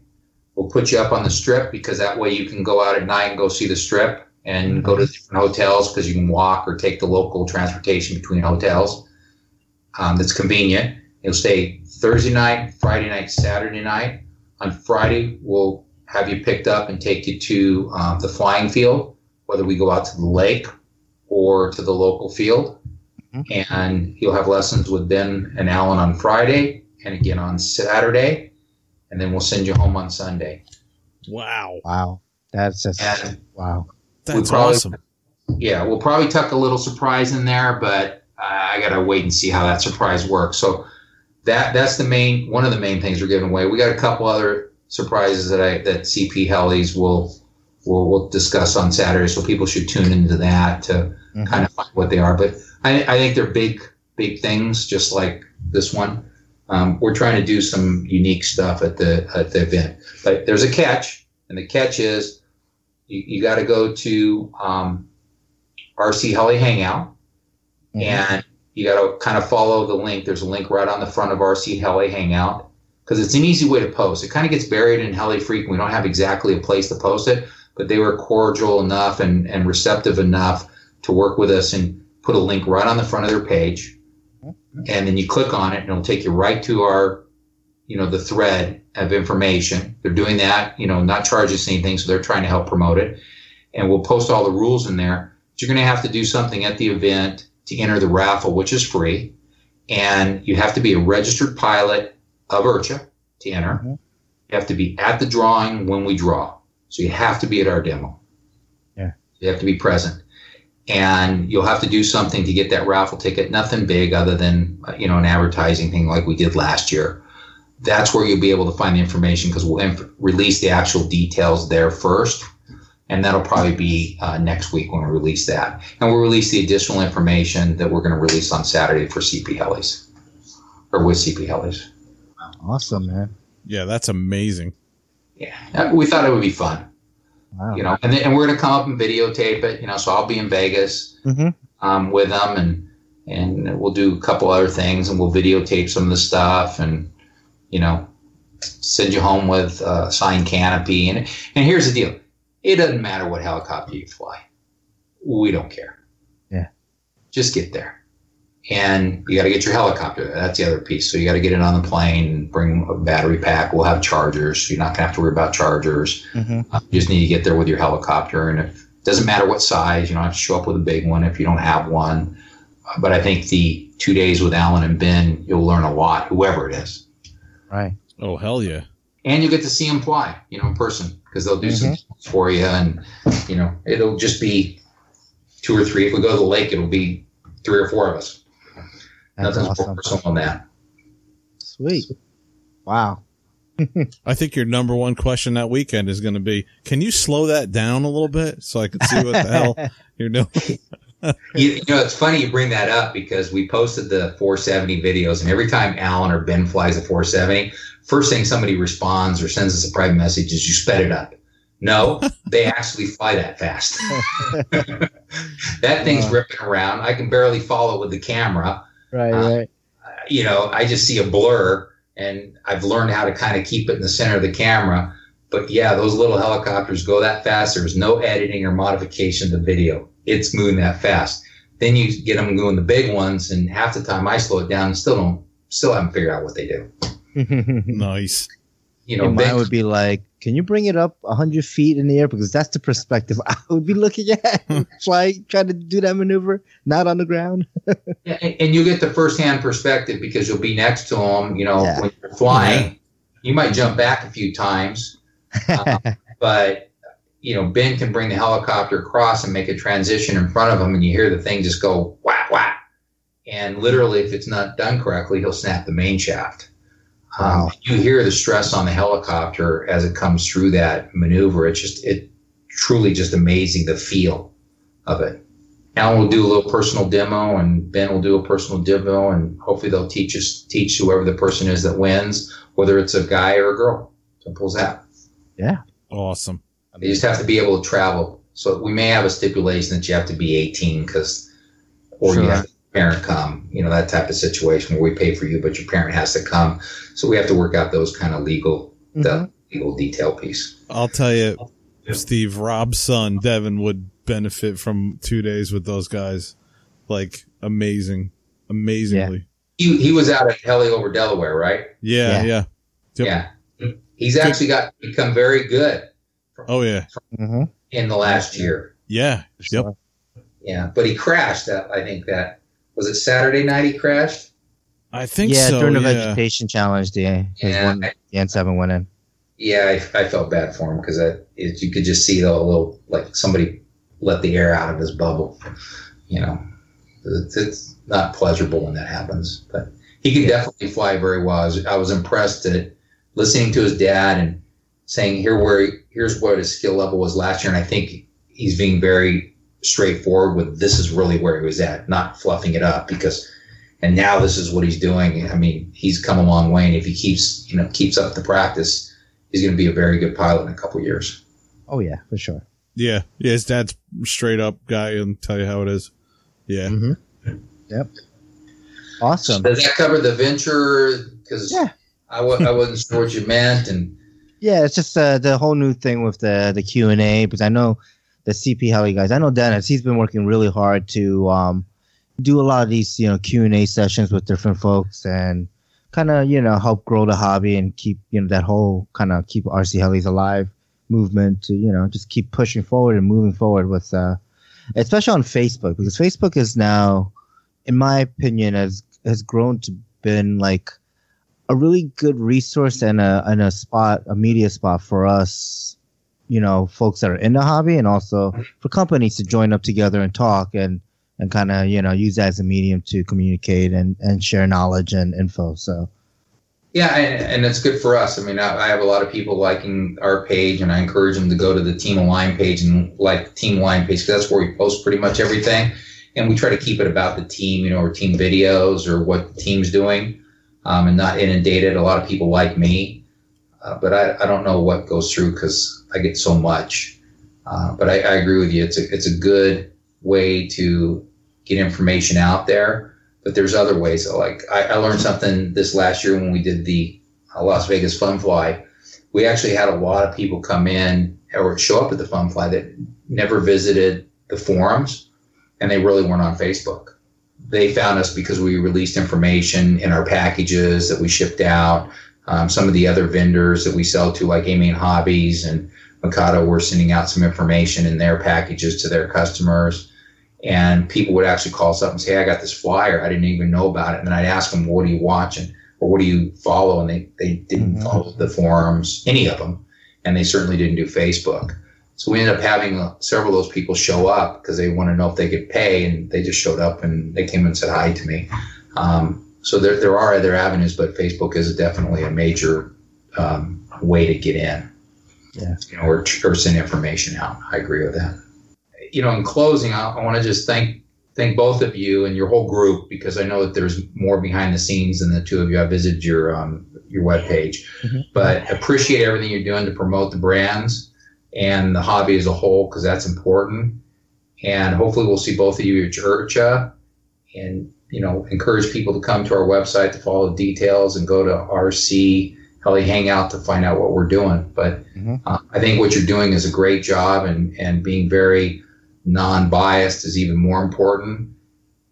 We'll put you up on the Strip, because that way you can go out at night and go see the Strip and go to different hotels, because you can walk or take the local transportation between hotels. That's convenient. You'll stay Thursday night, Friday night, Saturday night. On Friday, we'll have you picked up and take you to the flying field, whether we go out to the lake or to the local field. Mm-hmm. And you'll have lessons with Ben and Alan on Friday and again on Saturday. And then we'll send you home on Sunday. Wow. That's just wow. That's awesome. Yeah, we'll probably tuck a little surprise in there, but I got to wait and see how that surprise works. So that's the main, one of the main things we're giving away. We got a couple other surprises that CP Helly's will discuss on Saturday. So people should tune into that to kind of find what they are. But I think they're big things, just like this one. We're trying to do some unique stuff at the event, but there's a catch, and the catch is you got to go to RC Heli Hangout, and you got to kind of follow the link. There's a link right on the front of RC Heli Hangout, because it's an easy way to post. It kind of gets buried in Heli Freak. We don't have exactly a place to post it, but they were cordial enough and receptive enough to work with us and put a link right on the front of their page. And then you click on it, and it'll take you right to our, the thread of information. They're doing that, not charging us anything, so they're trying to help promote it. And we'll post all the rules in there. But you're going to have to do something at the event to enter the raffle, which is free. And you have to be a registered pilot of IRCHA to enter. Mm-hmm. You have to be at the drawing when we draw. So you have to be at our demo. Yeah. You have to be present. And you'll have to do something to get that raffle ticket. Nothing big other than, an advertising thing like we did last year. That's where you'll be able to find the information, because we'll release the actual details there first. And that'll probably be next week when we release that. And we'll release the additional information that we're going to release on Saturday for CP Helly's, or with CP Helly's. Awesome, man. Yeah, that's amazing. Yeah, we thought it would be fun. Wow. And we're going to come up and videotape it, so I'll be in Vegas with them, and we'll do a couple other things, and we'll videotape some of the stuff, and, send you home with a signed canopy. And here's the deal. It doesn't matter what helicopter you fly. We don't care. Yeah. Just get there. And you got to get your helicopter. That's the other piece. So you got to get it on the plane, bring a battery pack. We'll have chargers. You're not going to have to worry about chargers. Mm-hmm. You just need to get there with your helicopter. And if, it doesn't matter what size. You don't have to show up with a big one if you don't have one. But I think the 2 days with Alan and Ben, you'll learn a lot, whoever it is. Right. Oh, hell yeah. And you get to see them fly, you know, in person, because they'll do mm-hmm. some things for you. And, you know, it'll just be two or three. If we go to the lake, it'll be three or four of us. That's awesome. On that. Sweet. Wow. I think your number one question that weekend is going to be, can you slow that down a little bit so I can see what the hell you're doing? You know, it's funny you bring that up because we posted the 470 videos, and every time Alan or Ben flies a 470, first thing somebody responds or sends us a private message is, you sped it up. No, they actually fly that fast. That thing's ripping around. I can barely follow with the camera. Right. You know, I just see a blur, and I've learned how to kind of keep it in the center of the camera. But yeah, those little helicopters go that fast. There's no editing or modification to the video. It's moving that fast. Then you get them going, the big ones, and half the time I slow it down and still haven't figured out what they do. Nice. You know, mine would be like, can you bring it up 100 feet in the air? Because that's the perspective I would be looking at. Trying to do that maneuver, not on the ground. Yeah, and you get the firsthand perspective because you'll be next to them, you know, when you're flying. Yeah. You might jump back a few times. But, you know, Ben can bring the helicopter across and make a transition in front of him, and you hear the thing just go whack, whack. And literally, if it's not done correctly, he'll snap the main shaft. Wow. You hear the stress on the helicopter as it comes through that maneuver. It's just, it truly just amazing, the feel of it. Alan will do a little personal demo, and Ben will do a personal demo, and hopefully they'll teach whoever the person is that wins, whether it's a guy or a girl. Simple as that. Yeah. Awesome. They just have to be able to travel. So we may have a stipulation that you have to be 18 or you have to parent come, you know, that type of situation where we pay for you, but your parent has to come. So we have to work out those kind of legal detail piece. I'll tell you, Steve, Rob's son, Devin, would benefit from 2 days with those guys. Like, amazingly. Yeah. He was out at Heli Over Delaware, right? Yeah. Yep. Yeah. He's actually become very good. In the last year. Yeah. Yep. Yeah. But he crashed. I think that was it Saturday night he crashed? I think so. During the vegetation challenge, the N7 went in. Yeah, I felt bad for him because you could just see the little, like somebody let the air out of his bubble. You know, it's not pleasurable when that happens. But he could definitely fly very well. I was impressed at listening to his dad and saying here's what his skill level was last year, and I think he's being very straightforward with this is really where he was at, not fluffing it up and now this is what he's doing. I mean, he's come a long way, and if he keeps up the practice, he's going to be a very good pilot in a couple of years. Oh yeah, for sure. Yeah, yeah. His dad's straight up guy and tell you how it is. Yeah. Mm-hmm. Yep. Awesome. So does that cover the venture? Because I wasn't sure what you meant and. Yeah, it's just the whole new thing with the Q&A, because I know the CP Helly guys, I know Dennis, he's been working really hard to do a lot of these, you know, Q&A sessions with different folks and kind of, you know, help grow the hobby and keep, you know, that whole kind of keep RC Helly's alive movement to, you know, just keep pushing forward and moving forward with, especially on Facebook, because Facebook is now, in my opinion, has grown to been like a really good resource and a media spot for us, you know, folks that are in the hobby, and also for companies to join up together and talk and kind of, you know, use that as a medium to communicate and share knowledge and info. So, yeah, and it's good for us. I mean, I have a lot of people liking our page, and I encourage them to go to the Team Align page and like the Team Align page, because that's where we post pretty much everything. And we try to keep it about the team, you know, or team videos or what the team's doing. And not inundated. A lot of people like me, but I don't know what goes through because I get so much. But I agree with you. It's a good way to get information out there. But there's other ways. So like I learned something this last year when we did the Las Vegas Fun Fly. We actually had a lot of people come in or show up at the Fun Fly that never visited the forums, and they really weren't on Facebook. they found us because we released information in our packages that we shipped out. Some of the other vendors that we sell to, like A Main Hobbies and Mikado, were sending out some information in their packages to their customers. And people would actually call us up and say, hey, I got this flyer. I didn't even know about it. And then I'd ask them, what are you watching? Or what do you follow? And they didn't follow the forums, any of them. And they certainly didn't do Facebook. So we ended up having several of those people show up because they want to know if they could pay. And they just showed up and they came and said hi to me. So there are other avenues, but Facebook is definitely a major way to get in, or send information out. I agree with that. You know, in closing, I want to just thank both of you and your whole group, because I know that there's more behind the scenes than the two of you. I visited your webpage, but appreciate everything you're doing to promote the brands and the hobby as a whole, because that's important. And hopefully we'll see both of you at IRCHA, and, you know, encourage people to come to our website to follow the details and go to RC Heli Hangout to find out what we're doing. But I think what you're doing is a great job, and being very non-biased is even more important.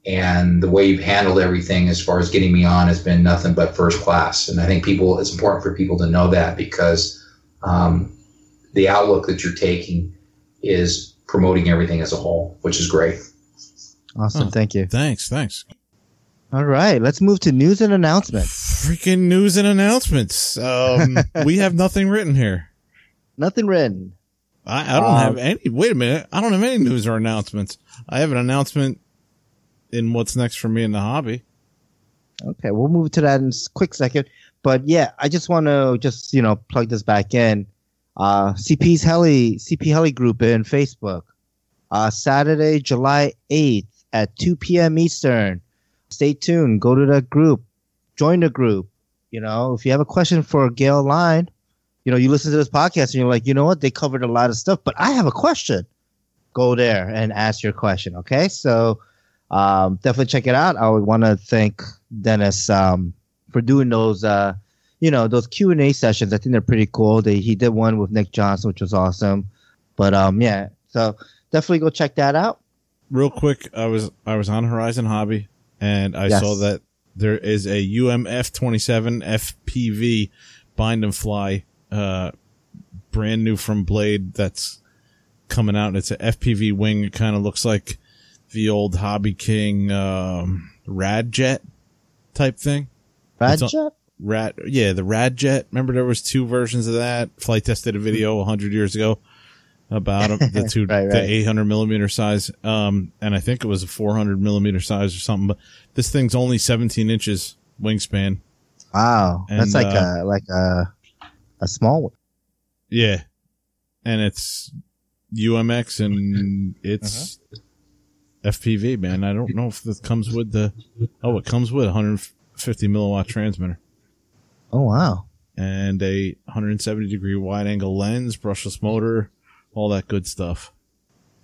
And the way you've handled everything as far as getting me on has been nothing but first class. And I think it's important for people to know that, because the outlook that you're taking is promoting everything as a whole, which is great. Awesome. Thank you. Thanks. All right. Let's move to news and announcements. Freaking news and announcements. We have nothing written here. Nothing written. I don't have any. Wait a minute. I don't have any news or announcements. I have an announcement in what's next for me in the hobby. Okay. We'll move to that in a quick second. But yeah, I just want to plug this back in. CP Helly group in Facebook. Saturday, July 8th at 2 p.m. Eastern. Stay tuned. Go to the group. Join the group. You know, if you have a question for Gail Line, you know, you listen to this podcast and you're like, you know what? They covered a lot of stuff, but I have a question. Go there and ask your question, okay? So definitely check it out. I would want to thank Dennis for doing those, those Q&A sessions. I think they're pretty cool. He did one with Nick Johnson, which was awesome. But, so definitely go check that out. Real quick, I was on Horizon Hobby, and I saw that there is a UMF-27 FPV bind and fly, brand new from Blade, that's coming out. It's an FPV wing. It kind of looks like the old Hobby King Radjet type thing. Radjet? The Radjet. Remember, there was two versions of that. Flite Test did a video 100 years ago about the two, the 800 millimeter size. And I think it was a 400 millimeter size or something. But this thing's only 17 inches wingspan. Wow, and that's like a small one. Yeah, and it's UMX and it's FPV, man. I don't know if this comes with it comes with a 150 milliwatt transmitter. Oh, wow. And a 170 degree wide angle lens, brushless motor, all that good stuff.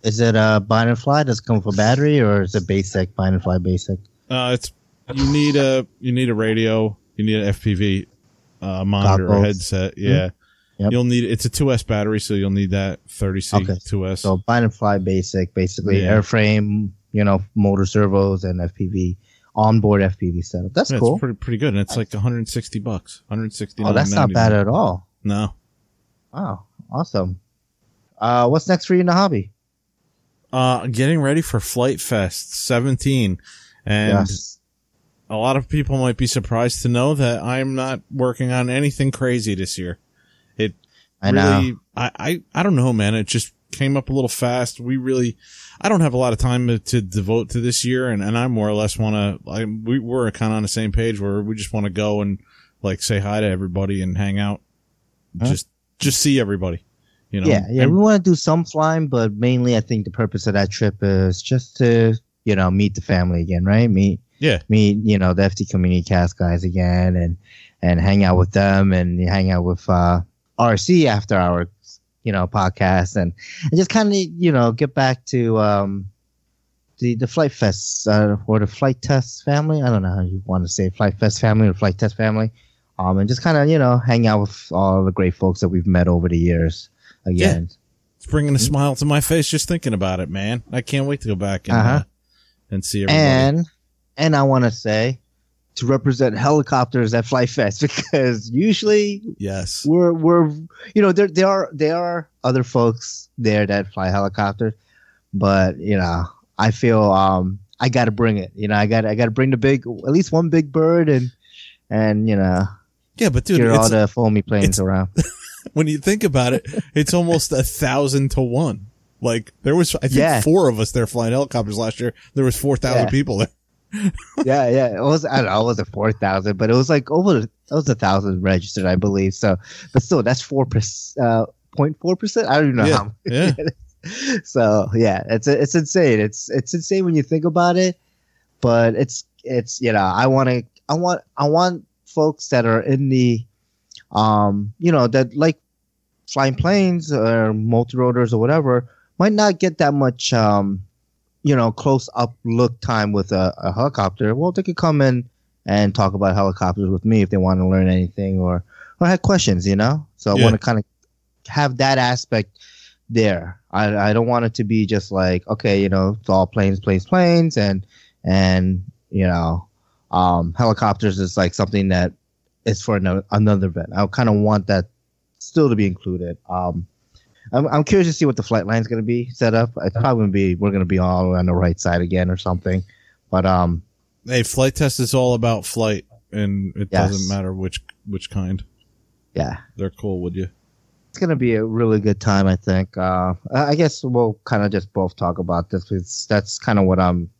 Is it a bind and fly? Does it come with a battery, or is it basic, bind and fly basic? It's you need a radio. You need an FPV monitor or headset. Yeah. Yep. You'll need, it's a 2S battery, so you'll need that 30C 2S. So bind and fly basic, basically airframe, motor servos and FPV, onboard FPV setup. That's cool. It's pretty good. And it's like $160. $169. Oh, that's not bad at all. No. Wow. Awesome. What's next for you in the hobby? Getting ready for Flite Fest 17. And a lot of people might be surprised to know that I'm not working on anything crazy this year. I don't know, man. It just came up a little fast. I don't have a lot of time to devote to this year, and I more or less want to, we're kind of on the same page where we just want to go and like say hi to everybody and hang out. Just see everybody, Yeah. And we want to do some flying, but mainly I think the purpose of that trip is just to, meet the family again, right? Meet, the FT Community Cast guys again and hang out with them and hang out with, RC after our, podcast and just kind of, get back to the Flite Fest or the Flite Test family. I don't know how you want to say Flite Fest family or Flite Test family. And just kind of, hang out with all the great folks that we've met over the years again. Yeah. It's bringing a smile to my face just thinking about it, man. I can't wait to go back and see everybody. And and I want to say to represent helicopters at Flite Fest, because usually we're you know, there are other folks there that fly helicopters, but you know, I feel I got to bring it. You know, I got to bring the big, at least one big bird, and you know, yeah, but dude, hear all the foamy planes around. When you think about it, it's almost 1,000 to 1. Like there was, I think, 4 of us there flying helicopters last year. There was 4,000 people there. It was, I don't know, it wasn't 4,000, but it was like it was 1,000 registered, I believe. So, but still, that's 4.4%. I don't even know how. Yeah. So yeah, it's insane. It's insane when you think about it, but it's you know, I want folks that are in the, you know, that like flying planes or multirotors or whatever might not get that much, you know, close up look time with a helicopter. Well, they could come in and talk about helicopters with me if they want to learn anything or have questions, you know? So I want to kind of have that aspect there. I don't want it to be just like, okay, you know, it's all planes, and you know, helicopters is like something that is for another event. I kind of want that still to be included. I'm curious to see what the flight line is going to be set up. It's probably going to be, we're going to be all on the right side again or something. But hey, Flite Test is all about flight, and it doesn't matter which kind. Yeah, they're cool with you. It's going to be a really good time, I think. I guess we'll kind of just both talk about this, because that's kind of what I'm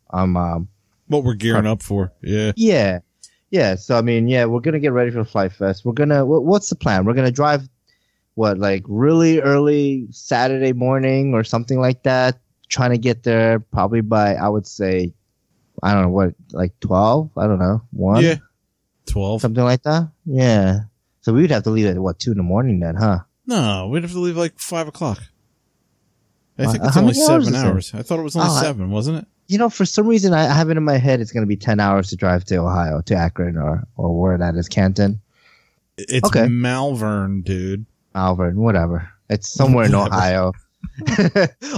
what we're gearing up for. Yeah. So I mean, we're going to get ready for Flite Fest. We're gonna. What's the plan? We're going to drive. What, like really early Saturday morning or something like that, trying to get there probably by, I would say, I don't know what, like 12? I don't know. 1? Yeah. 12. Something like that? Yeah. So we would have to leave at, what, 2 in the morning then, huh? No, we'd have to leave like 5 o'clock. I think it's only 7 hours. I thought it was only 7, wasn't it? You know, for some reason, I have it in my head it's going to be 10 hours to drive to Ohio, to Akron or where that is, Canton. It's okay. Malvern, dude. Malvern, whatever. It's somewhere in Ohio.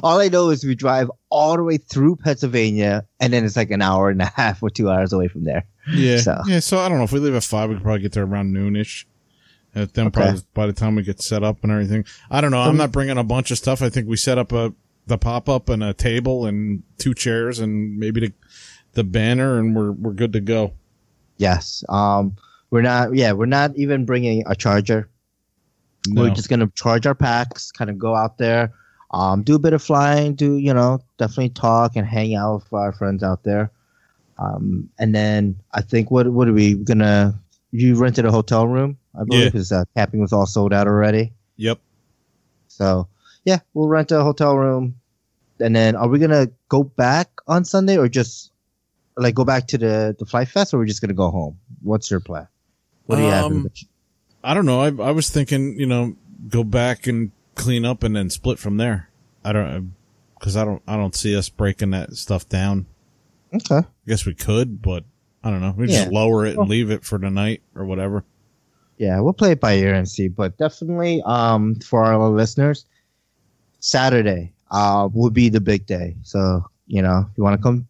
All I know is we drive all the way through Pennsylvania, and then it's like an hour and a half or 2 hours away from there. Yeah. So I don't know. If we leave at 5, we could probably get there around noonish. And then probably by the time we get set up and everything. I don't know. I'm not bringing a bunch of stuff. I think we set up the pop-up and a table and 2 chairs and maybe the banner, and we're good to go. Yes. We're not even bringing a charger. We're just going to charge our packs, kind of go out there, do a bit of flying, definitely talk and hang out with our friends out there. And then I think, what are we going to – you rented a hotel room, I believe, because camping was all sold out already. Yep. So, yeah, we'll rent a hotel room. And then are we going to go back on Sunday or just like go back to the Flite Fest, or are we just going to go home? What's your plan? What do you have in the – I don't know. I was thinking, you know, go back and clean up and then split from there. I don't see us breaking that stuff down. Okay. I guess we could, but I don't know. We just lower it and leave it for tonight or whatever. Yeah, we'll play it by ear and see. But definitely, for our listeners, Saturday will be the big day. So, you know, you want to come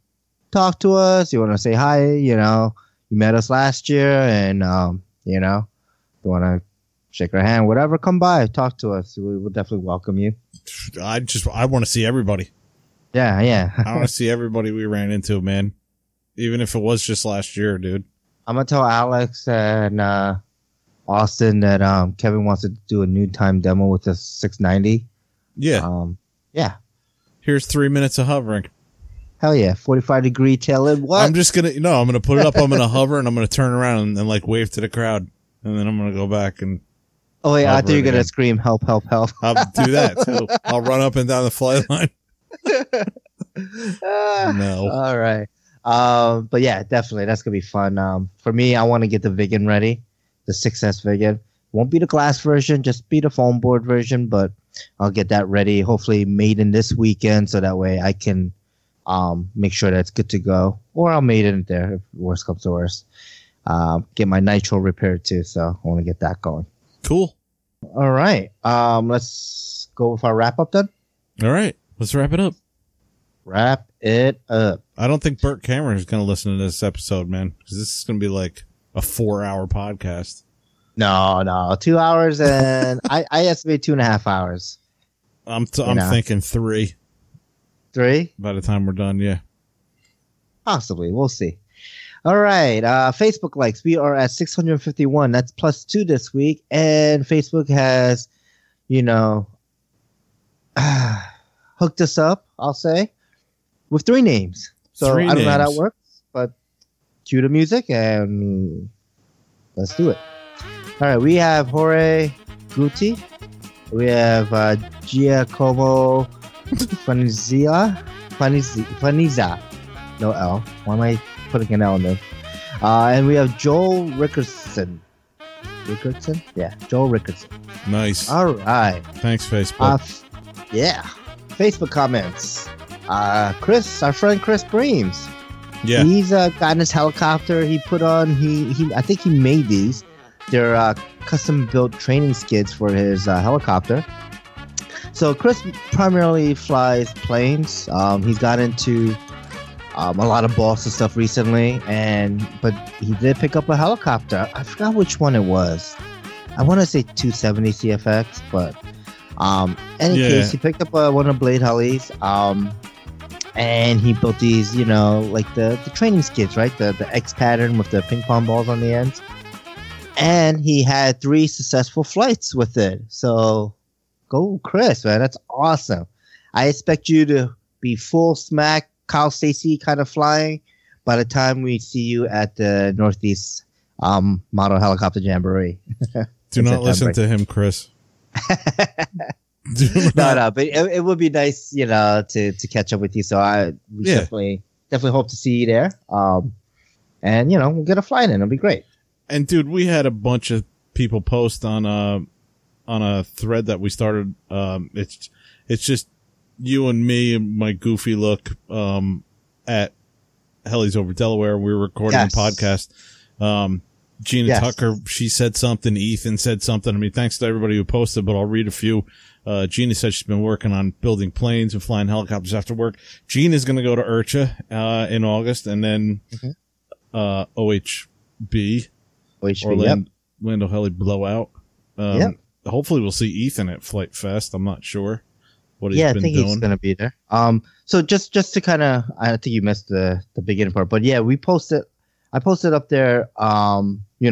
talk to us, you want to say hi, you know, you met us last year, and you know, you want to shake our hand, whatever, come by, talk to us. We will definitely welcome you. I want to see everybody. Yeah. I want to see everybody we ran into, man. Even if it was just last year, dude. I'm going to tell Alex and Austin that Kevin wants to do a new time demo with the 690. Yeah. Yeah. Here's 3 minutes of hovering. Hell yeah, 45-degree tail end. What? I'm just going to, I'm going to put it up, I'm going to hover, and I'm going to turn around and like wave to the crowd. And then I'm going to go back and... Oh, yeah, I thought you were going to scream, help, help, help. I'll do that, too. I'll run up and down the flight line. No. All right. But, yeah, definitely. That's going to be fun. For me, I want to get the Vigan ready, the 6S Vigan. Won't be the glass version, just be the foam board version, but I'll get that ready, hopefully made in this weekend, so that way I can make sure that's good to go. Or I'll made it there, if worst comes to worst. Get my nitro repaired too, so I want to get that going. Cool. All right. Let's go with our wrap up then. All right. Let's wrap it up. I don't think Bert Cameron is going to listen to this episode, man, because this is going to be like a 4-hour podcast. No, 2 hours and I estimate 2.5 hours. I'm thinking three. Three? By the time we're done, yeah. Possibly. We'll see. All right. Facebook likes. We are at 651. That's +2 this week. And Facebook has, hooked us up, I'll say, with 3 names. So I don't know how that works, but cue the music and let's do it. All right. We have Jorge Guti. We have Giacomo Faniza. No L. Why am I putting an L in there? And we have Joel Rickerson. Rickerson? Yeah, Joel Rickerson. Nice. All right. Thanks, Facebook. Facebook comments. Chris, our friend Chris Breams. Yeah. He's got his helicopter. He put on. He. I think he made these. They're custom-built training skids for his helicopter. So Chris primarily flies planes. He's got into a lot of balls and stuff recently, but he did pick up a helicopter. I forgot which one it was. I want to say 270 CFX, but in any case, he picked up one of Blade Helis, and he built these, like the training skids, right? The X pattern with the ping pong balls on the ends. And he had 3 successful flights with it. So go, Chris, man. That's awesome. I expect you to be full smack, Kyle Stacy kind of flying by the time we see you at the Northeast Model Helicopter Jamboree. Do not listen to him, Chris. No, but it would be nice, to catch up with you. So we definitely hope to see you there. And, we'll get a flight in. It'll be great. And dude, we had a bunch of people post on a thread that we started. It's just you and me and my goofy look at Heli's Over Delaware. We were recording a podcast. Gina Tucker, she said something. Ethan said something. I mean, thanks to everybody who posted, but I'll read a few. Gina said she's been working on building planes and flying helicopters after work. Gina's going to go to IRCHA in August, and then OHB. Or Lando Heli blowout. Hopefully we'll see Ethan at Flite Fest. I'm not sure what he's been doing. Yeah, I think he's going to be there. So just to kind of, I think you missed the beginning part, but yeah, I posted up there. We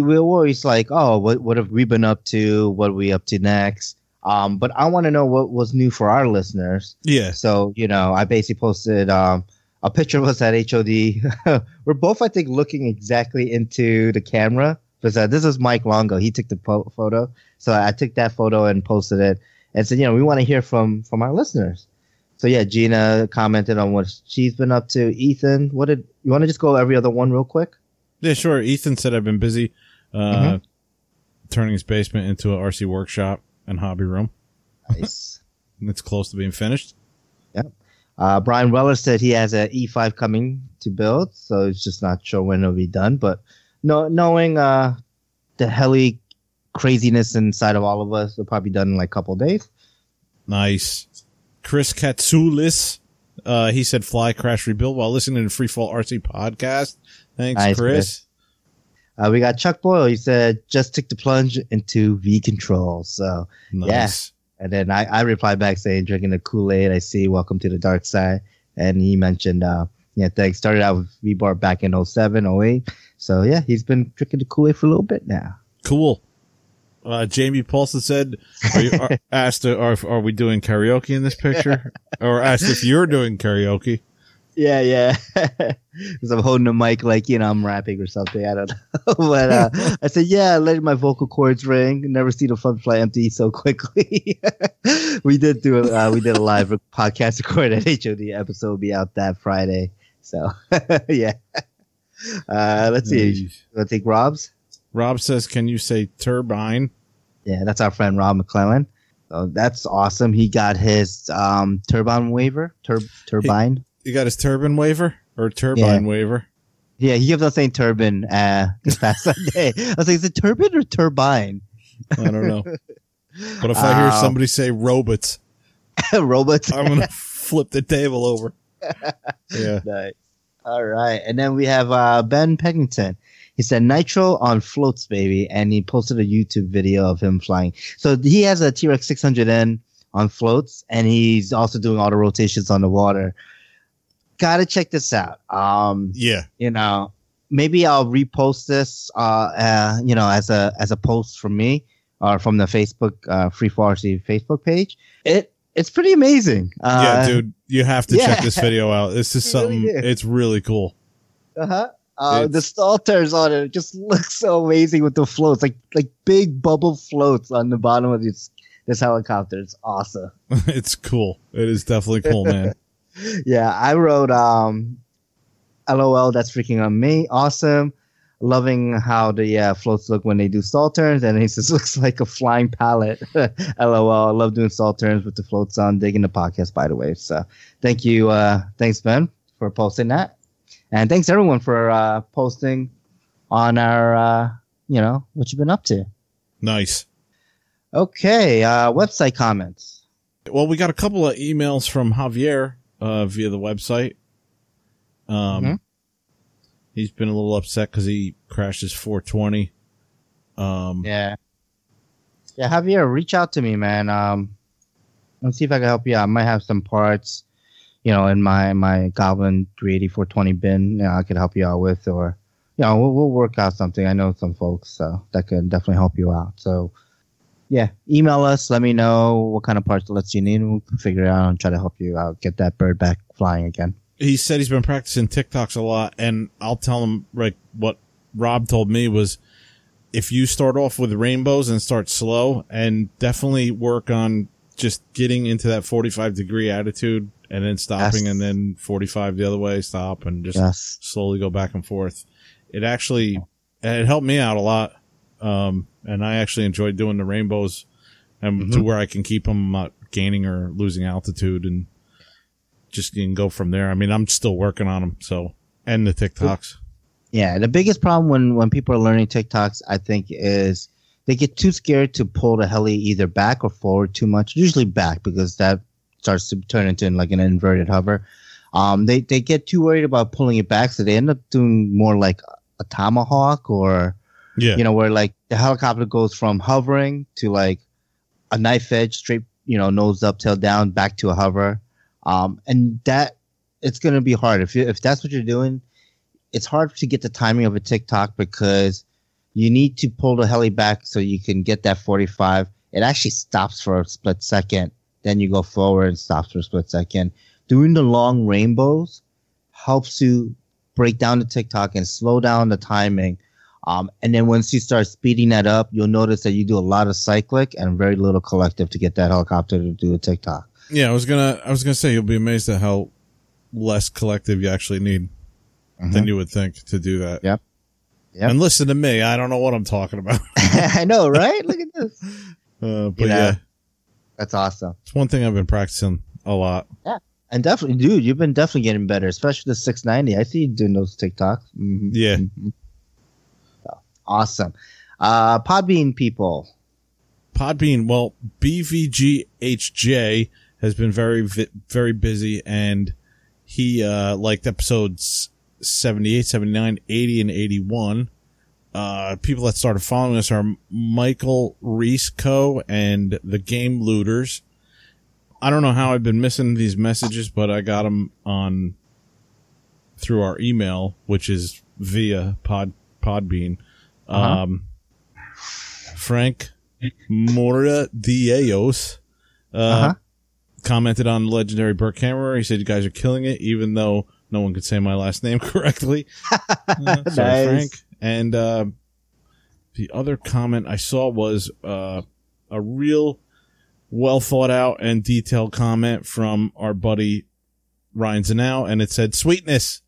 were always like, oh, what have we been up to? What are we up to next? But I want to know what was new for our listeners. Yeah. So I basically posted a picture of us at HOD. We're both, I think, looking exactly into the camera. Because this is Mike Longo. He took the photo. So I took that photo and posted it and said, we want to hear from our listeners. So, yeah, Gina commented on what she's been up to. Ethan, you want to just go every other one real quick? Yeah, sure. Ethan said, I've been busy turning his basement into an RC workshop and hobby room. Nice. It's close to being finished. Yep. Brian Weller said he has an E5 coming to build, so it's just not sure when it'll be done. But knowing the heli craziness inside of all of us, it'll probably be done in like a couple of days. Nice. Chris Katsoulis, he said fly, crash, rebuild while listening to Freefall RC podcast. Thanks, nice, Chris. We got Chuck Boyle. He said just took the plunge into V-Control. So, nice. Yeah. And then I replied back saying, drinking the Kool-Aid, I see, welcome to the dark side. And he mentioned, thanks. Started out with V-Bar back in 07, 08. So, yeah, he's been drinking the Kool-Aid for a little bit now. Cool. Jamie Paulson said, are we doing karaoke in this picture? Or asked if you're doing karaoke. Yeah. Because I'm holding the mic like, I'm rapping or something. I don't know. But I said, I let my vocal cords ring. Never seen a fun fly empty so quickly. We did a live podcast record at HOD. Episode will be out that Friday. So, yeah. Let's see. I think Rob's. Rob says, can you say turbine? Yeah, that's our friend Rob McClellan. So that's awesome. He got his turbine waiver. Turbine. You got his turbine waiver or turbine waiver? Yeah, he kept on saying turbine this past Sunday. I was like, is it turbine or turbine? I don't know. But if I hear somebody say robots, I'm going to flip the table over. Yeah. Nice. All right. And then we have Ben Pennington. He said, Nitro on floats, baby. And he posted a YouTube video of him flying. So he has a T-Rex 600N on floats, and he's also doing all the rotations on the water. Gotta check this out. Yeah. You know, maybe I'll repost this, you know, as a post from me or from the Facebook, Free for RC Facebook page. It's pretty amazing. Yeah, dude, you have to check this video out. This is something, it's really cool. Uh-huh. The stalters on it just looks so amazing with the floats, like big bubble floats on the bottom of this helicopter. It's awesome. It's cool. It is definitely cool, man. Yeah, I wrote, LOL, that's freaking on me. Awesome. Loving how the floats look when they do stall turns, and he says looks like a flying pallet. LOL, I love doing stall turns with the floats on. Digging the podcast, by the way. So thank you, thanks Ben for posting that, and thanks everyone for posting on our, you know, what you've been up to. Nice. Okay, website comments. Well, we got a couple of emails from Javier via the website. Mm-hmm. He's been a little upset because he crashed his 420. Yeah, Javier, reach out to me, man. Let's see if I can help you out. I might have some parts, you know, in my Goblin 380 420 bin, you know, I could help you out with, or, you know, we'll work out something. I know some folks, so that could definitely help you out. So, yeah, email us. Let me know what kind of parts you need. We'll figure it out and try to help you out. Get that bird back flying again. He said he's been practicing TikToks a lot, and I'll tell him, right, what Rob told me was if you start off with rainbows and start slow, and definitely work on just getting into that 45-degree attitude and then stopping, and then 45 the other way, stop, and just slowly go back and forth. It actually, and it helped me out a lot. And I actually enjoyed doing the rainbows, and to where I can keep them not gaining or losing altitude, and just can go from there. I mean, I'm still working on them. So, and the TikToks. Yeah. The biggest problem when people are learning TikToks, I think, is they get too scared to pull the heli either back or forward too much, usually back, because that starts to turn into like an inverted hover. They get too worried about pulling it back. So they end up doing more like a tomahawk, or, you know, where like the helicopter goes from hovering to like a knife edge straight, you know, nose up, tail down, back to a hover. And that, it's going to be hard. If that's what you're doing, it's hard to get the timing of a TikTok, because you need to pull the heli back so you can get that 45. It actually stops for a split second. Then you go forward and stops for a split second. Doing the long rainbows helps you break down the TikTok and slow down the timing. And then once you start speeding that up, you'll notice that you do a lot of cyclic and very little collective to get that helicopter to do a TikTok. Yeah, I was gonna say you'll be amazed at how less collective you actually need than you would think to do that. Yep. And listen to me, I don't know what I'm talking about. I know, right? Look at this. But you know, yeah, that's awesome. It's one thing I've been practicing a lot. Yeah, and definitely, dude, you've been definitely getting better, especially the 690. I see you doing those TikToks. Mm-hmm. Yeah, so, awesome. Podbean people. Podbean. Well, BVGHJ has been very, very busy, and he liked episodes 78, 79, 80, and 81. People that started following us are Michael Reesco and the Game Looters. I don't know how I've been missing these messages, but I got them on through our email, which is via Podbean. Frank Mora Dios commented on legendary Bert camera. He said, "You guys are killing it, even though no one could say my last name correctly." Nice. Sorry, Frank. And the other comment I saw was a real well thought out and detailed comment from our buddy Ryan Zanow, and it said "sweetness"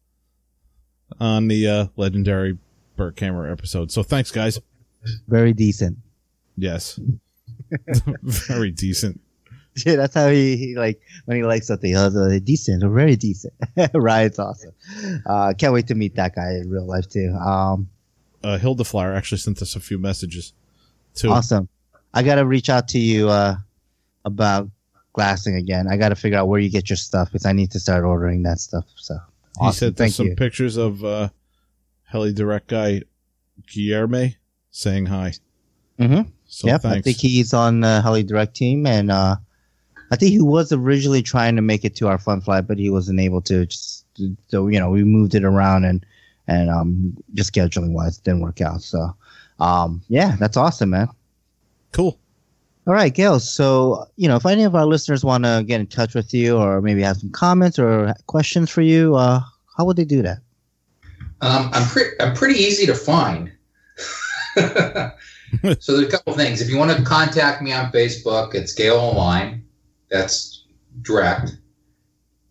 on the legendary Bert camera episode. So thanks, guys. Very decent. Yes. Very decent. Yeah, that's how he like when he likes something. Decent, or very decent. Ryan's awesome. Can't wait to meet that guy in real life too. Hilda Flyer actually sent us a few messages too. Awesome. I gotta reach out to you about glassing again. I got to figure out where you get your stuff because I need to start ordering that stuff. So awesome. He sent us some pictures of HeliDirect guy Guillerme saying hi. Mm-hmm. So yep, thanks. I think he's on the HeliDirect team, and I think he was originally trying to make it to our Fun Fly, but he wasn't able to. So you know, we moved it around, and just scheduling wise, it didn't work out. So yeah, that's awesome, man. Cool. All right, Gail. So, you know, if any of our listeners want to get in touch with you or maybe have some comments or questions for you, how would they do that? I'm pretty easy to find. So there's a couple things. If you want to contact me on Facebook, it's Gail Online. That's direct.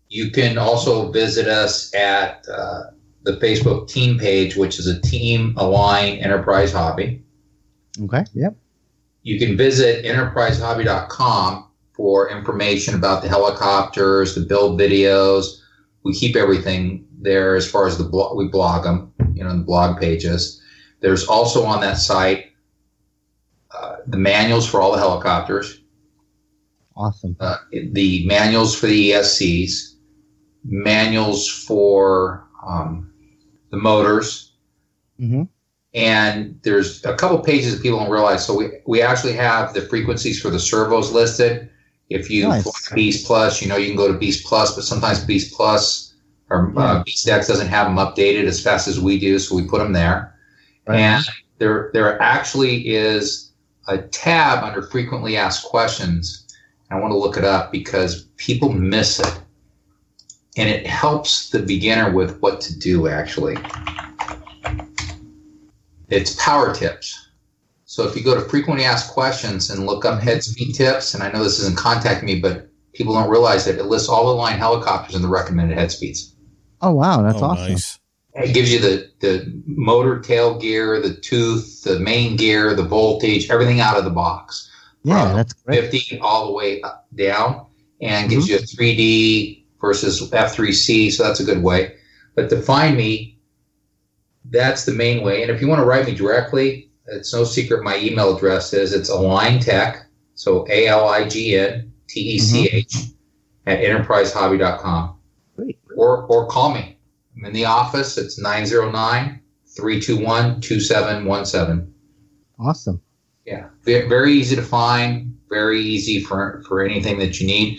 You can also visit us at the Facebook team page, which is a Team Align Enterprise Hobby. Okay, yep. You can visit enterprisehobby.com for information about the helicopters, the build videos. We keep everything there as far as the blog. We blog them, you know, in the blog pages. There's also on that site the manuals for all the helicopters. Awesome. The manuals for the ESCs, manuals for the motors. Mm-hmm. And there's a couple pages that people don't realize. So we actually have the frequencies for the servos listed. If you fly Beast Plus, you know you can go to Beast Plus, but sometimes Beast Plus or Beast X doesn't have them updated as fast as we do, so we put them there. Right. And there actually is a tab under Frequently Asked Questions. I want to look it up because people miss it, and it helps the beginner with what to do actually. It's power tips. So if you go to frequently asked questions and look up head speed tips, and I know this isn't contact me, but people don't realize that it lists all the line helicopters and the recommended head speeds. Oh, wow. That's awesome. Nice. It gives you the motor tail gear, the tooth, the main gear, the voltage, everything out of the box. Yeah, that's great. 50 all the way up, down, and gives you a 3D versus F3C. So that's a good way. But to find me, that's the main way. And if you want to write me directly, it's no secret my email address is. It's aligntech, so ALIGNTECH, at enterprisehobby.com. Great. Or call me. I'm in the office. It's 909-321-2717. Awesome. Yeah. Very easy to find, very easy for anything that you need.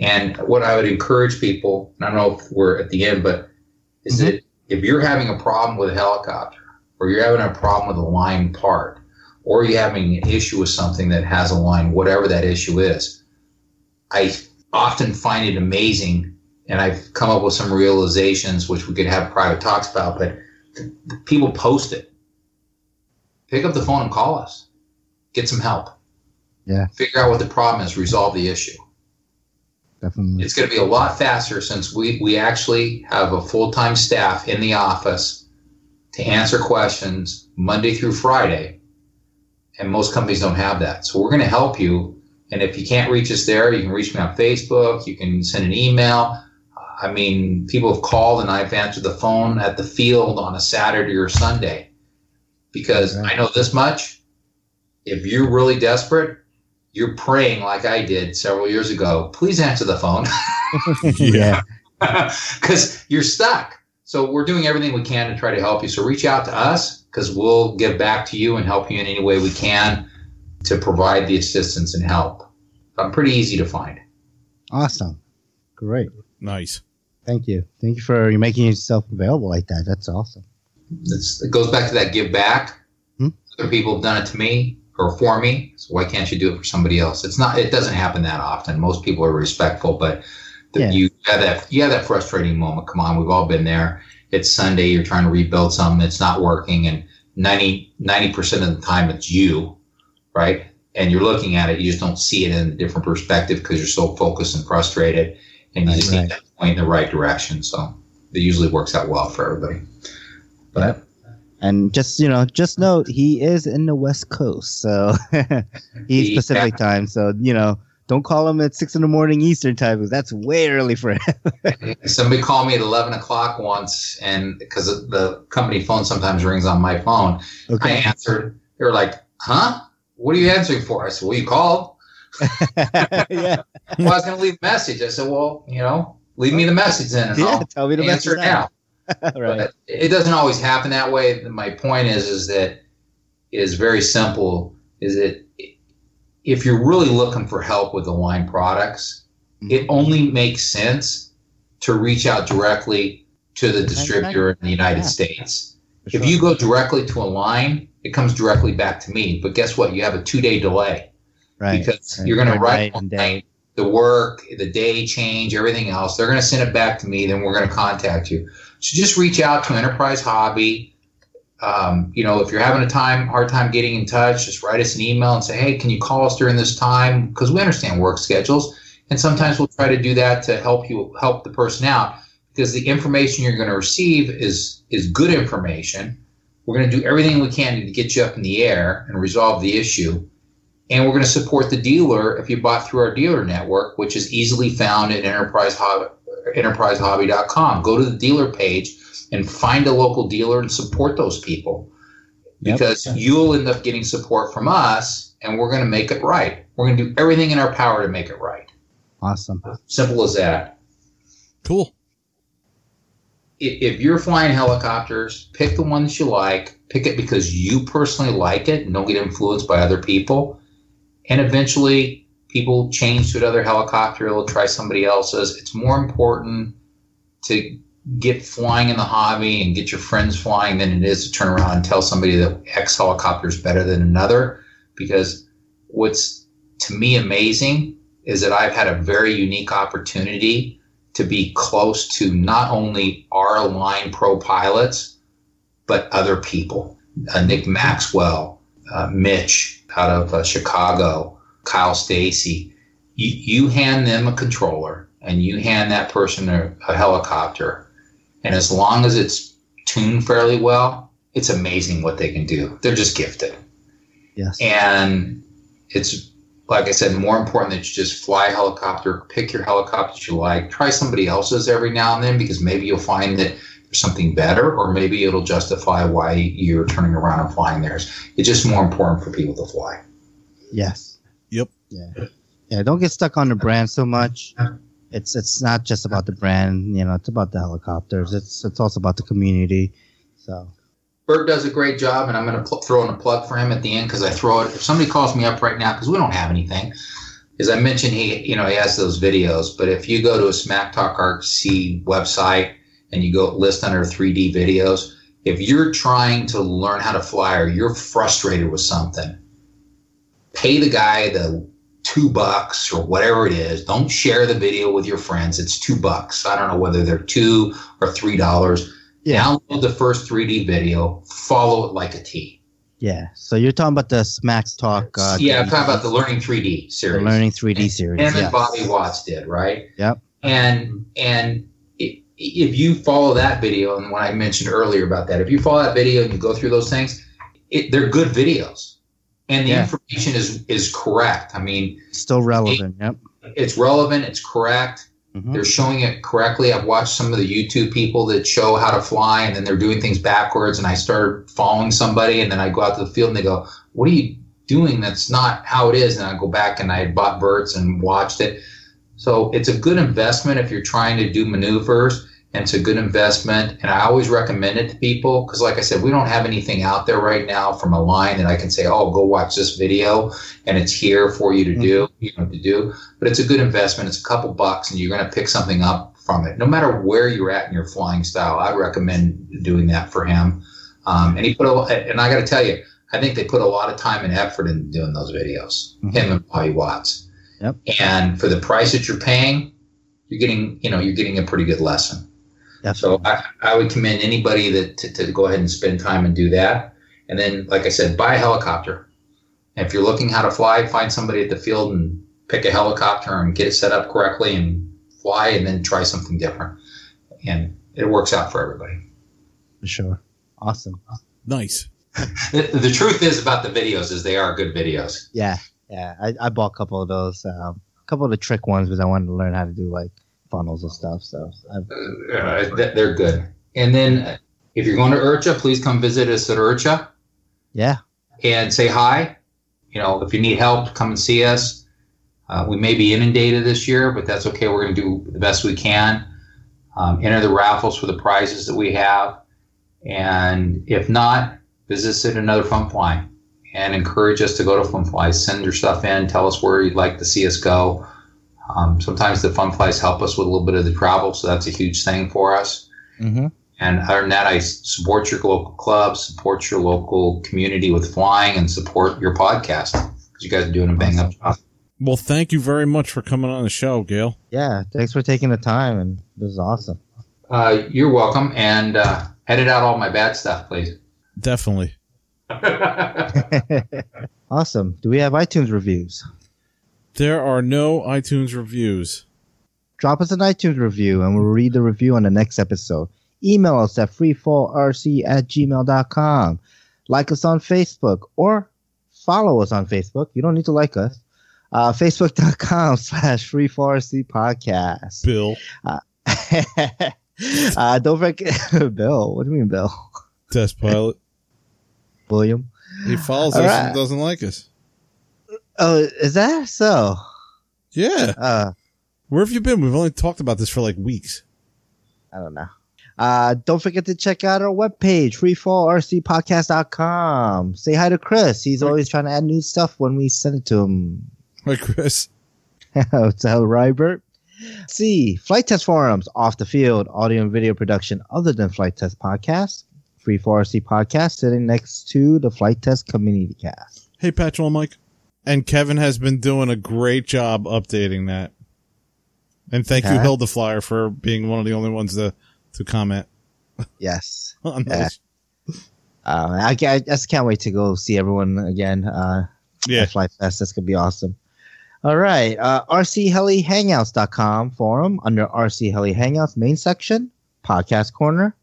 And what I would encourage people, and I don't know if we're at the end, but is that if you're having a problem with a helicopter, or you're having a problem with a line part, or you're having an issue with something that has a line, whatever that issue is, I often find it amazing, and I've come up with some realizations, which we could have private talks about, but people post it. Pick up the phone and call us. Get some help. Yeah. Figure out what the problem is. Resolve the issue. Definitely. It's going to be a lot faster since we actually have a full-time staff in the office to answer questions Monday through Friday. And most companies don't have that. So we're going to help you. And if you can't reach us there, you can reach me on Facebook. You can send an email. I mean, people have called and I've answered the phone at the field on a Saturday or Sunday because I know this much. If you're really desperate, you're praying like I did several years ago. Please answer the phone. Yeah. Because you're stuck. So we're doing everything we can to try to help you. So reach out to us because we'll give back to you and help you in any way we can to provide the assistance and help. I'm pretty easy to find. Awesome. Great. Nice. Thank you. Thank you for making yourself available like that. That's awesome. It goes back to that give back. Other people have done it to me. Or for me, so why can't you do it for somebody else? It's not. It doesn't happen that often. Most people are respectful, but you have that frustrating moment. Come on, we've all been there. It's Sunday. You're trying to rebuild something. It's not working, and 90% of the time, it's you, right? And you're looking at it. You just don't see it in a different perspective because you're so focused and frustrated, and you just need that point in the right direction. So it usually works out well for everybody. But. Yep. And just note, he is in the West Coast, so he's Pacific time. So, you know, don't call him at 6 a.m. Eastern time because that's way early for him. Somebody called me at 11 o'clock once, and because the company phone sometimes rings on my phone, I answered. They were like, "Huh? What are you answering for?" I said, "Well, you called." Yeah. Well, I was going to leave a message. I said, well, you know, leave me the message then, and I'll tell me the answer now. Right. But it doesn't always happen that way. My point is that it is very simple. Is that if you're really looking for help with Align products, it only makes sense to reach out directly to the distributor in the United States. Sure. If you go directly to Align, it comes directly back to me. But guess what? You have a 2-day delay. Right. Because you're going to write one night, the work, the day change, everything else. They're going to send it back to me. Then we're going to contact you. So just reach out to Enterprise Hobby. You know, if you're having a hard time getting in touch, just write us an email and say, hey, can you call us during this time? Because we understand work schedules. And sometimes we'll try to do that to help the person out, because the information you're going to receive is good information. We're going to do everything we can to get you up in the air and resolve the issue. And we're going to support the dealer if you bought through our dealer network, which is easily found at enterprisehobby.com. Go to the dealer page and find a local dealer and support those people, because you'll end up getting support from us, and we're going to make it right. We're going to do everything in our power to make it right. Awesome. Simple as that. Cool. If you're flying helicopters, pick the one that you like. Pick it because you personally like it and don't get influenced by other people. And eventually people change to another helicopter. They'll try somebody else's. It's more important to get flying in the hobby and get your friends flying than it is to turn around and tell somebody that X helicopter is better than another. Because what's, to me, amazing is that I've had a very unique opportunity to be close to not only our Align pro pilots, but other people. Nick Maxwell, Mitch out of Chicago, Kyle Stacy. You hand them a controller and you hand that person a helicopter. And as long as it's tuned fairly well, it's amazing what they can do. They're just gifted. Yes. And it's, like I said, more important that you just fly a helicopter, pick your helicopter that you like, try somebody else's every now and then, because maybe you'll find that there's something better, or maybe it'll justify why you're turning around and flying theirs. It's just more important for people to fly. Yes. Yep. Yeah. Don't get stuck on the brand so much. It's not just about the brand, you know, it's about the helicopters. It's also about the community. So Bert does a great job, and I'm going to throw in a plug for him at the end, because I throw it. If somebody calls me up right now, because we don't have anything, as I mentioned, he has those videos. But if you go to a Smack Talk RC website and you go list under 3D videos, if you're trying to learn how to fly or you're frustrated with something, pay the guy the $2 or whatever it is. Don't share the video with your friends. It's $2. I don't know whether they're $2 or $3. Yeah. Download the first 3D video, follow it like a T. Yeah. So you're talking about the Smacks Talk. I'm talking about the Learning 3D series. The Learning 3D series. Him and Bobby Watts did, right? Yep. And if you follow that video, and what I mentioned earlier about that, if you follow that video and you go through those things, they're good videos. And the information is correct. I mean, it's still relevant. It's relevant. It's correct. Mm-hmm. They're showing it correctly. I've watched some of the YouTube people that show how to fly, and then they're doing things backwards, and I started following somebody, and then I go out to the field and they go, what are you doing? That's not how it is. And I go back and I bought Bert's and watched it. So it's a good investment if you're trying to do maneuvers, and it's a good investment. And I always recommend it to people, because like I said, we don't have anything out there right now from Align that I can say, oh, go watch this video and it's here for you to do, but it's a good investment. It's a couple bucks and you're going to pick something up from it. No matter where you're at in your flying style, I recommend doing that for him. And and I got to tell you, I think they put a lot of time and effort into doing those videos, him and Bobby Watts. Yep. And for the price that you're paying, you're getting a pretty good lesson. Definitely. So I would commend anybody that to go ahead and spend time and do that. And then, like I said, buy a helicopter. And if you're looking how to fly, find somebody at the field and pick a helicopter and get it set up correctly and fly, and then try something different. And it works out for everybody. For sure. Awesome. Nice. The truth is about the videos is they are good videos. Yeah. I bought a couple of those, a couple of the trick ones, because I wanted to learn how to do like funnels and stuff, so they're good. And then if you're going to IRCHA, please come visit us at IRCHA and say hi. If you need help, come and see us. We may be inundated this year, but that's okay. We're going to do the best we can. Enter the raffles for the prizes that we have. And if not, visit us at another Fun Fly and encourage us to go to Fun Flies. Send your stuff in. Tell us where you'd like to see us go. Sometimes the Fun Flies help us with a little bit of the travel, so that's a huge thing for us. Mm-hmm. And other than that, I support your local club, support your local community with flying, and support your podcast because you guys are doing a bang-up job. Well, thank you very much for coming on the show, Gail. Yeah, thanks for taking the time, and this is awesome. You're welcome, and edit out all my bad stuff, please. Definitely. Awesome. Do we have iTunes reviews? There are no iTunes reviews. Drop us an iTunes review, and we'll read the review on the next episode. Email us at freefallrc@gmail.com. Like us on Facebook, or follow us on Facebook. You don't need to like us. Facebook.com/freefallrc podcast. Bill. Don't forget, Bill. What do you mean, Bill? Test pilot. William. He follows us and doesn't like us. Oh, is that so? Yeah. Where have you been? We've only talked about this for like weeks. I don't know. Don't forget to check out our webpage, freefallrcpodcast.com. Say hi to Chris. He's always trying to add new stuff when we send it to him. Hi, Chris. What's up, Robert? See, Flite Test forums, off the field, audio and video production other than Flite Test podcast. Freefallrc podcast sitting next to the Flite Test community cast. Hey, Patchwell Mike. And Kevin has been doing a great job updating that. And thank you, Hilda Flyer, for being one of the only ones to comment. Yes. On those. I just can't wait to go see everyone again. Yeah. Flite Fest. That's going to be awesome. All right. RC Heli Hangouts.com forum under RC Heli Hangouts main section, podcast corner.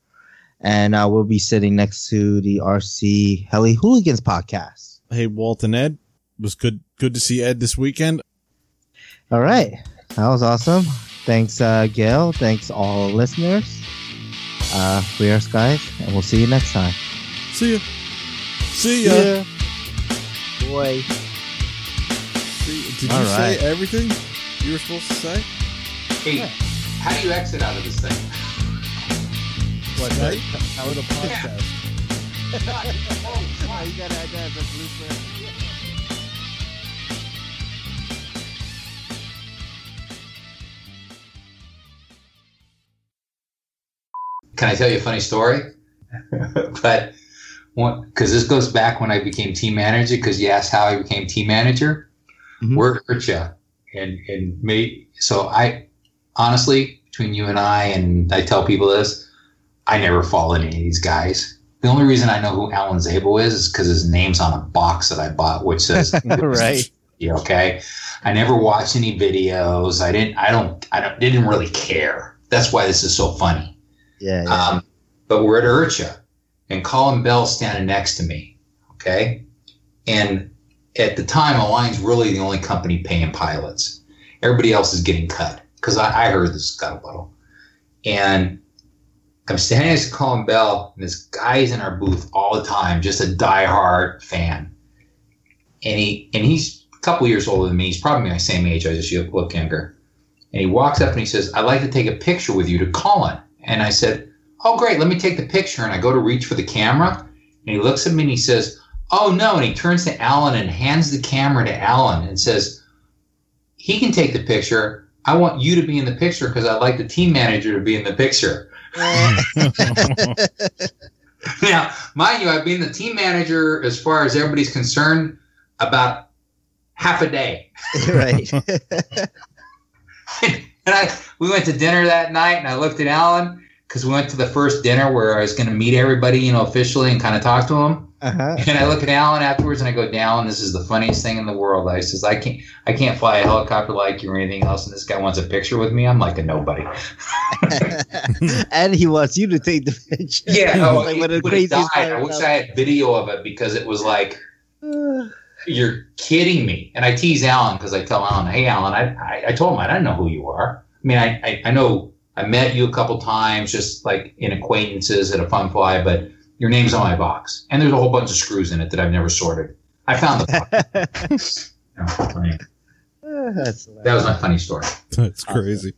And we'll be sitting next to the RC Heli Hooligans podcast. Hey, Walt and Ed. It was good to see Ed this weekend. All right. That was awesome. Thanks, Gail. Thanks, all listeners. We are Skies, and we'll see you next time. See ya. See ya. See ya. Boy. Did you say everything you were supposed to say? Hey, how do you exit out of this thing? What, right? How would a podcast? Yeah. Oh, you got to add that as a blueprint. Can I tell you a funny story? But because this goes back when I became team manager, because you asked how I became team manager. Mm-hmm. We're at IRCHA and me. So I honestly, between you and I tell people this, I never follow any of these guys. The only reason I know who Alan Zabel is because his name's on a box that I bought, which says right. Okay. I never watched any videos. I didn't really care. That's why this is so funny. Yeah. But we're at IRCHA, and Colin Bell standing next to me, okay? And at the time, Align's really the only company paying pilots. Everybody else is getting cut, because I heard this scuttlebutt. And I'm standing next to Colin Bell, and this guy's in our booth all the time, just a diehard fan. And he's a couple years older than me. He's probably my same age. I just look younger. And he walks up, and he says, "I'd like to take a picture with you," to Colin. And I said, "Oh, great, let me take the picture." And I go to reach for the camera, and he looks at me and he says, "Oh, no." And he turns to Alan and hands the camera to Alan and says, "He can take the picture. I want you to be in the picture because I'd like the team manager to be in the picture." Now, mind you, I've been the team manager, as far as everybody's concerned, about half a day. Right. And we went to dinner that night, and I looked at Alan because we went to the first dinner where I was going to meet everybody, officially, and kind of talk to him. Uh-huh. And I look at Alan afterwards, and I go, "Alan, this is the funniest thing in the world." I says, "I can't fly a helicopter like you or anything else, and this guy wants a picture with me. I'm like a nobody." And he wants you to take the picture. Yeah, I wish I had video of it because it was like. You're kidding me. And I tease Alan because I tell Alan, "Hey, Alan, I told him I don't know who you are. I mean, I know I met you a couple times just like in acquaintances at a Fun Fly, but your name's on my box. And there's a whole bunch of screws in it that I've never sorted. I found the box." That was my funny story. That's crazy.